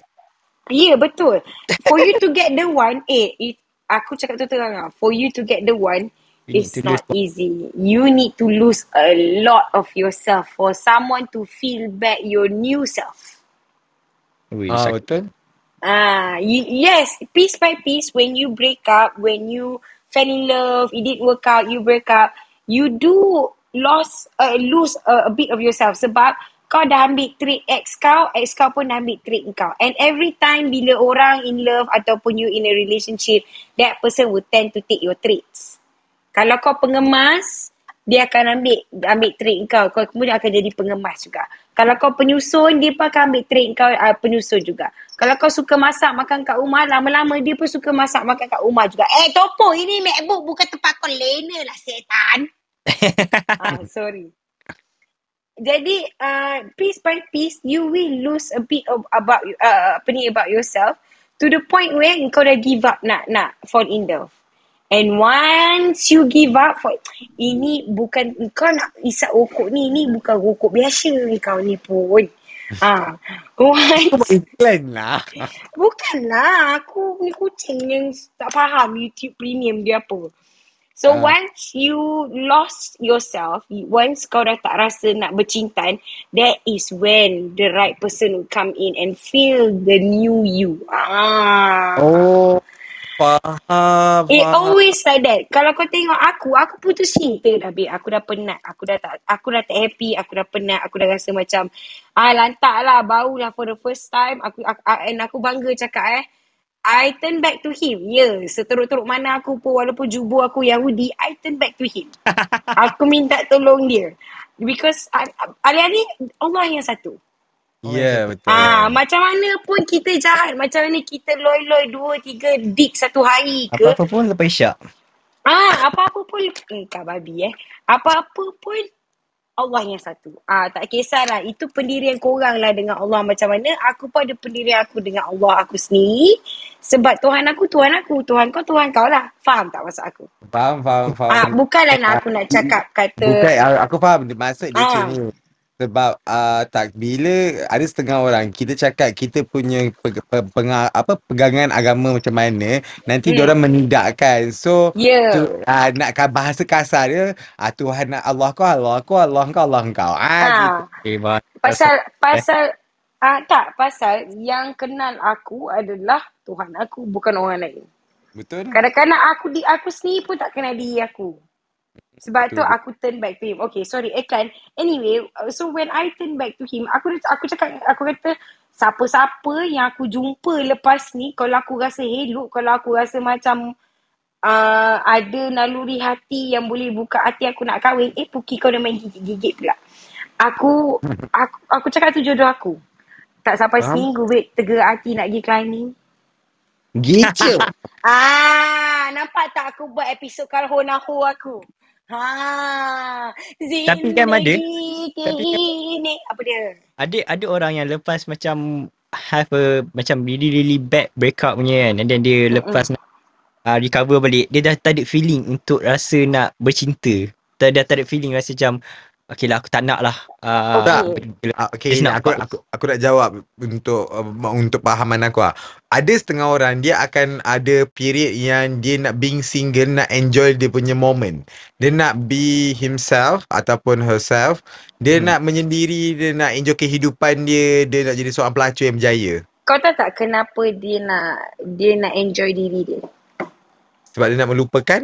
Ya, yeah, betul. For you to get the one, eh, it, aku cakap tu terang lah. For you to get the one, it's not easy. You need to lose a lot of yourself for someone to feel back your new self. Ah, betul. Ah, you, yes, piece by piece, when you break up, when you fell in love, it didn't work out, you break up, you do lost, uh, lose uh, a bit of yourself sebab kau dah ambil trait ex kau, ex kau pun dah ambil trait kau. And every time bila orang in love ataupun you in a relationship, that person will tend to take your traits. Kalau kau pengemas, dia akan ambil ambil trait kau. Kau kemudian akan jadi pengemas juga. Kalau kau penyusun, dia pun akan ambil trait kau uh, penyusun juga. Kalau kau suka masak makan kat rumah, lama-lama dia pun suka masak makan kat rumah juga. Eh, topo, ini MacBook bukan tempat kau lena lah, setan. ah, sorry. Jadi, uh, piece by piece, you will lose a bit of, about uh, apa ni, about yourself to the point where kau dah give up nak nak fall in love. And once you give up for ini bukan kau nak isap rokok ni, ni bukan rokok biasa ni kau ni pun. Ah, kau iklan lah. Bukanlah, aku ni kucing yang tak faham YouTube Premium dia apa. So uh. once you lost yourself, once kau dah tak rasa nak bercinta, that is when the right person will come in and feel the new you. Ah. Oh. Faham. It always like that. Kalau kau tengok aku, aku putus cinta dah, babe. Aku dah penat. Aku dah tak aku dah tak happy, aku dah penat, aku dah rasa macam ah lantaklah, baulah for the first time. Aku, aku and aku bangga cakap eh I turn back to him. Ya, yeah, seteruk-teruk mana aku pun, walaupun jubur aku Yahudi, I turn back to him. Aku minta tolong dia. Because alih-alih Allah yang satu. Ya, yeah, betul. Ah, macam mana pun kita jahat, macam mana kita loy-loy dua, tiga dik satu hari ke. Apa-apa pun lepas isyak. Ah, apa-apa pun eh, Kak Babi eh. Apa-apa pun Allah yang satu. Ah, tak kisahlah. Itu pendirian korang lah dengan Allah macam mana. Aku pun ada pendirian aku dengan Allah aku sendiri. Sebab Tuhan aku, Tuhan aku. Tuhan kau, Tuhan kau lah. Faham tak maksud aku? Faham, faham, faham. Ah, bukanlah nak aku nak cakap kata. Bukan, aku faham. Maksud dia ah. macam ni. Sebab uh, tak, bila ada setengah orang kita cakap kita punya pe- pe- penga- apa pegangan agama macam mana, nanti hmm. diorang menidakkan. So yeah. tu, uh, nak bahasa kasar dia, uh, Tuhan Allah kau, Allah kau, Allah kau, Allah kau. Ah, ha. gitu. Okay, pasal pasal uh, tak pasal yang kenal aku adalah Tuhan aku, bukan orang lain. Betul. Kadang-kadang aku di aku sendiri pun tak kenal diri aku. Sebab tu aku turn back to him. Okay, sorry, Ekan. Anyway, so when I turn back to him, aku aku cakap, aku kata, siapa-siapa yang aku jumpa lepas ni, kalau aku rasa elok, kalau aku rasa macam uh, ada naluri hati yang boleh buka hati aku nak kahwin, eh, Puki kau dah main gigit-gigit pula. Aku, aku aku cakap tu jodoh aku. Tak sampai um. seminggu, wait, tergerak hati nak pergi climbing. Gitu. Ah, nampak tak aku buat episod kalho-naho aku? Ha, tapi kan ada tapi kan, apa dia? Ada ada orang yang lepas macam have a macam really really bad breakup punya kan, and then dia mm-hmm. lepas nak uh, recover balik, dia dah tak ada feeling untuk rasa nak bercinta. Dah, dah tak ada feeling rasa macam okay lah, aku tak nak lah. Uh, okay. okay nak aku, aku, aku nak jawab untuk uh, untuk pahaman aku lah. Ada setengah orang, dia akan ada period yang dia nak being single, nak enjoy dia punya moment. Dia nak be himself ataupun herself. Dia hmm. nak menyendiri, dia nak enjoy kehidupan dia, dia nak jadi seorang pelacur yang berjaya. Kau tahu tak kenapa dia nak dia nak enjoy diri dia? Sebab dia nak melupakan?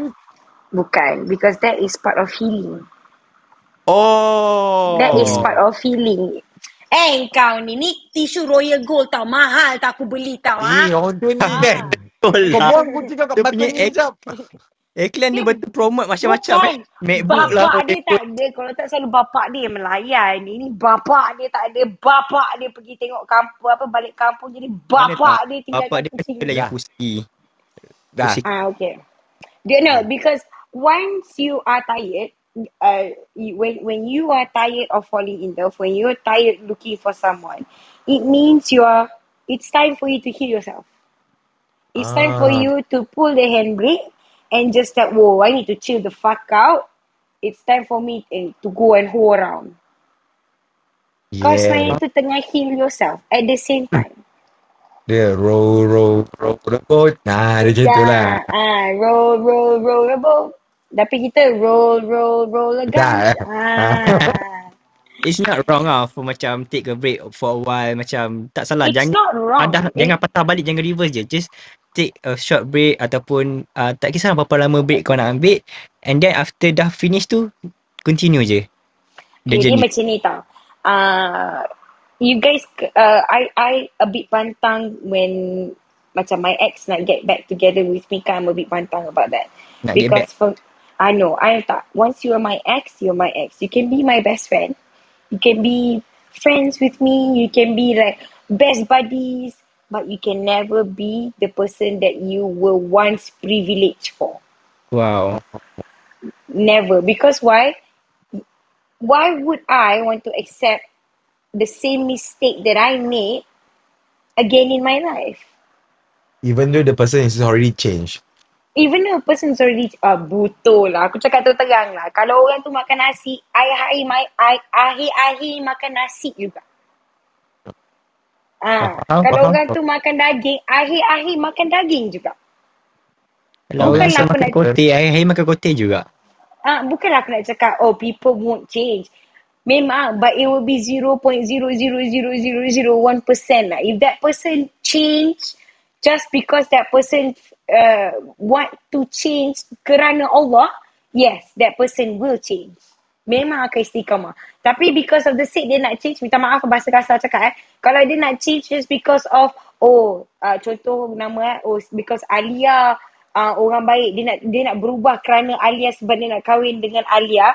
Bukan, because that is part of healing. Oh, that is part of feeling. Eh, kau ni ni tisu Royal Gold tau, mahal tak aku beli tau. Eh, order ni best. Betul lah. Kau buang kunci kau kat batu ni sekejap. Iklan ni betul promote macam-macam. MacBook lah. Bapak dia tak ada. Kalau tak selalu bapak dia melayan. Ini bapak dia tak ada. Bapak dia pergi tengok kampung, apa, balik kampung. Jadi bapak dia tinggal kat pusing. Bapak dia yang pusing. Dah. Ah, okay. Dia no, because once you are tired, Uh, when when you are tired of falling in love, when you are tired looking for someone, it means you are. It's time for you to heal yourself. It's ah. time for you to pull the handbrake and just like, whoa, I need to chill the fuck out. It's time for me eh, to go and hoe around. Kau sebenarnya tu tengah heal yourself at the same time. Dia roll roll roll roll boat. Nah, dia macam tu lah. Ah, roll roll roll roll boat. Tapi kita roll, roll, roll again. Ah. It's not wrong lah for macam take a break for a while. Macam tak salah. It's jangan, not wrong. Padah, jangan patah balik, jangan reverse je. Just take a short break ataupun uh, tak kisah berapa lama break kau nak ambil. And then after dah finish tu, continue je. Jadi macam ni tau. Uh, you guys, uh, I I a bit pantang when macam my ex nak get back together with me kan. I'm a bit pantang about that. Nak because for... I know, I tak. Once you are my ex, you're my ex. You can be my best friend. You can be friends with me. You can be like best buddies. But you can never be the person that you were once privileged for. Wow. Never. Because why? Why would I want to accept the same mistake that I made again in my life? Even though the person is already changed. Even though a person is already uh, butuh lah. Aku cakap tu terang lah. Kalau orang tu makan nasi, akhir-akhir akhir-akhir makan nasi juga. Ah, ha. Kalau orang tu makan daging, akhir-akhir makan daging juga. Kalau orang saya makan kote, hari-hari makan kote juga. Ah, bukanlah aku nak cakap, oh people won't change. Memang, but it will be zero point zero zero zero zero zero one percent lah. If that person change just because that person uh, want to change kerana Allah, yes, that person will change. Memang akan istiqamah. Tapi because of the sake dia nak change, minta maaf bahasa kasar cakap eh. Kalau dia nak change just because of, oh, uh, contoh nama eh, oh, because Alia uh, orang baik, dia nak dia nak berubah kerana Alia sebab dia nak kahwin dengan Alia.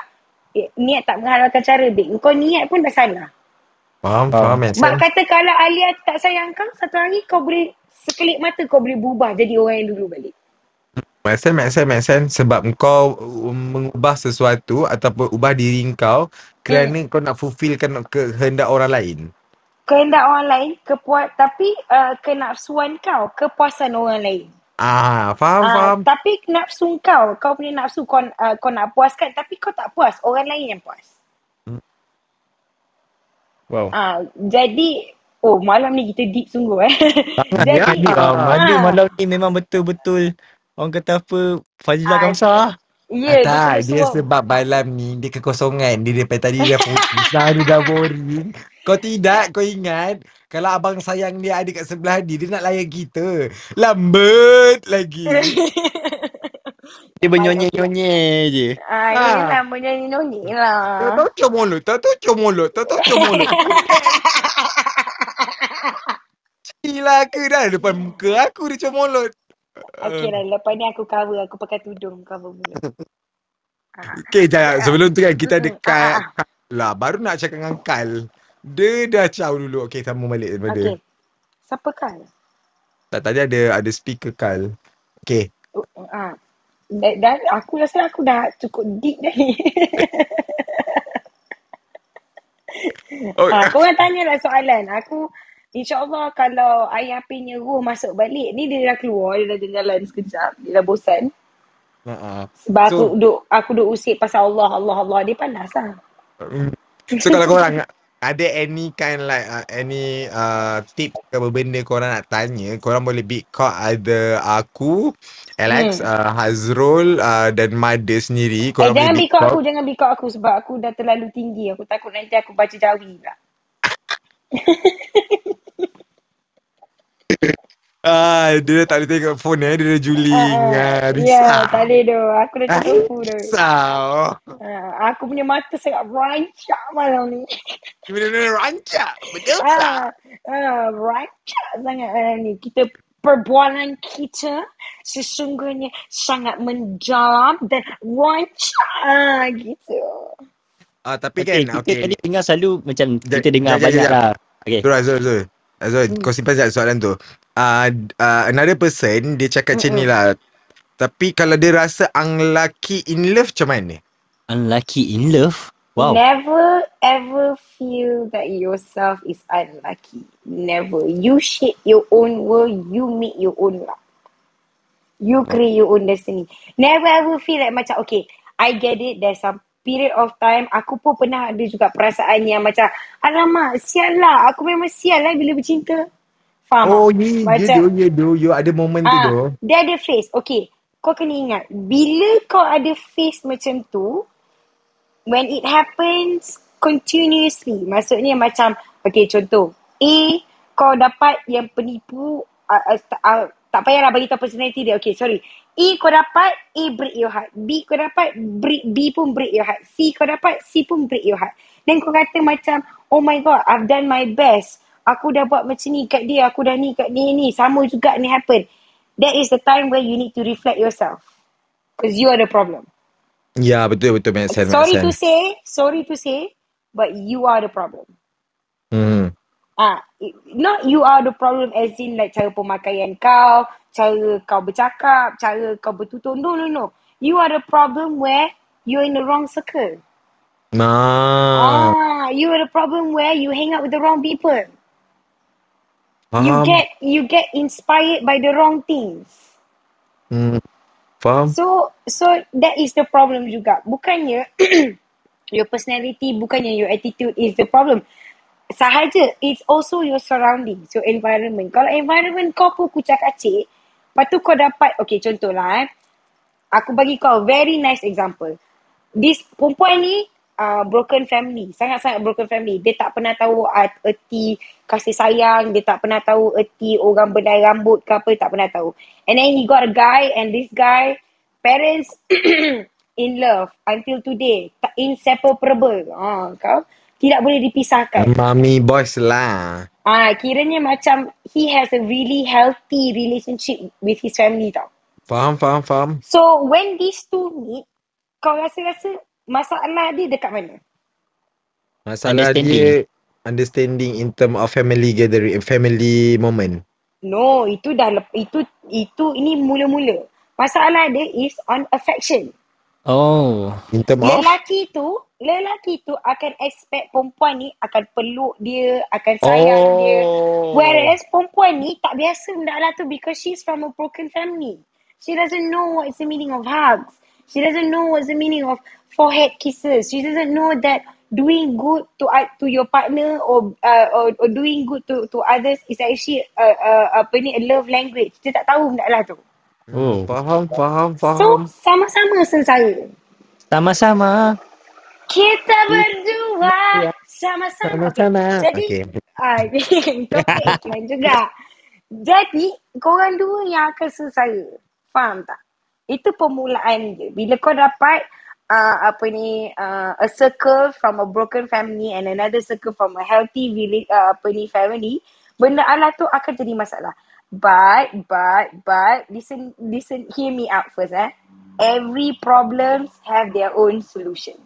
Niat tak menghalalkan cara, babe. Kau niat pun dah salah. Faham, faham. Mak kata kalau Alia tak sayang kau, satu hari kau boleh sekelip mata kau boleh berubah jadi orang yang dulu balik. Make sense, make sense, make sense. Sebab kau mengubah sesuatu ataupun ubah diri kau kerana hmm. kau nak fulfillkan kehendak orang lain. Kehendak orang lain, kepuas, tapi uh, kenafsuan kau, kepuasan orang lain. Ah, faham, ah, faham. Tapi nafsu kau, kau punya nafsu kau, uh, kau nak puaskan tapi kau tak puas, orang lain yang puas. Hmm. Wow. Ah, jadi, oh malam ni kita deep sungguh eh. Jadi, ya, deep, ah, ah. malam ni memang betul-betul orang kata apa, Fadilah Kamsah. Ya, yeah, dia sebab malam ni dia kekosongan, dia daripada tadi dia putus, dah dah boring. Kau tidak, kau ingat kalau abang sayang dia ada kat sebelah dia, dia nak layan kita. Lambat lagi. Dia bernyonya-nyonya je. Ah, ha. Dia nak bernyonya-nyonya lah. Tahu cium mulut, tahu cium mulut, tahu cium mulut. Gila ke dah depan muka aku dia cium mulut. Okey lah, lepas ni aku cover, aku pakai tudung cover mulut. Okey, jangan. Sebelum tu kan kita dekat lah, baru nak cakap dengan Kal. Dia dah caw dulu. Okay, sambung balik daripada. Okay. Siapa Kal? Tak, tadi ada ada speaker Kal. Okay. Uh, uh, dah, dah, aku rasa aku dah cukup deep dah ni. Oh. Ha, korang tanyalah soalan. Aku, insyaAllah kalau ayah punya roh masuk balik ni, dia dah keluar, dia dah jalan sekejap. Dia dah bosan. Uh-huh. Sebab so, aku duk aku duk usik pasal Allah, Allah, Allah. Dia panas lah. So kalau korang ada any kind like uh, any uh, tip ke benda korang nak tanya, korang boleh big call either aku, Alex, hmm. uh, Hazrul uh, dan Mada sendiri. Korang eh, jangan big call aku, jangan big call aku sebab aku dah terlalu tinggi. Aku takut nanti aku baca jawi pula. Ah, dia tak boleh tengok phone eh, dia dah juling. Uh, uh, ya, tak boleh doh. Aku dah tertipu doh. Risau. Uh, aku punya mata sangat rancak malam ni. Benar-benar rancak. Betul tak? Uh, uh, rancak sangat malam ni. Kita perbualan kita sesungguhnya sangat mendalam dan rancak uh, gitu. Ah, uh, tapi okay, kan, kita okay. tadi dengar selalu macam j- kita dengar j- j- banyak j- lah. Okay. Zul, Zul, Zul. Zul, kau simpan sekejap soalan tu. Uh, uh, another person, dia cakap macam ni lah. Tapi kalau dia rasa unlucky in love, macam mana? Unlucky in love? Wow. Never ever feel that yourself is unlucky. Never. You shape your own world. You make your own luck. You create your own destiny. Never ever feel like macam, okay, I get it. There's some period of time, aku pun pernah ada juga perasaan yang macam, alamak, sial lah, aku memang sial lah bila bercinta. Faham? Oh, ye, macam, you do, you do, you ada moment ah, tu doh. Dia ada phase. Okay, kau kena ingat, bila kau ada phase macam tu, when it happens continuously, maksudnya macam, okay, contoh, A, kau dapat yang penipu, uh, uh, uh, tak payahlah bagi tahu personality dia, okay, sorry. A kau dapat, A break your heart. B kau dapat, break, B pun break your heart. C kau dapat, C pun break your heart. Then kau kata macam, oh my god, I've done my best. Aku dah buat macam ni kat dia, aku dah ni kat dia ni. Sama juga ni happen. That is the time where you need to reflect yourself. Because you are the problem. Ya, yeah, betul-betul. Make sense, sorry make sense. to say, sorry to say, but you are the problem. Hmm. Ah, not you are the problem as in like cara pemakaian kau, cara kau bercakap, cara kau bertutur. No, no, no. You are the problem where you're in the wrong circle. Nah. Ah, you are the problem where you hang out with the wrong people. Faham. You get you get inspired by the wrong things. Hmm. Faham. So so that is the problem juga. Bukannya your personality, bukannya your attitude is the problem. Sahaja, it's also your surroundings, your environment. Kalau environment kau pun kucak-kacik, lepas tu kau dapat, okay contohlah eh, Aku bagi kau very nice example. This perempuan ni uh, broken family. Sangat-sangat broken family. Dia tak pernah tahu uh, erti kasih sayang. Dia tak pernah tahu erti orang bedai rambut ke apa. Tak pernah tahu. And then he got a guy, and this guy, parents in love until today. Inseparable. Ha, kau tidak boleh dipisahkan. Mommy boys lah. Ah, kiranya macam he has a really healthy relationship with his family tau. Faham, faham, faham. So, when these two meet, kau rasa-rasa masalah dia dekat mana? Masalah understanding. Dia understanding in term of family gathering, family moment. No, itu dah, itu, itu, ini mula-mula. Masalah dia is on affection. Oh. In term of? Lelaki tu, lelaki tu akan expect perempuan ni akan peluk dia, akan sayang oh. dia. Whereas perempuan ni tak biasa benda lah tu because she's from a broken family. She doesn't know what's the meaning of hugs. She doesn't know what's the meaning of forehead kisses. She doesn't know that doing good to uh, to your partner or, uh, or or doing good to to others is actually a uh, uh, apa ni a love language. Dia tak tahu benda lah tu. Oh, faham, faham, faham. So, sama-sama sengsara. Sama-sama. Kita berdua sama-sama. Sama-sama. Jadi, ah, okay. Topik lain juga. Jadi, korang dua yang akan sengsara. Faham tak? Itu permulaan je. Bila kau dapat uh, apa ni uh, a circle from a broken family and another circle from a healthy village, uh, apa ni family, benda Allah tu akan jadi masalah. But but but listen listen hear me out first eh. Every problems have their own solution.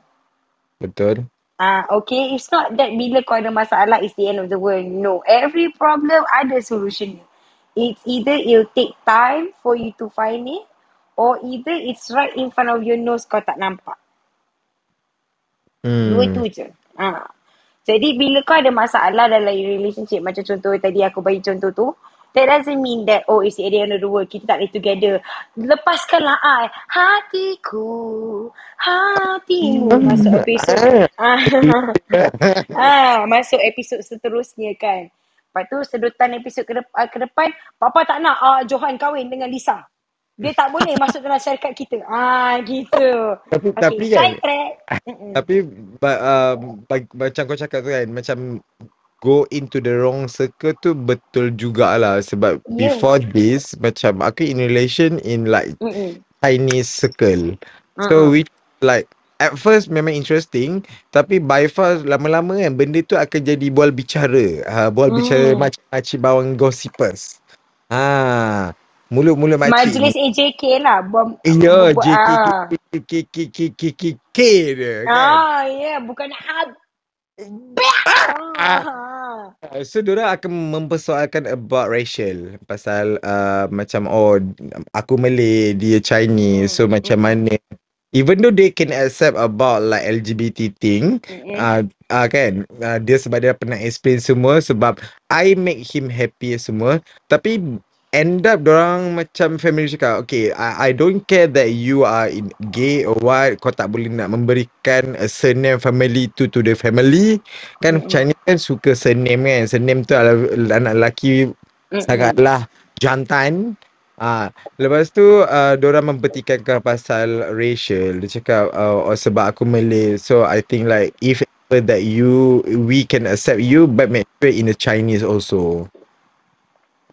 Betul. Ah uh, okay, it's not that bila kau ada masalah it's the end of the world. No, every problem ada solution. It's either it'll take time for you to find it or either it's right in front of your nose kau tak nampak. Hmm. Dua tu je. Ha. Jadi bila kau ada masalah dalam relationship macam contoh tadi aku bagi contoh tu, that doesn't mean that oh it's the end of the world, kita tak boleh together. Lepaskanlah I, hatiku, hatimu. Masuk episod. Ah, masuk episod seterusnya kan. Lepas tu sedutan episod ke, dep- ke depan, Papa tak nak uh, Johan kahwin dengan Lisa. Dia tak boleh masuk dalam syarikat kita. Ah, gitu. Tapi, okay, tapi kan, tapi uh, macam kau cakap tu kan, macam go into the wrong circle tu betul jugalah. Sebab yeah. before this, macam aku in relation in like Mm-mm. Chinese circle. Uh-huh. So we like, at first memang interesting, tapi by far lama-lama kan benda tu akan jadi bual bicara. Ha, bual mm. bicara makcik-makcik bawang gossipers. Ha, mula-mula makcik. Majlis A J K lah. Bual, yeah, bual, J K, ah. K, K, K, K, K, K dia kan. Ah, yeah, bukan hub. Ah. So diorang akan mempersoalkan about racial. Pasal uh, macam oh aku Malay, dia Chinese, so mm-hmm. macam mana. Even though they can accept about like L G B T thing, mm-hmm. uh, uh, kan, uh, dia sebab dia pernah explain semua, sebab I make him happy semua. Tapi end up dorang macam family cakap, okay, I, I don't care that you are in gay or what, kau tak boleh nak memberikan a surname family tu to the family. Kan mm-hmm. Chinese kan suka surname kan, surname tu ala, anak lelaki mm-hmm. sangatlah jantan. Ah, lepas tu uh, diorang mempertikaikan pasal racial. Dia cakap uh, oh, sebab aku Malay, so I think like if ever that you we can accept you but make sure in the Chinese also.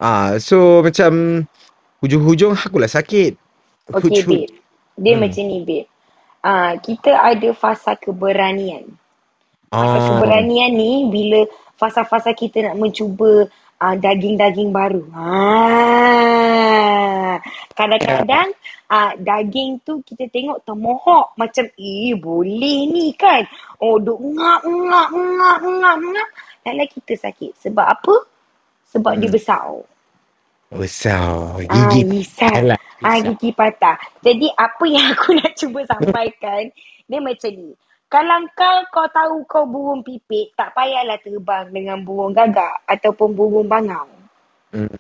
Ah, so macam hujung-hujung akulah sakit. Okay, babe. Dia hmm. macam ni, babe. Ah, kita ada fasa keberanian. Fasa ah. keberanian ni bila fasa-fasa kita nak mencuba ah, daging-daging baru. Ah. Kadang-kadang yeah. uh, daging tu kita tengok termohok macam eh boleh ni kan. Oh duk ngap ngap ngap ngap ngap. Lala kita sakit. Sebab apa? Sebab hmm. dia besar. Besar. Gigi ah, patah. Ah, gigi patah. Jadi apa yang aku nak cuba sampaikan dia macam ni. Kalau kau, kau tahu kau burung pipit, tak payahlah terbang dengan burung gagak ataupun burung bangau. Hmm.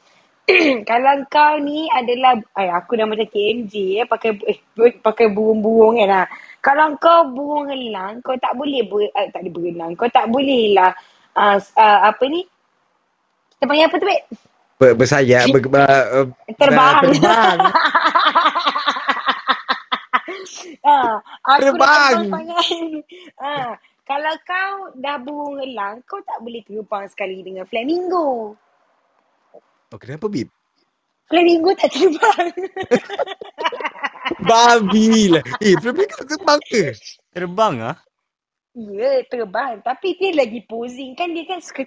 Kalau kau ni adalah ay, aku dah macam K M J eh, pakai eh, pakai burung-burung kan lah. Kalau kau burung elang, kau tak boleh ber, eh, tak boleh berenang. Kau tak boleh lah uh, uh, apa ni? Kita panggil apa tu, Bet? Bersayap, ber, ber, ber, terbang. Terbang. Ah, aku terbang sangat. Ah, kalau kau dah burung elang, kau tak boleh terbang sekali dengan flamingo. Oh, kenapa, Bib? Flamingo tak terbang. Babi lah. Eh, flamingo terbang ke? Terbang ah? Ya, terbang. Tapi dia lagi posing kan, dia kan suka.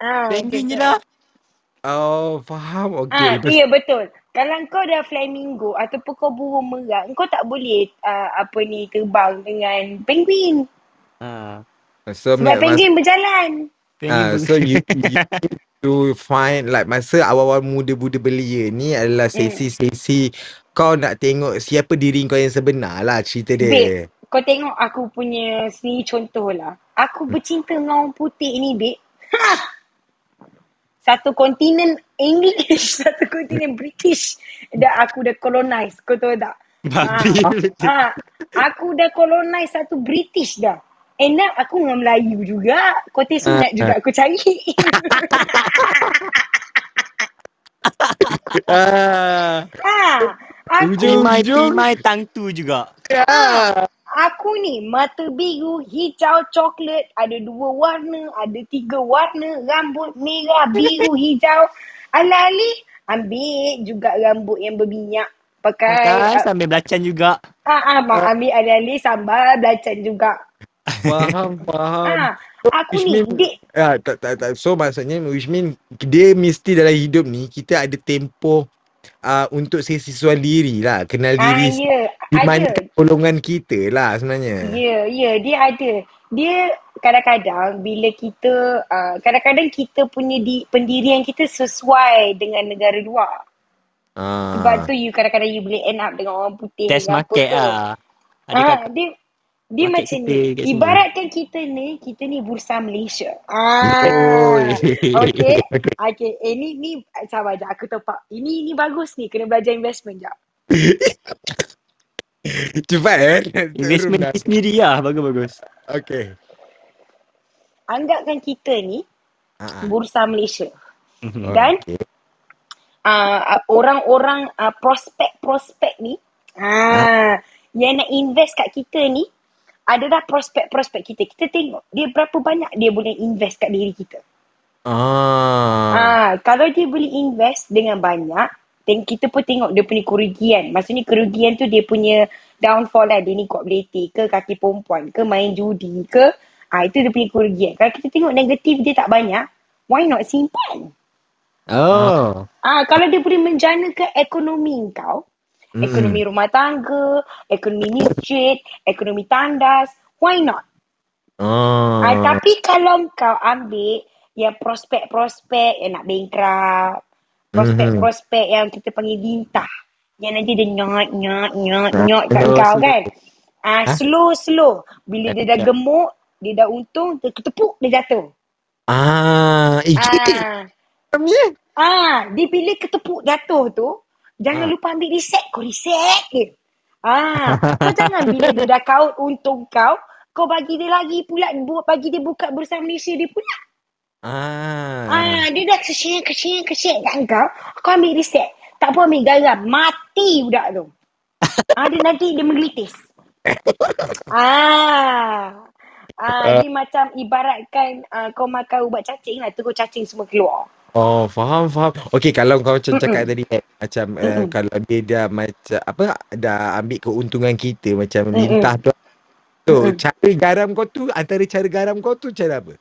Ah, penguin je lah. Oh, faham. Okay. Ah, ya, betul. Kalau kau dah flamingo ataupun kau burung merak, kau tak boleh uh, apa ni terbang dengan penguin. Ah. So, sebab like, penguin mas- berjalan. Ah, so you, you to find like masa awal-awal muda-muda belia ni adalah sesi-sesi mm. kau nak tengok siapa diri kau yang sebenar lah cerita dia. Babe, kau tengok aku punya sini contoh lah. Aku bercinta dengan orang putih ni, babe. Ha! Satu kontinen English, satu kontinen British. Dah aku dah colonize, kau tahu tak? Babi. Ha, ha, aku dah colonize satu British dah. Enak aku dengan Melayu juga. Kota sunat juga aku cari. Ah. Ha, aku timai timai tang tu juga. Ha, aku ni mata biru, hijau, coklat. Ada dua warna, ada tiga warna. Rambut merah, biru, hijau. Alih-alih ambil juga rambut yang berminyak. Pakai Makan, uh, sambil belacan juga. Ah, uh, uh, ambil alih-alih sambal belacan juga. Faham, faham. Ha, aku which ni mean, dia, ya, tak, tak, tak. So maksudnya which mean dia mesti dalam hidup ni kita ada tempoh uh, untuk sesi sual diri lah. Kenal ha, diri yeah, di mana golongan kita lah sebenarnya. Ya, yeah, ya yeah, dia ada. Dia kadang-kadang bila kita uh, kadang-kadang kita punya di, pendirian kita sesuai dengan negara luar. Ah. Sebab tu you kadang-kadang you boleh end up dengan orang putih. Test market lah. Ha, dia Dia Maka macam kita, ni, ibaratkan kita ni, kita ni bursa Malaysia. Ah, okay, okay. Eh ni, ni sabar je aku tepak. Ini ni bagus ni, kena belajar investment je. Cepat eh. Investment ni sendiri lah, bagus-bagus. Okay. Anggapkan kita ni, uh-huh. bursa Malaysia. Uh-huh. Dan, okay. uh, orang-orang, uh, prospek-prospek ni, uh, uh. yang nak invest kat kita ni, adalah prospek-prospek kita. Kita tengok dia berapa banyak dia boleh invest kat diri kita. Ah. Ah, kalau dia boleh invest dengan banyak, then kita pun tengok dia punya kerugian. Maksudnya kerugian tu dia punya downfall lah. Dia ni kuat beliti ke, kaki perempuan ke, main judi ke. Ah, itu dia punya kerugian. Kalau kita tengok negatif dia tak banyak, why not simpan? Oh. Ah, kalau dia boleh menjana ke ekonomi kau, Mm. ekonomi rumah tangga, ekonomi masjid, ekonomi tandas, why not? Oh. Uh, tapi kalau kau ambil yang prospek-prospek yang nak bankrupt, prospek-prospek mm-hmm. yang kita panggil lintah, yang nanti dia nyot-nyot-nyot-nyot kat kau kan? Ah, uh, slow-slow. Bila dia dah gemuk, dia dah untung, dia ketepuk, dia jatuh. Ah, eh, ah. Ah, dia bila ketepuk jatuh tu, jangan ha. lupa ambil reset. Kau reset dia. Ah, kau jangan bila dia dah kaut untung kau, kau bagi dia lagi pula, bagi dia buka bursa Malaysia dia pula. Ah, ah dia dah kesih, kesih, kesih kat kau. Kau ambil reset. Tak pun ambil garam. Mati budak tu. Ah, dia nanti dia menggelitis. Ah, ah dia macam ibaratkan uh, kau makan ubat cacing lah. Tu kau cacing semua keluar. Oh, faham, faham. Okay, kalau kau macam Mm-mm. cakap tadi eh, macam uh, kalau dia dah macam apa, dah ambil keuntungan kita macam lintah tu. So, Mm-mm. cara garam kau tu, antara cara garam kau tu cara apa?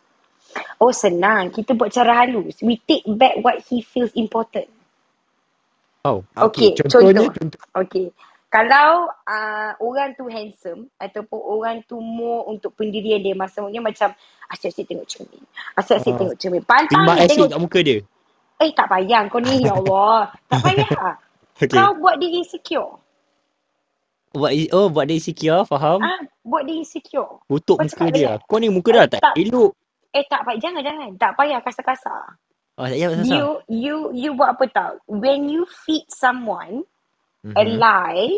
Oh, senang. Kita buat cara halus. We take back what he feels important. Oh, okay. okay contohnya, contoh. Okay. Kalau uh, orang tu handsome ataupun orang tu more untuk pendirian dia, maksudnya macam asyik-asyik tengok cermin. Asyik-asyik tengok cermin. Pantang dia tengok kat muka dia. Eh tak payah kau ni, ya Allah. Tak payah. Okay. Kau buat dia insecure. Buat, oh buat dia insecure, faham? Ah, buat dia insecure. Kutuk muka dia. Kau ni muka dah tak elok. Eh tak payah, jangan-jangan. Tak payah kasar-kasar. Oh tak payah kasar-kasar. You, you, you buat apa tau? When you feed someone, Mm-hmm. a lie,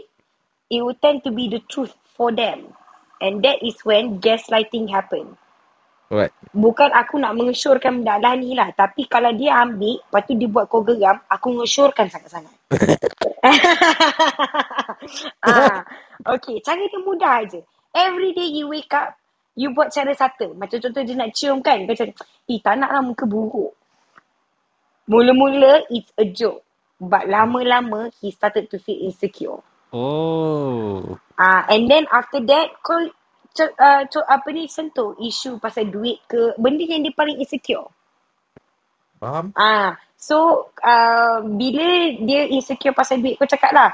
it will tend to be the truth for them. And that is when gaslighting happen. What? Bukan aku nak mengesyorkan benda lah ni lah. Tapi kalau dia ambil, lepas tu dia buat kau geram, aku mengesyorkan sangat-sangat. Ah, okay, cara dia mudah je. Every day you wake up, you buat cara satu. Macam contoh dia nak cium kan, kau cakap, eh tak nak lah muka buruk. Mula-mula it's a joke, but lama-lama he started to feel insecure. Oh. Ah, uh, and then after that kau co- uh, co- apa ni sentuh isu pasal duit ke, benda yang dia paling insecure. Faham? Ah, uh, so uh, bila dia insecure pasal duit, kau cakap lah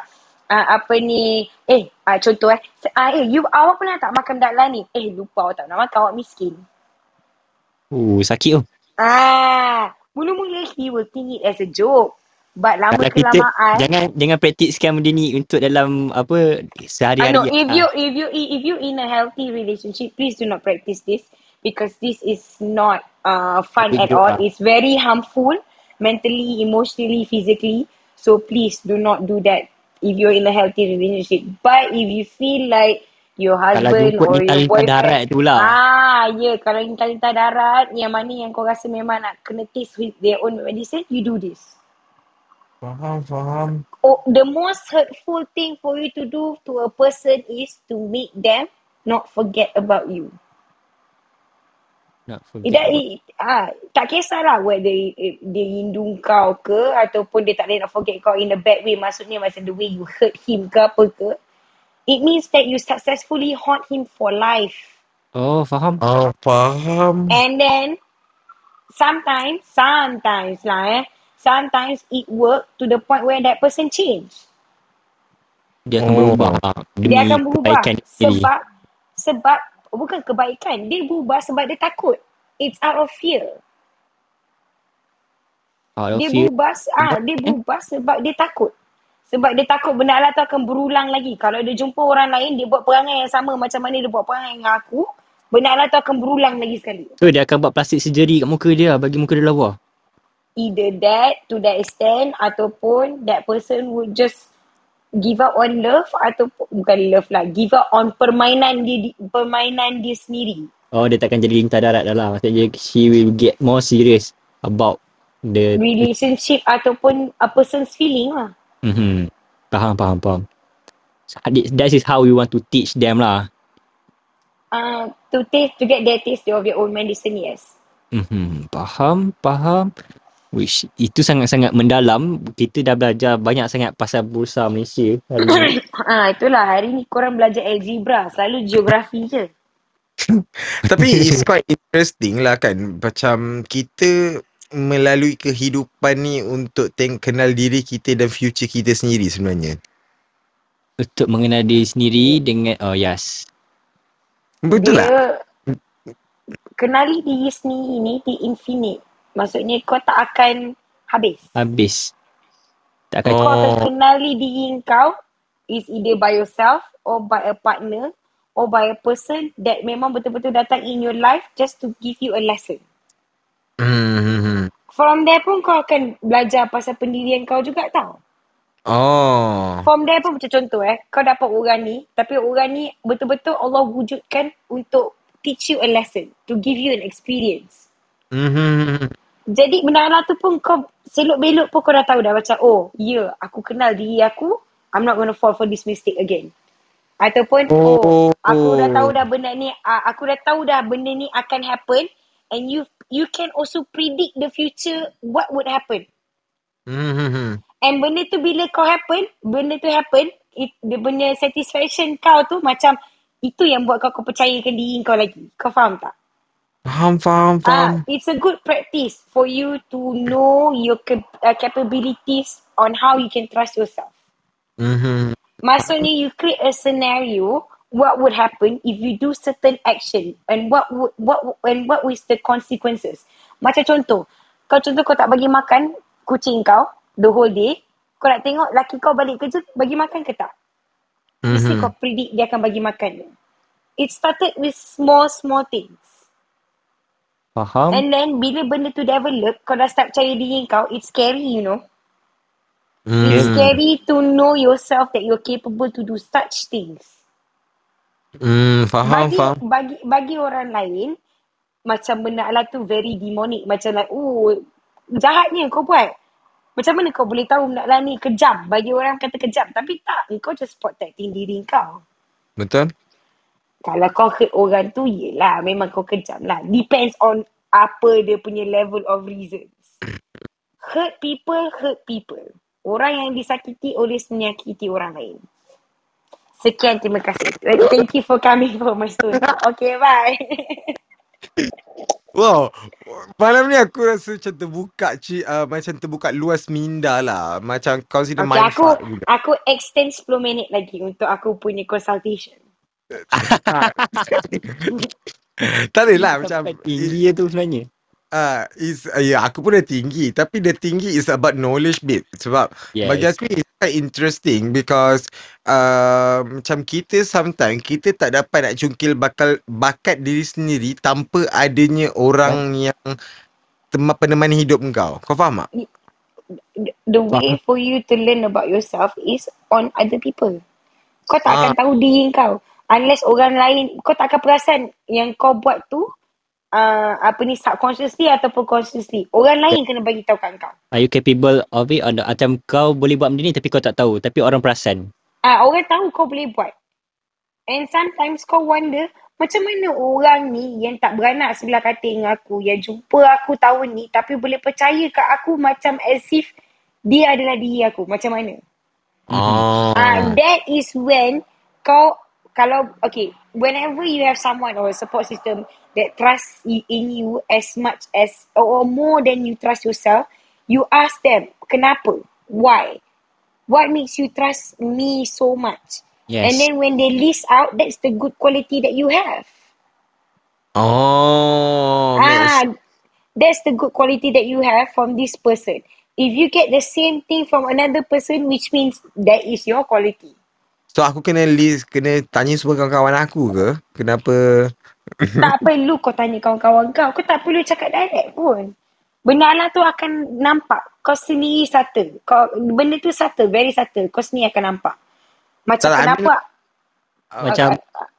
uh, apa ni, eh uh, contoh eh, uh, eh you awak pernah tak makan daklah ni? Eh lupa awak tak nak makan, awak miskin. Oh, sakit tu. Oh. Ah, uh, mula-mula he will think it as a joke. But lama kelamaan jangan jangan praktiskan benda ni untuk dalam apa sehari-hari. I know, if you if you if you in a healthy relationship, please do not practice this because this is not uh, fun at all. Lah. It's very harmful mentally, emotionally, physically. So please do not do that if you're in a healthy relationship. But if you feel like your husband or your boyfriend, itulah. Ah, ya, yeah, kalau ni talita darat yang mana yang kau rasa memang nak kena taste with their own medicine, you do this. Faham, faham. Oh, the most hurtful thing for you to do to a person is to make them not forget about you. Not forget. That, it, ah, tak kisahlah whether dia, dia lindung kau ke ataupun dia tak boleh nak forget kau in a bad way. Maksudnya macam the way you hurt him ke apa ke. It means that you successfully haunt him for life. Oh, faham. Oh, faham. And then, sometimes, sometimes lah eh. Sometimes it work to the point where that person change. Dia akan berubah. Dia akan berubah sebab sebab bukan kebaikan. Dia berubah sebab dia takut. It's out of fear. Out of dia fear. Berubah, ah, dia berubah sebab dia takut. Sebab dia takut benda Allah tu akan berulang lagi. Kalau dia jumpa orang lain, dia buat perangai yang sama macam mana dia buat perangai dengan aku, benda Allah tu akan berulang lagi sekali. So dia akan buat plastik surgery kat muka dia, bagi muka dia lawa. Either that to that extent ataupun that person would just give up on love ataupun bukan love lah, give up on permainan dia permainan dia sendiri. Oh, dia takkan jadi lintah darat dah lah. Maksudnya she will get more serious about the relationship ataupun a person's feeling lah. Mm-hmm. Faham, faham, faham. So, that is how we want to teach them lah. Uh, to taste, to get their taste of their own medicine, yes. Mm-hmm. Faham, faham. Which, itu sangat-sangat mendalam. Kita dah belajar banyak sangat pasal bursa Malaysia. Ah, itulah hari ni korang belajar algebra, selalu geografi je. Tapi it's quite interesting lah kan. Macam kita melalui kehidupan ni untuk teng- kenal diri kita dan future kita sendiri sebenarnya. Untuk mengenal diri sendiri dengan, oh yes. Betul dia, lah. Kenali diri sendiri ni di infinite. Maksudnya kau tak akan habis. Habis. Tak akan. Kau akan kenali diri kau is either by yourself or by a partner or by a person that memang betul-betul datang in your life just to give you a lesson. Mm-hmm. From there pun kau akan belajar pasal pendirian kau juga tau. Oh. From there pun macam contoh eh. Kau dapat orang ni tapi orang ni betul-betul Allah wujudkan untuk teach you a lesson. To give you an experience. Mm-hmm. Jadi benda-benda tu pun kau selok-belok pun kau dah tahu dah macam oh ya yeah, aku kenal diri aku, I'm not going to fall for this mistake again. Ataupun oh, oh aku dah tahu dah benda ni, aku dah tahu dah benda ni akan happen and you you can also predict the future what would happen. Mm-hmm. And benda tu bila kau happen, benda tu happen, it, dia punya satisfaction kau tu macam itu yang buat kau kau percayakan diri kau lagi. Kau faham tak? Faham, faham, faham. Uh, it's a good practice for you to know your cap- uh, capabilities on how you can trust yourself. Mm-hmm. Maksudnya, you create a scenario, what would happen if you do certain action and what would, what and what is the consequences. Macam contoh, kau contoh kau tak bagi makan kucing kau the whole day, kau nak tengok laki kau balik kerja bagi makan ke tak? Mm-hmm. Mesti kau predict dia akan bagi makan. It started with small, small things. Faham. And then bila benda tu develop, kau dah start percaya diri kau, it's scary, you know. Mm. It's scary to know yourself that you're capable to do such things. Mm, faham, bagi, faham. Bagi, bagi orang lain, macam benda Allah tu very demonic. Macam like, oh, jahatnya kau buat. Macam mana kau boleh tahu benda Allah ni kejam? Bagi orang kata kejam. Tapi tak, kau just protecting diri kau. Betul. Kalau kau hurt orang tu, yelah, memang kau kejam lah. Depends on apa dia punya level of reasons. Hurt people, hurt people. Orang yang disakiti oleh menyakiti orang lain. Sekian, terima kasih. Thank you for coming for my story. Okay, bye. Wow, malam ni aku rasa macam terbuka, cik, uh, macam terbuka luas minda lah. Macam consider okay, mindfuck. Aku, aku extend sepuluh minit lagi untuk aku punya consultation. Tak ada lah macam tinggi dia tu sebenarnya. Ah, uh, is uh, ya yeah, aku pun dah tinggi, tapi the tinggi is about knowledge bit. Sebab yes, bagi aku it's quite interesting because uh, macam kita sometimes kita tak dapat nak cungkil bakal bakat diri sendiri tanpa adanya orang right, yang tem- penemani hidup kau. Kau faham tak? The way faham. For you to learn about yourself is on other people. Kau tak akan ah. tahu diri kau unless orang lain, kau tak akan perasan yang kau buat tu Uh, apa ni, subconsciously ataupun consciously, orang lain kena bagi tahu kat kau. Are you capable of it or not? Macam kau boleh buat benda ni tapi kau tak tahu, tapi orang perasan. Ah, uh, orang tahu kau boleh buat. And sometimes kau wonder macam mana orang ni yang tak beranak sebelah kata dengan aku, yang jumpa aku tahun ni tapi boleh percaya kat aku macam as if dia adalah diri aku. Macam mana? Ah, oh. uh, that is when kau, kalau okay, whenever you have someone or a support system that trust in you as much as or more than you trust yourself, you ask them, kenapa? Why? What makes you trust me so much? Yes. And then when they list out, that's the good quality that you have. Oh. Ah, yes. That's the good quality that you have from this person. If you get the same thing from another person, which means that is your quality. So aku kena list, kena tanya semua kawan-kawan aku ke? Kenapa? Tak perlu kau tanya kawan-kawan kau. Kau tak perlu cakap direct pun. Benda Allah tu akan nampak. Kau sendiri subtle. Kau, benda tu subtle. Very subtle. Kau sendiri akan nampak. Macam tak, kenapa? I mean, macam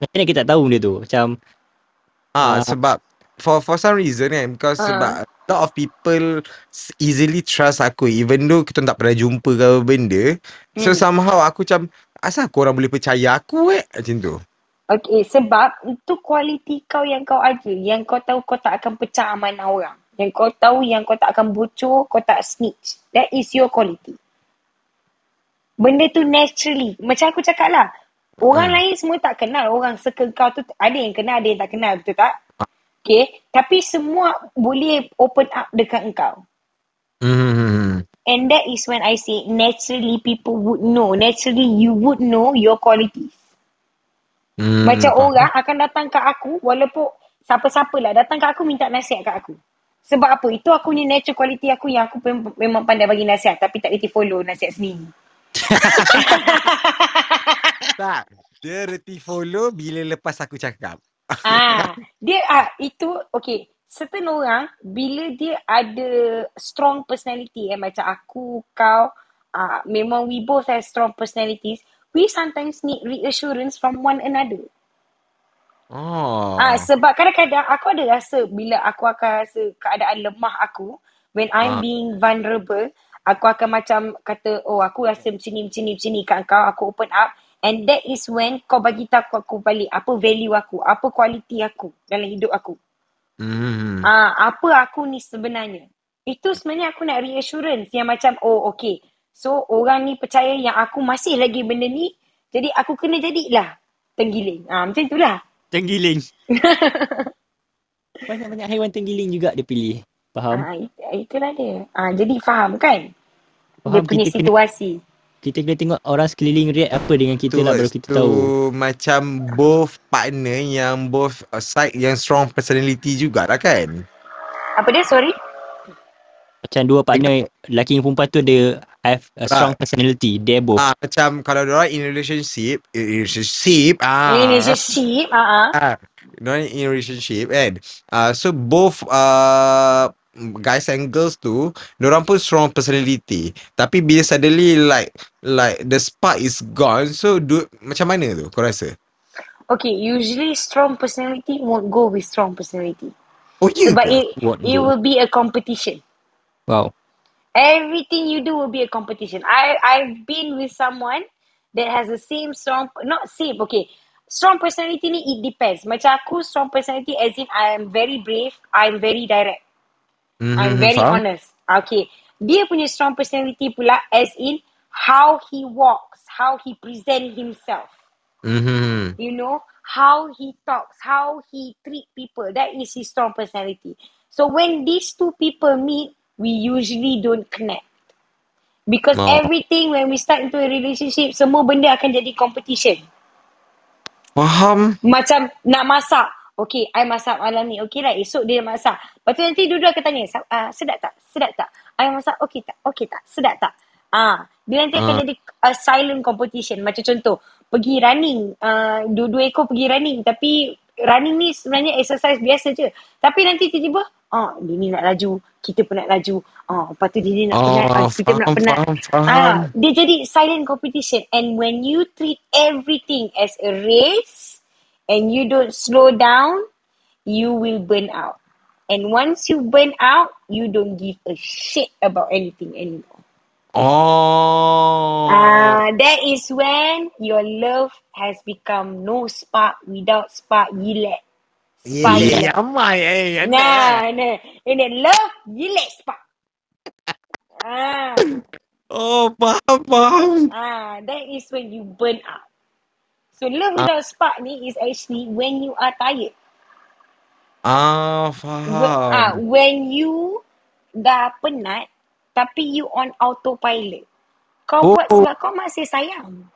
macam kita tak tahu benda tu. Macam ah uh, sebab for for some reason kan. Because uh. sebab a lot of people easily trust aku. Even though kita tak pernah jumpa ke benda. So hmm. somehow aku macam, asal korang boleh percaya aku eh? Macam tu. Okay, sebab itu kualiti kau yang kau ada. Yang kau tahu kau tak akan pecah amanah orang. Yang kau tahu yang kau tak akan bocor, kau tak snitch. That is your quality. Benda tu naturally. Macam aku cakap lah. Orang hmm. lain semua tak kenal. Orang circle kau tu ada yang kenal, ada yang tak kenal. Betul tak? Hmm. Okay. Tapi semua boleh open up dekat engkau. Hmm. And that is when I say naturally people would know. Naturally you would know your qualities. Hmm, macam tak. Orang akan datang kat aku, walaupun siapa-siapa lah datang kat aku minta nasihat kat aku. Sebab apa? Itu aku punya natural quality aku yang aku pem- memang pandai bagi nasihat. Tapi tak reti follow nasihat sendiri. Tak, dia reti follow bila lepas aku cakap. Ah, dia ah, itu okay. Certain orang bila dia ada strong personality eh, macam aku, kau, ah, memang we both have strong personalities. We sometimes need reassurance from one another. Oh. Ah, sebab kadang-kadang aku ada rasa bila aku akan rasa keadaan lemah aku, when I'm ah. being vulnerable, aku akan macam kata, oh aku rasa macam ni, macam ni, macam ni kat kau, aku open up. And that is when kau bagi tahu aku balik apa value aku, apa kualiti aku dalam hidup aku. Mm. Ah, apa aku ni sebenarnya. Itu sebenarnya aku nak reassurance yang macam, oh okay, so orang ni percaya yang aku masih lagi benda ni. Jadi aku kena jadilah tenggiling. Ah, macam itulah. Tenggiling. Banyak-banyak haiwan tenggiling juga dia pilih. Faham? Ah, itulah dia. Ah, jadi faham kan? Faham, dia punya kita situasi. Kena, kita kena tengok orang sekeliling react apa dengan kita lah, baru kita tahu. Macam both partner yang both side yang strong personality jugalah kan? Apa dia? Sorry? Macam dua partner lelaki dan perempuan tu dia have a strong ah. personality. They both ah, macam kalau diorang in relationship in relationship ah, in relationship uh-huh. ah, diorang in relationship kan ah, so both uh, guys and girls tu diorang pun strong personality. Tapi bila suddenly like like the spark is gone, so do, macam mana tu kau rasa? Okay, usually strong personality won't go with strong personality. Oh, yeah. Sebab it, it will be a competition. Wow. Everything you do will be a competition. I, I've been with someone that has the same strong, not same, okay. Strong personality ni, it depends. Macam aku, strong personality as in I am very brave, I am very direct. Mm-hmm. I'm very faham? honest. Okay. Dia punya strong personality pula as in how he walks, how he present himself. Mm-hmm. You know, how he talks, how he treat people. That is his strong personality. So when these two people meet, we usually don't connect. Because oh. everything, when we start into a relationship, semua benda akan jadi competition. Faham? Macam nak masak. Okay, I masak malam ni. Okay lah, esok dia masak. Lepas tu nanti dua-dua akan tanya, uh, sedap tak? Sedap tak? I masak, okay tak? Okay tak? Sedap tak? Ah, dia nanti akan uh. jadi uh, silent competition. Macam contoh, pergi running. Uh, dua-dua ekor pergi running. Tapi running ni sebenarnya exercise biasa je. Tapi nanti tiba-tiba, ah, dia ni nak laju. Kita pun nak laju. Ah, lepas tu dia ni nak oh, penat. Ah, kita pun nak penat. Faham, faham. Ah, dia jadi silent competition. And when you treat everything as a race and you don't slow down, you will burn out. And once you burn out, you don't give a shit about anything anymore. Oh. Ah, that is when your love has become no spark. Without spark, gilek. Gilek amai eh. Nah, nah. And then love, gilek spark. Ah. Oh, faham, faham. Ah, that is when you burn out. So love without spark ni is actually when you are tired. Ah, faham. Ah, when you dah penat tapi you on autopilot. Kau oh. buat sebab kau masih sayang.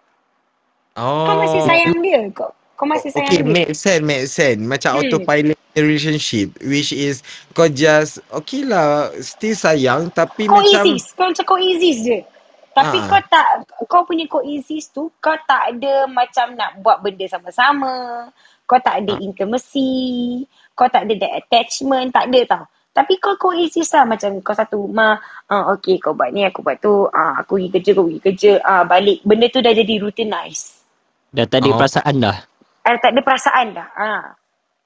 Oh. Kau masih sayang dia. Kau, kau masih sayang okay, dia. Okay, make sense, make sense. Macam hmm. autopilot relationship which is kau just okay lah still sayang tapi kau macam exist. Kau macam kau exist je. Tapi ha. kau tak, kau punya coexist tu, kau tak ada macam nak buat benda sama-sama. Kau tak ada ha. intimacy. Kau tak ada that attachment. Tak ada tau. Tapi kau coexist lah. Macam kau satu rumah. Uh, okay, kau buat ni, aku buat tu. Uh, aku pergi kerja, kau pergi kerja. Uh, balik. Benda tu dah jadi routinize. Dah tak ada oh. perasaan dah. Dah tak ada perasaan dah. Uh.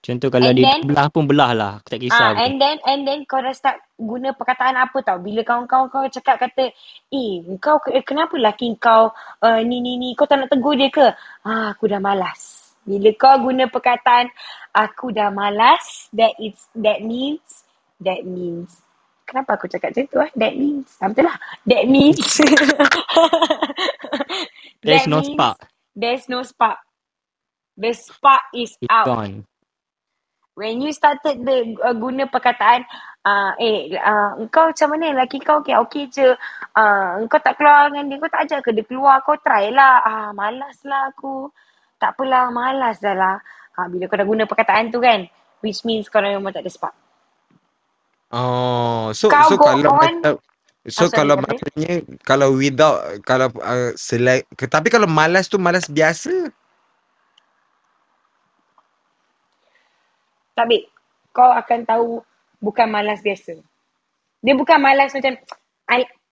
Contoh kalau and dia then, belah pun belah lah. Aku tak kisah. Uh, and then, and then kau dah start guna perkataan apa tau. Bila kawan-kawan kau cakap kata, eh, kau kenapa laki kau uh, ni ni ni. Kau tak nak tegur dia ke? Ah, aku dah malas. Bila kau guna perkataan, aku dah malas. That is, that means, that means. Kenapa aku cakap macam tu lah? That means. Betul lah. That means. There's that no means, spark. There's no spark. The spark is It's out. Gone. When you started the, uh, guna perkataan, uh, eh, uh, engkau macam mana? Laki kau okey okay je. Uh, engkau tak keluar dengan dia. Kau tak ajak ke dia keluar? Kau try lah. Ah, malas lah aku. Tak apalah, malas dah lah. Ah, bila kau dah guna perkataan tu kan, which means kau memang tak ada spark. Oh, so, kau so kalau on, so oh, sorry, kalau maksudnya, kalau without, kalau uh, select, tapi kalau malas tu malas biasa? Tak, babe. Kau akan tahu bukan malas biasa. Dia bukan malas macam,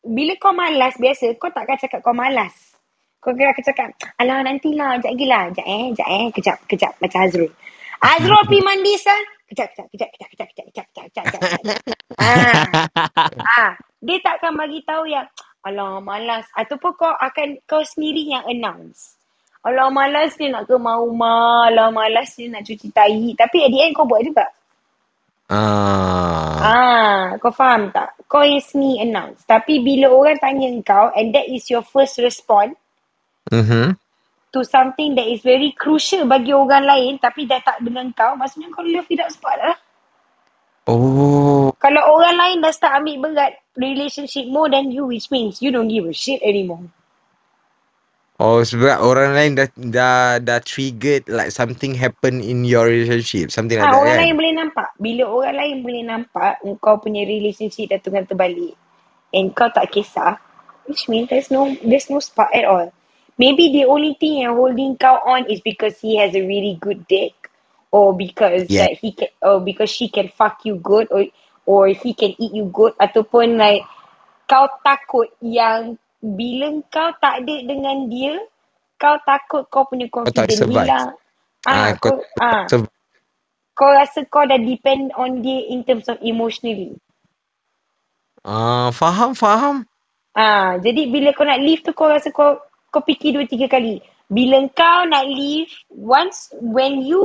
bila kau malas biasa, kau takkan cakap kau malas. Kau akan cakap, alah nantilah, sekejap lagi lah. Sekejap eh, sekejap eh, kejap, kejap. Macam Azrul. Azrul pergi mandi sah. Kejap, kejap, kejap, kejap, kejap, kejap, kejap, kejap, kejap, kejap. Ah. Ah. Dia takkan bagi tahu yang, alah malas. Ataupun kau akan, kau sendiri yang announce. Alah malas ni nak ke rumah. Alah malas ni nak cuci tahi. Tapi at the end kau buat juga. Ah. Ah, kau faham tak? Kau yang sini announce. Tapi bila orang tanya kau and that is your first response mm-hmm. to something that is very crucial bagi orang lain tapi dah tak dengan kau, maksudnya kau love without spark lah. Oh. Kalau orang lain dah start ambil berat relationship more than you, which means you don't give a shit anymore. Oh, sebab orang lain dah dah dah triggered like something happen in your relationship. Something ha, like that. Orang kan? Lain boleh nampak. Bila orang lain boleh nampak kau punya relationship dah tengah terbalik and kau tak kisah, which means there's no there's no spark at all. Maybe the only thing yang holding kau on is because he has a really good dick or because yeah. that he can or because she can fuck you good or or he can eat you good ataupun like kau takut yang bila kau tak ada dengan dia, kau takut kau punya confidence hilang. Ah, kau, ah. kau rasa kau dah depend on dia in terms of emotionally. Ah, uh, faham, faham. Ah, jadi bila kau nak leave tu kau rasa kau kau fikir dua tiga kali. Bila kau nak leave, once when you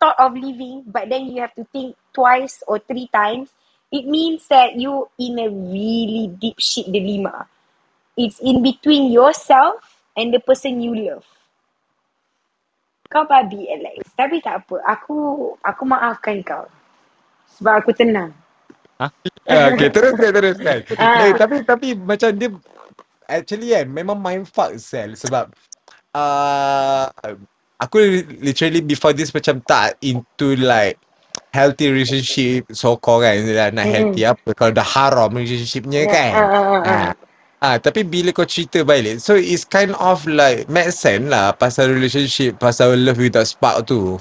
thought of leaving but then you have to think twice or three times, it means that you in a really deep shit dilemma. It's in between yourself and the person you love. Kau babi Alex, tapi tak apa. Aku aku maafkan kau. Sebab aku tenang. Ha? Okay, terus terus kan. Ah. Eh, tapi tapi macam dia actually kan memang mindfuck sel sebab uh, aku literally before this macam tak into like healthy relationship so-called kan. Nak mm-hmm. healthy apa kalau dah haram relationshipnya kan. Ah, ah, ah. Ah. Ah, tapi bila kau cerita balik, so it's kind of like make sense lah pasal relationship, pasal love without spark tu.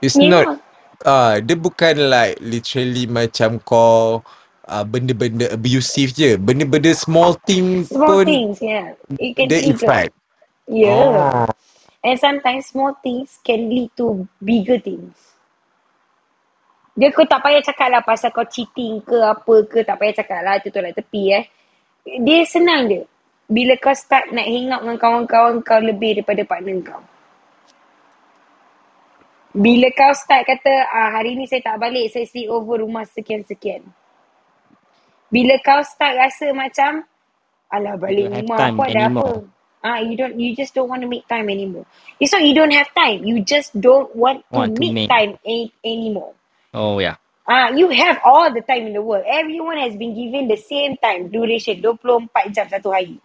It's yeah. not ah, dia bukan like literally macam kau ah, benda-benda abusive je. Benda-benda small things small pun things, yeah. It can the impact. Yeah. Oh. And sometimes small things can lead to bigger things. Dia kau tak payah cakap lah pasal kau cheating ke apa ke, tak payah cakap lah, itu tolak tepi eh. Dia senang dia. Bila kau start nak hang out dengan kawan-kawan kau lebih daripada partner kau. Bila kau start kata, ah, hari ni saya tak balik, saya stay over rumah sekian-sekian. Bila kau start rasa macam, alah balik rumah aku ada apa. Ah, you don't, you just don't want to make time anymore. It's not you don't have time. You just don't want to, want to make, make time a- anymore. Oh yeah. Ah, you have all the time in the world. Everyone has been given the same time, duration dua puluh empat jam satu hari.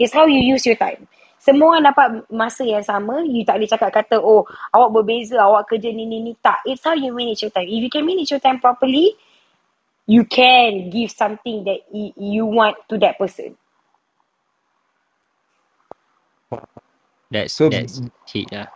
It's how you use your time. Semua orang dapat masa yang sama. You tak boleh cakap kata, oh, awak berbeza, awak kerja ni ni ni. Tak. It's how you manage your time. If you can manage your time properly, you can give something that you want to that person. That's, so, that's cheat lah.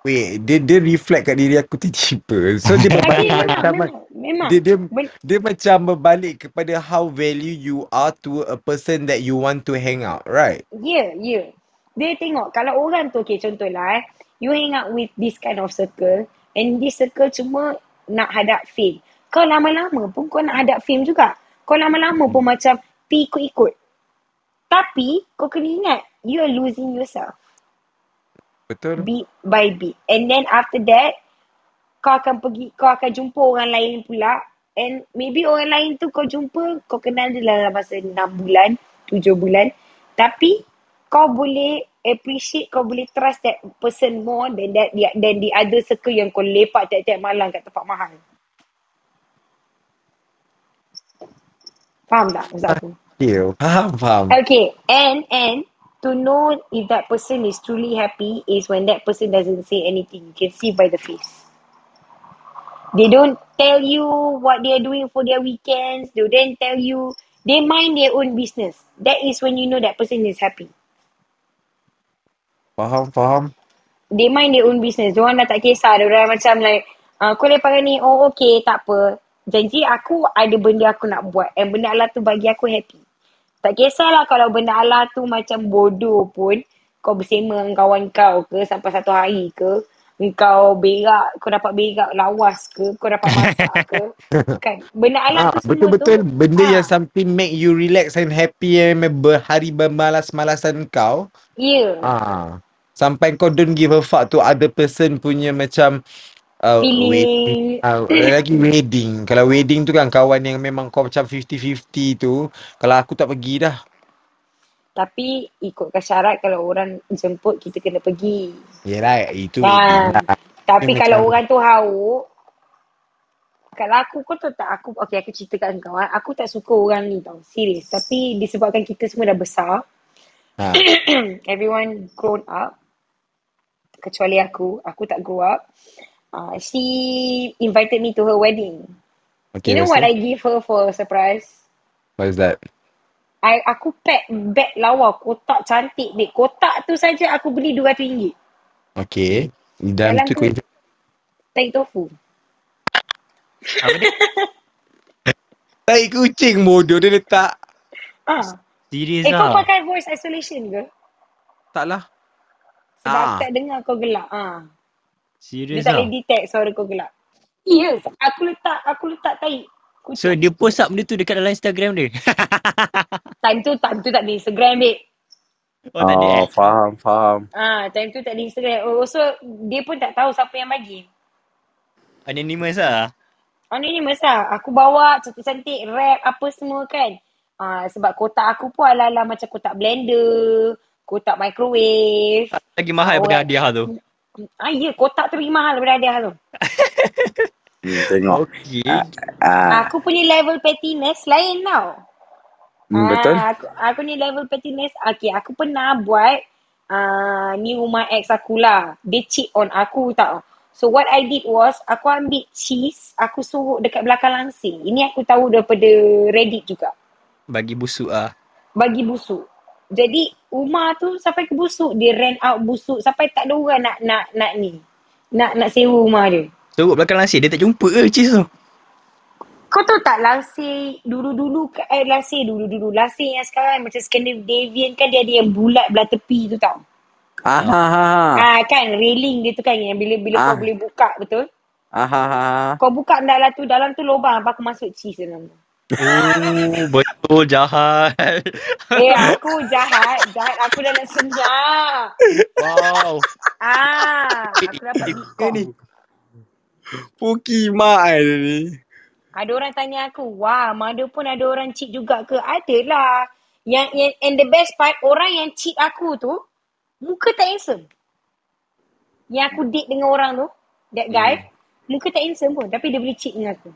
Weh, dia dia reflect kat diri aku tiba-tiba. So dia berbalik macam memang. Dia dia, dia macam berbalik kepada how value you are to a person that you want to hang out, right? Yeah, yeah. Dia tengok kalau orang tu, okay contohlah eh, you hang out with this kind of circle and this circle cuma nak hadap fame. Kau lama-lama pun kau nak hadap fame juga. Kau lama-lama pun macam pi ikut-ikut. Tapi kau kena ingat you are losing yourself. Betul. Beat by beat. And then after that, kau akan pergi, kau akan jumpa orang lain pula. And maybe orang lain tu kau jumpa, kau kenal dia dalam masa enam bulan, tujuh bulan. Tapi kau boleh appreciate, kau boleh trust that person more than that, than the other circle yang kau lepak tiap-tiap malam kat tempat mahal. Faham tak maksud aku? Yeah, faham, faham. Okay, and, and, to know if that person is truly happy is when that person doesn't say anything. You can see by the face. They don't tell you what they are doing for their weekends. They don't tell you. They mind their own business. That is when you know that person is happy. Faham, faham. They mind their own business. Diorang dah tak kisah. Diorang macam like, uh, kau lepas ni, oh okay, tak apa. Janji aku ada benda aku nak buat. And benda Allah tu bagi aku happy. Tak kisahlah kalau benda Allah tu macam bodoh pun, kau bersama dengan kawan kau ke sampai satu hari ke, kau berak, kau dapat berak lawas ke, kau dapat masak ke, kan? Benda Allah ha, tu semua betul-betul tu, benda ha. yang something make you relax and happy and berhari bermalas-malasan kau. Ya. Yeah. Ah, sampai kau don't give a fuck to other person punya macam Uh, wedding uh, lagi wedding. Kalau wedding tu kan kawan yang memang kau macam fifty-fifty tu, kalau aku tak pergi dah. Tapi ikutkan syarat kalau orang jemput kita kena pergi. Yelah itu nah, wedding lah. Tapi dia kalau macam orang tu hauk. Kalau aku kau tahu tak aku, okay aku cerita kat kau, aku tak suka orang ni tau, serius. Tapi disebabkan kita semua dah besar ha. Everyone grown up. Kecuali aku, aku tak grow up. Uh, she invited me to her wedding. Okay, you know what it? I give her for a surprise? What is that? I Aku pack bag lawa, kotak cantik babe. Kotak tu saja aku beli dua ratus ringgit. Okay. Dalam tu kuih taik tofu. Apa ni? Taik kucing bodoh dia letak. Ah. Serius eh, lah. Kau pakai voice isolation ke? Taklah. Sebab ah. tak dengar kau gelak. Ah. Serius? Dia tak boleh detect suara kau gelap. Yes, aku letak, aku letak tahi. So dia post up benda tu dekat dalam Instagram dia? Time tu, time tu tak ada Instagram, babe. Oh, tak ada. Oh, faham, faham. Ah, time tu tak ada Instagram. Oh, so dia pun tak tahu siapa yang bagi. Anonymous lah. Anonymous lah. Aku bawa cantik-cantik, rap apa semua kan. Ah, sebab kotak aku pun ala-ala macam kotak blender, kotak microwave. Lagi mahal daripada hadiah tu. Ah, ya, kotak tu lagi mahal daripada hadiah tu. Hmm, tengok. Okay. Uh, uh. Aku punya level pettiness lain tau. Hmm, betul. Uh, aku, aku ni level pettiness. Okay, aku pernah buat uh, ni rumah ex aku lah. Dia cheat on aku tau. So what I did was, aku ambil cheese, aku suruh dekat belakang langsir. Ini aku tahu daripada Reddit juga. Bagi busuk ah. Bagi busuk. Jadi rumah tu sampai ke busuk. Dia rent out busuk. Sampai tak ada orang nak, nak, nak ni. Nak nak sewa rumah dia. Teruk belakang langsir, dia tak jumpa ke cheese tu? Kau tahu tak langsir dulu-dulu, eh langsir dulu-dulu, langsir yang sekarang macam Scandinavian kan dia ada yang bulat belah tepi tu tau. Ah ha ha. Kan railing dia tu kan yang bila-bila ah. kau boleh buka, betul? Ah ha ha. Kau buka dalam tu, dalam tu lubang apa aku masuk cheese dalam tu. Oh, betul jahat. Eh aku jahat, jahat aku dah nak senyap. Wow. Ah, aku dapat bikor ni. Puki mak ni. Ada orang tanya aku, wah mother pun ada orang cheat juga ke? Adalah. Yang, yang, and the best part, orang yang cheat aku tu, muka tak handsome. Yang aku date dengan orang tu, that guy, hmm. muka tak handsome pun. Tapi dia boleh cheat dengan aku.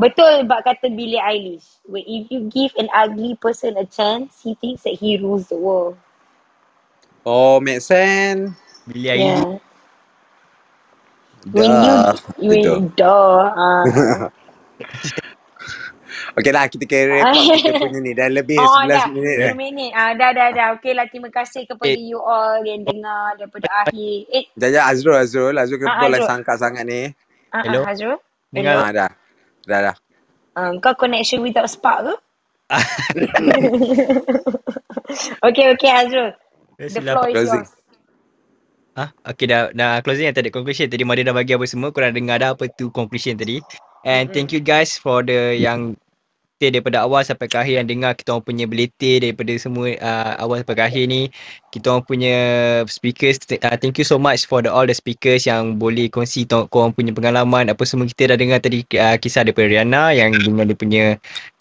Betul bak kata Billie Eilish. Well, if you give an ugly person a chance, he thinks that he rules the world. Oh, make sense. Billie Eilish. Yeah. When you, when you dah uh. Okay lah, kita kira kita punya ni dah lebih oh, sebelas minit dah. sepuluh minit ah, dah dah dah. Okay lah, terima kasih kepada eh. you all yang dengar daripada akhir. Eh Jaya Azrul, Azrul Azrul kau ah, boleh sangka sangat ni. Ah, hello Azrul, dengar ah, dah dah dah ah, kau connection without spark ke? Okay okay Azrul, the floor is yours. Ha? Okay dah, dah closing yang tadi, conclusion tadi Mada dah bagi apa semua, korang dengar dah apa tu conclusion tadi. And mm-hmm. thank you guys for the yang stay daripada awal sampai ke akhir, yang dengar kita orang punya beletih daripada semua uh, awal sampai ke akhir ni. Kita orang punya speakers, uh, thank you so much for the all the speakers yang boleh kongsi korang punya pengalaman apa semua. Kita dah dengar tadi uh, kisah daripada Riana yang dengan dia punya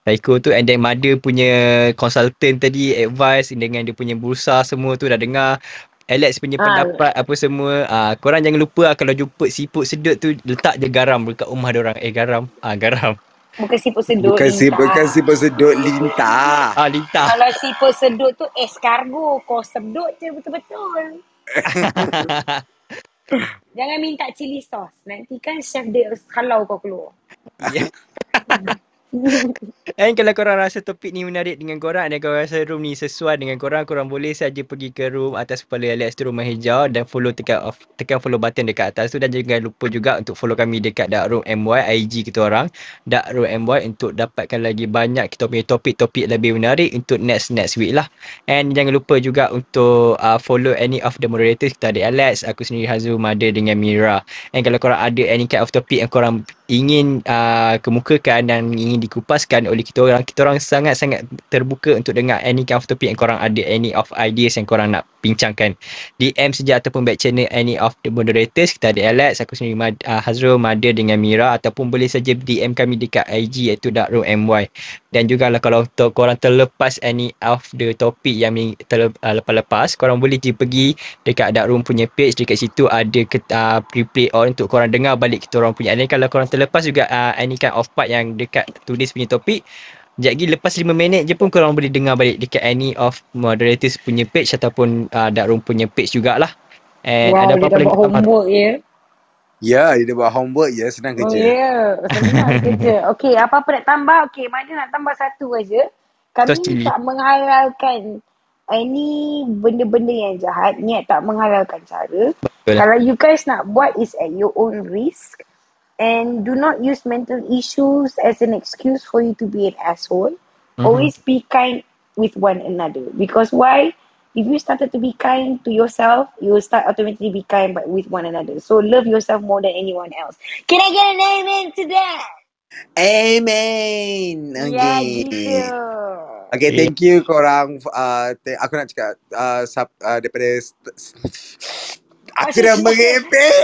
psycho tu, and then Mada punya consultant tadi, advice dengan dia punya bursa semua tu dah dengar. Alex punya ah. pendapat apa semua. Ah, korang jangan lupa ah, kalau jumpa siput sedut tu, letak je garam dekat rumah diorang. Eh garam, ah garam. Bukan siput sedut. Bukan siput, bukan siput sedut lintah. Ah lintah. Kalau siput sedut tu escargot, kau sedut je betul-betul. Jangan minta cili sos. Nanti kan chef dia kalau kau keluar. Yeah. And kalau korang rasa topik ni menarik dengan korang dan korang rasa room ni sesuai dengan korang, korang boleh saja pergi ke room atas kepala Alex tu, rumah hijau, dan follow, tekan, tekan follow button dekat atas tu. Dan jangan lupa juga untuk follow kami dekat darkroom.my, I G kita orang darkroom.my, untuk dapatkan lagi banyak kita punya topik-topik lebih menarik untuk next next week lah. And jangan lupa juga untuk uh, follow any of the moderators. Kita ada Alex, aku sendiri, Hazul, Mother dengan Mira. And kalau korang ada any kind of topic yang korang ingin uh, kemukakan dan ingin dikupaskan oleh kita orang, kita orang sangat-sangat terbuka untuk dengar any kind of topic yang korang ada, any of ideas yang korang nak bincangkan. D M saja ataupun back channel any of the moderators. Kita ada Alex, aku sendiri, Mad- uh, Hazrul, Mother dengan Mira, ataupun boleh saja D M kami dekat I G iaitu darkroom.my. Dan juga lah kalau to- korang terlepas any of the topic yang terle- uh, lepas-lepas, korang boleh je pergi dekat darkroom punya page. Dekat situ ada ke- uh, replay on untuk korang dengar balik kita orang punya. Dan kalau korang terlepas juga uh, any kind of part yang dekat tulis punya topik, sekejap lagi lepas lima minit je pun korang boleh dengar balik dekat any of moderators punya page ataupun uh, darkroom punya page jugalah. And wow, ada apa-apa lagi? Dia dah buat homework ya? Ya, dia dah buat homework ya, senang kerja. Oh ya, yeah. senang kerja. Okay, apa-apa nak tambah? Okay, mana nak tambah satu aja. Kami Tosili. tak menghalalkan any benda-benda yang jahat, niat tak menghalalkan cara. Betul. Kalau you guys nak buat is at your own risk. And do not use mental issues as an excuse for you to be an asshole. Mm-hmm. Always be kind with one another. Because why? if you started to be kind to yourself, you will start automatically be kind but with one another. So love yourself more than anyone else. Can I get an amen to that? Amen. Okay. Ya, gitu. Okay, thank you korang. Uh, te- aku nak cakap uh, sub- uh, daripada... St- st- aku dah merepek.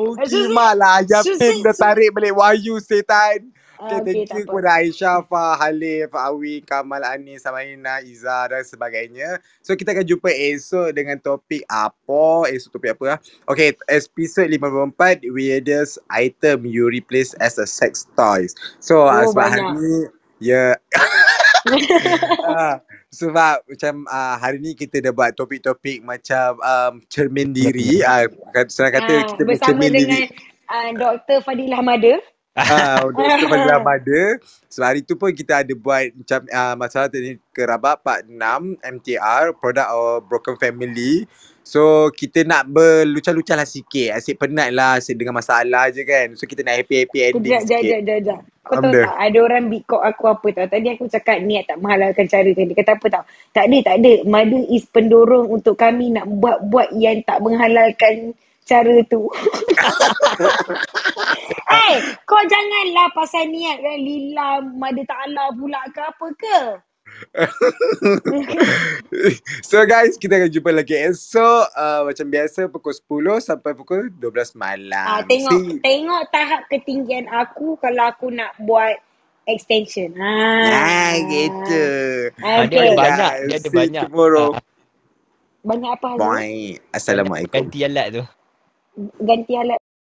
Mungkin malah Japin dah tarik balik Wahyu, setan. Okay, thank you kepada Aisyah, Fah, Halif, Awi, Kamal, Anis, Samaina, Izzah dan sebagainya. So kita akan jumpa esok dengan topik apa? Esok topik apa lah? Okay, episode lima puluh empat, weirdest item you replace as a sex toys. So oh, sebab banyak. Hari ni, ya. Yeah. uh, sebab macam uh, hari ni kita dah buat topik-topik macam um, cermin diri. Uh, senang kata uh, kita bersama dengan uh, Doktor Fadilah Mada. Ah, uh, untuk Fadilah Mada. So hari tu pun kita ada buat macam uh, masalah teknikal rabak part enam M T R, product or broken family. So kita nak berlucah-lucah lah sikit. Asyik penat lah asyik dengan masalah je kan. So kita nak happy-happy ending sekejap, sikit. Sekejap, sekejap, kau tahu tak, ada orang beat kau aku apa tau. Tadi aku cakap niat tak menghalalkan cara kan. Dia kata apa tau. Tak ada, tak ada. Mada is pendorong untuk kami nak buat-buat yang tak menghalalkan cara tu. Eh, kau janganlah pasal niat kan lillah Mada Ta'ala pula ke apa ke. So guys, kita akan jumpa lagi esok uh, macam biasa pukul sepuluh sampai pukul dua belas malam. Ah, tengok See. tengok tahap ketinggian aku kalau aku nak buat extension. Ha. Ah, gitu. Okay. Dia ada banyak, dia ada banyak. Uh, banyak apa hari? Bye. Assalamualaikum. Ganti alat tu. Ganti alat.